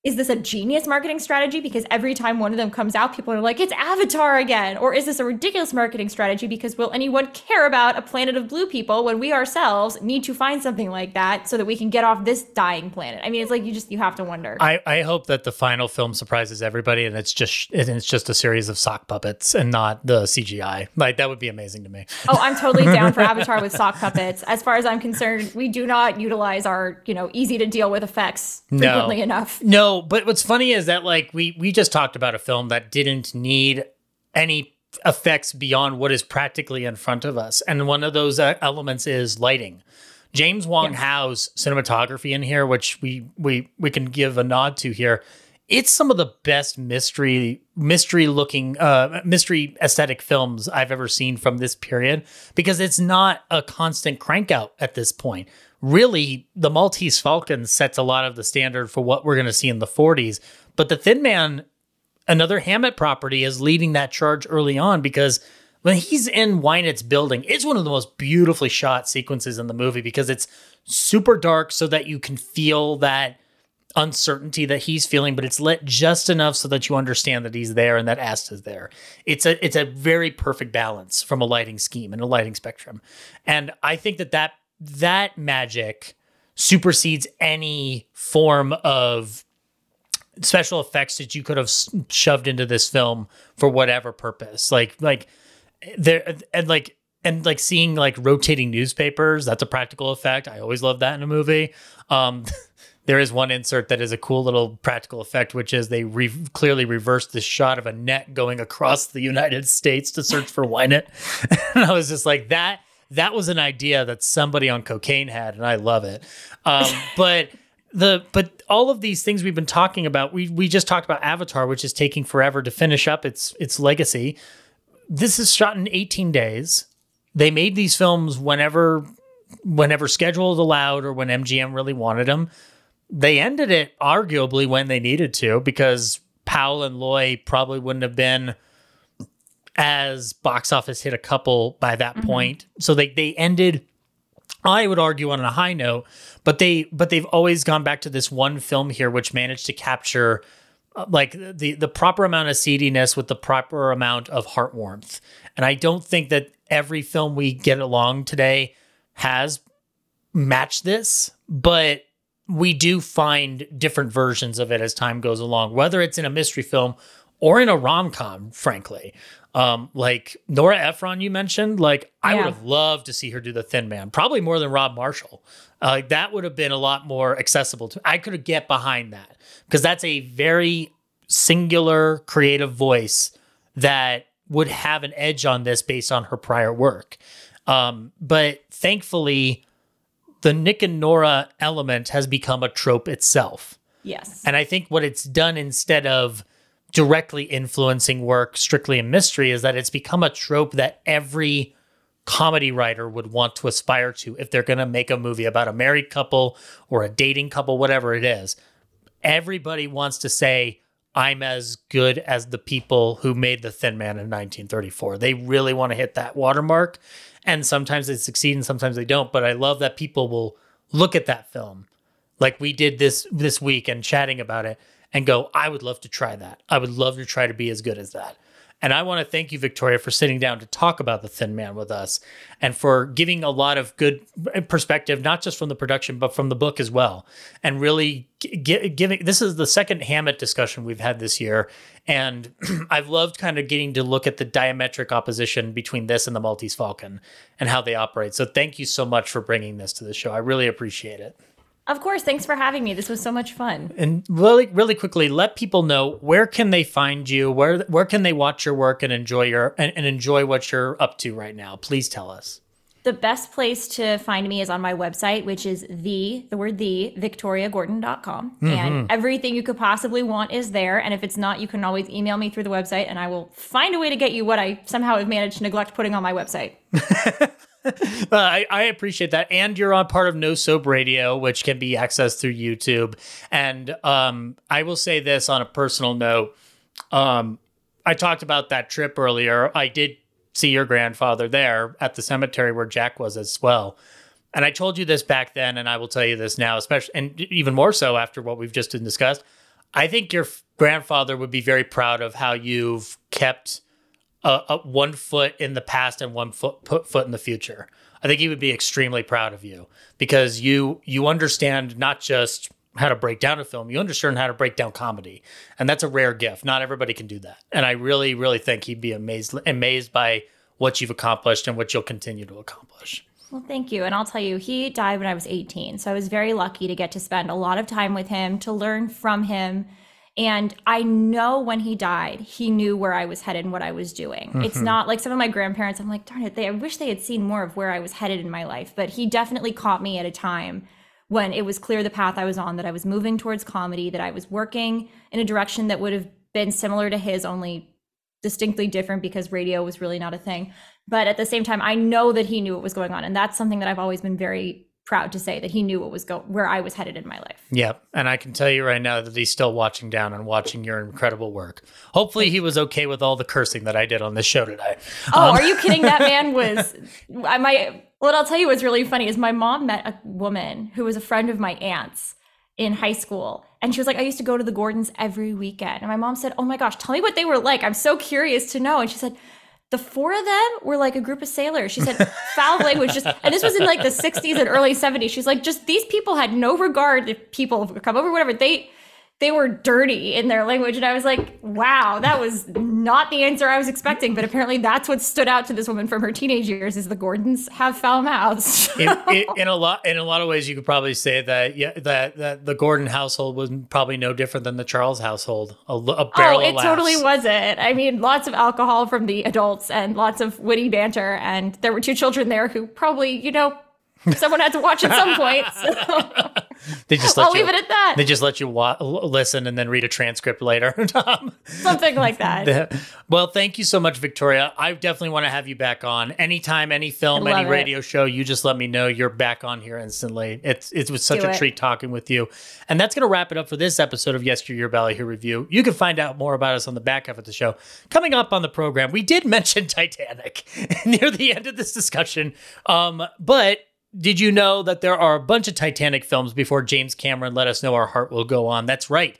is this a genius marketing strategy because every time one of them comes out, people are like, it's Avatar again? Or is this a ridiculous marketing strategy because will anyone care about a planet of blue people when we ourselves need to find something like that so that we can get off this dying planet? I mean, it's like, you just, you have to wonder. I, I hope that the final film surprises everybody and it's just, and it's just a series of sock puppets and not the C G I. Like, that would be amazing to me. Oh, I'm totally down for Avatar with sock puppets. As far as I'm concerned, we do not utilize our, you know, easy to deal with effects frequently no. enough. No. But what's funny is that, like, we we just talked about a film that didn't need any effects beyond what is practically in front of us. And one of those uh, elements is lighting. James Wong yes. Howe's cinematography in here, which we, we we can give a nod to here, it's some of the best mystery mystery looking uh, mystery aesthetic films I've ever seen from this period, because it's not a constant crank out at this point. Really, The Maltese Falcon sets a lot of the standard for what we're going to see in the forties. But The Thin Man, another Hammett property, is leading that charge early on, because when he's in Wynant's building, it's one of the most beautifully shot sequences in the movie, because it's super dark so that you can feel that uncertainty that he's feeling, but it's lit just enough so that you understand that he's there and that Asta's there. It's a, it's a very perfect balance from a lighting scheme and a lighting spectrum. And I think that that That magic supersedes any form of special effects that you could have shoved into this film for whatever purpose. Like, like there and like and like seeing like rotating newspapers. That's a practical effect. I always love that in a movie. Um, there is one insert that is a cool little practical effect, which is they re- clearly reversed the shot of a net going across the United States to search for Wynant. And I was just like, that. That was an idea that somebody on cocaine had, and I love it. Um, but the but all of these things we've been talking about, we we just talked about Avatar, which is taking forever to finish up its its legacy. This is shot in eighteen days. They made these films whenever whenever scheduled allowed or when M G M really wanted them. They ended it arguably when they needed to, because Powell and Loy probably wouldn't have been as box office hit a couple by that mm-hmm. point. So they, they ended, I would argue, on a high note, but they, but they've always gone back to this one film here, which managed to capture uh, like the, the proper amount of seediness with the proper amount of heart warmth. And I don't think that every film we get along today has matched this, but we do find different versions of it as time goes along, whether it's in a mystery film or in a rom-com, frankly. Um, like Nora Ephron, you mentioned, like I yeah. would have loved to see her do The Thin Man, probably more than Rob Marshall. Uh, that would have been a lot more accessible to me. I could have get behind that, because that's a very singular creative voice that would have an edge on this based on her prior work. Um, but thankfully, the Nick and Nora element has become a trope itself. Yes. And I think what it's done, instead of directly influencing work strictly in mystery, is that it's become a trope that every comedy writer would want to aspire to if they're going to make a movie about a married couple or a dating couple, whatever it is. Everybody wants to say, I'm as good as the people who made The Thin Man in nineteen thirty-four. They really want to hit that watermark, and sometimes they succeed and sometimes they don't. But I love that people will look at that film like we did this this week and chatting about it and go, I would love to try that. I would love to try to be as good as that. And I want to thank you, Victoria, for sitting down to talk about The Thin Man with us and for giving a lot of good perspective, not just from the production, but from the book as well. And really g- giving, this is the second Hammett discussion we've had this year. And I've loved kind of getting to look at the diametric opposition between this and The Maltese Falcon and how they operate. So thank you so much for bringing this to the show. I really appreciate it. Of course. Thanks for having me. This was so much fun. And really, really quickly, let people know, where can they find you? Where where can they watch your work and enjoy your and, and enjoy what you're up to right now? Please tell us. The best place to find me is on my website, which is the, the word the, victoria gordon dot com. Mm-hmm. And everything you could possibly want is there. And if it's not, you can always email me through the website and I will find a way to get you what I somehow have managed to neglect putting on my website. Uh, I, I appreciate that. And you're on part of No Soap Radio, which can be accessed through YouTube. And um, I will say this on a personal note. Um, I talked about that trip earlier. I did see your grandfather there at the cemetery where Jack was as well. And I told you this back then, and I will tell you this now, especially and even more so after what we've just discussed. I think your grandfather would be very proud of how you've kept uh, uh, one foot in the past and one foot foot in the future. I think he would be extremely proud of you because you you understand not just how to break down a film, you understand how to break down comedy. And that's a rare gift. Not everybody can do that. And I really, really think he'd be amazed amazed by what you've accomplished and what you'll continue to accomplish. Well, thank you. And I'll tell you, he died when I was eighteen. So I was very lucky to get to spend a lot of time with him, to learn from him. And I know when he died, he knew where I was headed and what I was doing. Mm-hmm. It's not like some of my grandparents, I'm like, darn it, they, I wish they had seen more of where I was headed in my life. But he definitely caught me at a time when it was clear the path I was on, that I was moving towards comedy, that I was working in a direction that would have been similar to his, only distinctly different because radio was really not a thing. But at the same time, I know that he knew what was going on. And that's something that I've always been very proud to say, that he knew what was go- where I was headed in my life. Yeah. And I can tell you right now that he's still watching down and watching your incredible work. Hopefully he was okay with all the cursing that I did on this show today. Oh, um- are you kidding? That man was... I might... What I'll tell you what's really funny is my mom met a woman who was a friend of my aunt's in high school. And she was like, I used to go to the Gordons every weekend. And my mom said, oh my gosh, tell me what they were like. I'm so curious to know. And she said, the four of them were like a group of sailors. She said, foul language. Just, and this was in like the sixties and early seventies. She's like, just these people had no regard if people come over, whatever. They they were dirty in their language. And I was like, wow, that was not the answer I was expecting. But apparently that's what stood out to this woman from her teenage years, is the Gordons have foul mouths. in, in, in a lot in a lot of ways, you could probably say that, yeah, that, that the Gordon household was probably no different than the Charles household. A, a barrel oh, it of totally wasn't. I mean, lots of alcohol from the adults and lots of witty banter. And there were two children there who probably, you know, someone had to watch at some point. So. They just let I'll you, leave it at that. They just let you wa- listen and then read a transcript later. Something like that. Well, thank you so much, Victoria. I definitely want to have you back on. Anytime, any film, any it. radio show, you just let me know. You're back on here instantly. It's It was such Do a it. treat talking with you. And that's going to wrap it up for this episode of Yesteryear Ballyhoo Review. You can find out more about us on the back half of the show. Coming up on the program, we did mention Titanic near the end of this discussion. Um, but... Did you know that there are a bunch of Titanic films before James Cameron let us know our heart will go on? That's right.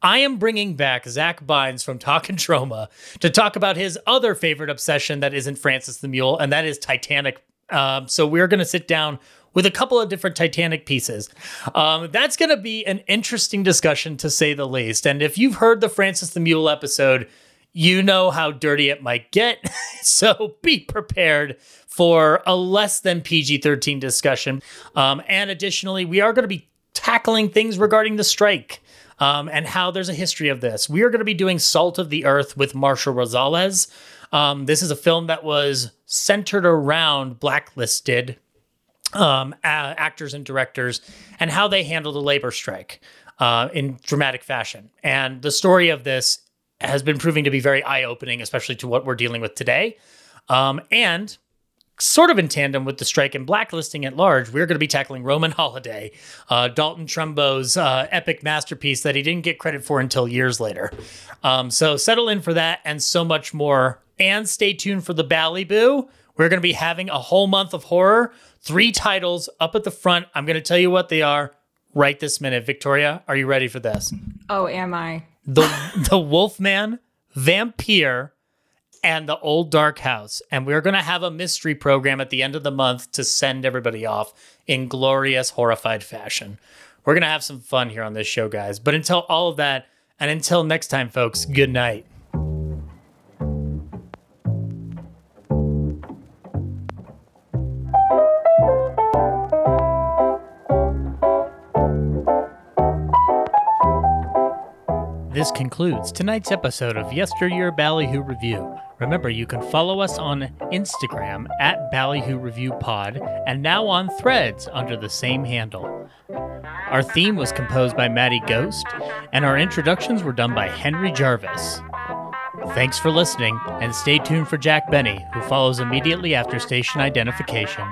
I am bringing back Zach Bynes from Talkin' Troma to talk about his other favorite obsession that isn't Francis the Mule, and that is Titanic. Um, so we're going to sit down with a couple of different Titanic pieces. Um, that's going to be an interesting discussion, to say the least. And if you've heard the Francis the Mule episode, you know how dirty it might get, so be prepared for a less than P G thirteen discussion. Um, and additionally, we are going to be tackling things regarding the strike um, and how there's a history of this. We are going to be doing Salt of the Earth with Marshall Rosales. Um, this is a film that was centered around blacklisted um, a- actors and directors and how they handled a labor strike uh, in dramatic fashion. And the story of this has been proving to be very eye-opening, especially to what we're dealing with today. Um, and sort of in tandem with the strike and blacklisting at large, we're going to be tackling Roman Holiday, uh, Dalton Trumbo's uh, epic masterpiece that he didn't get credit for until years later. Um, so settle in for that and so much more. And stay tuned for the Ballyboo. We're going to be having a whole month of horror, three titles up at the front. I'm going to tell you what they are right this minute. Victoria, are you ready for this? Oh, am I? The the Wolfman, Vampire, and The Old Dark House. And we're going to have a mystery program at the end of the month to send everybody off in glorious, horrified fashion. We're going to have some fun here on this show, guys. But until all of that, and until next time, folks, good night. This concludes tonight's episode of Yesteryear Ballyhoo Review. Remember, you can follow us on Instagram at Ballyhoo Review Pod, and now on Threads under the same handle. Our theme was composed by Maddie Ghost, and our introductions were done by Henry Jarvis. Thanks for listening, and stay tuned for Jack Benny, who follows immediately after station identification.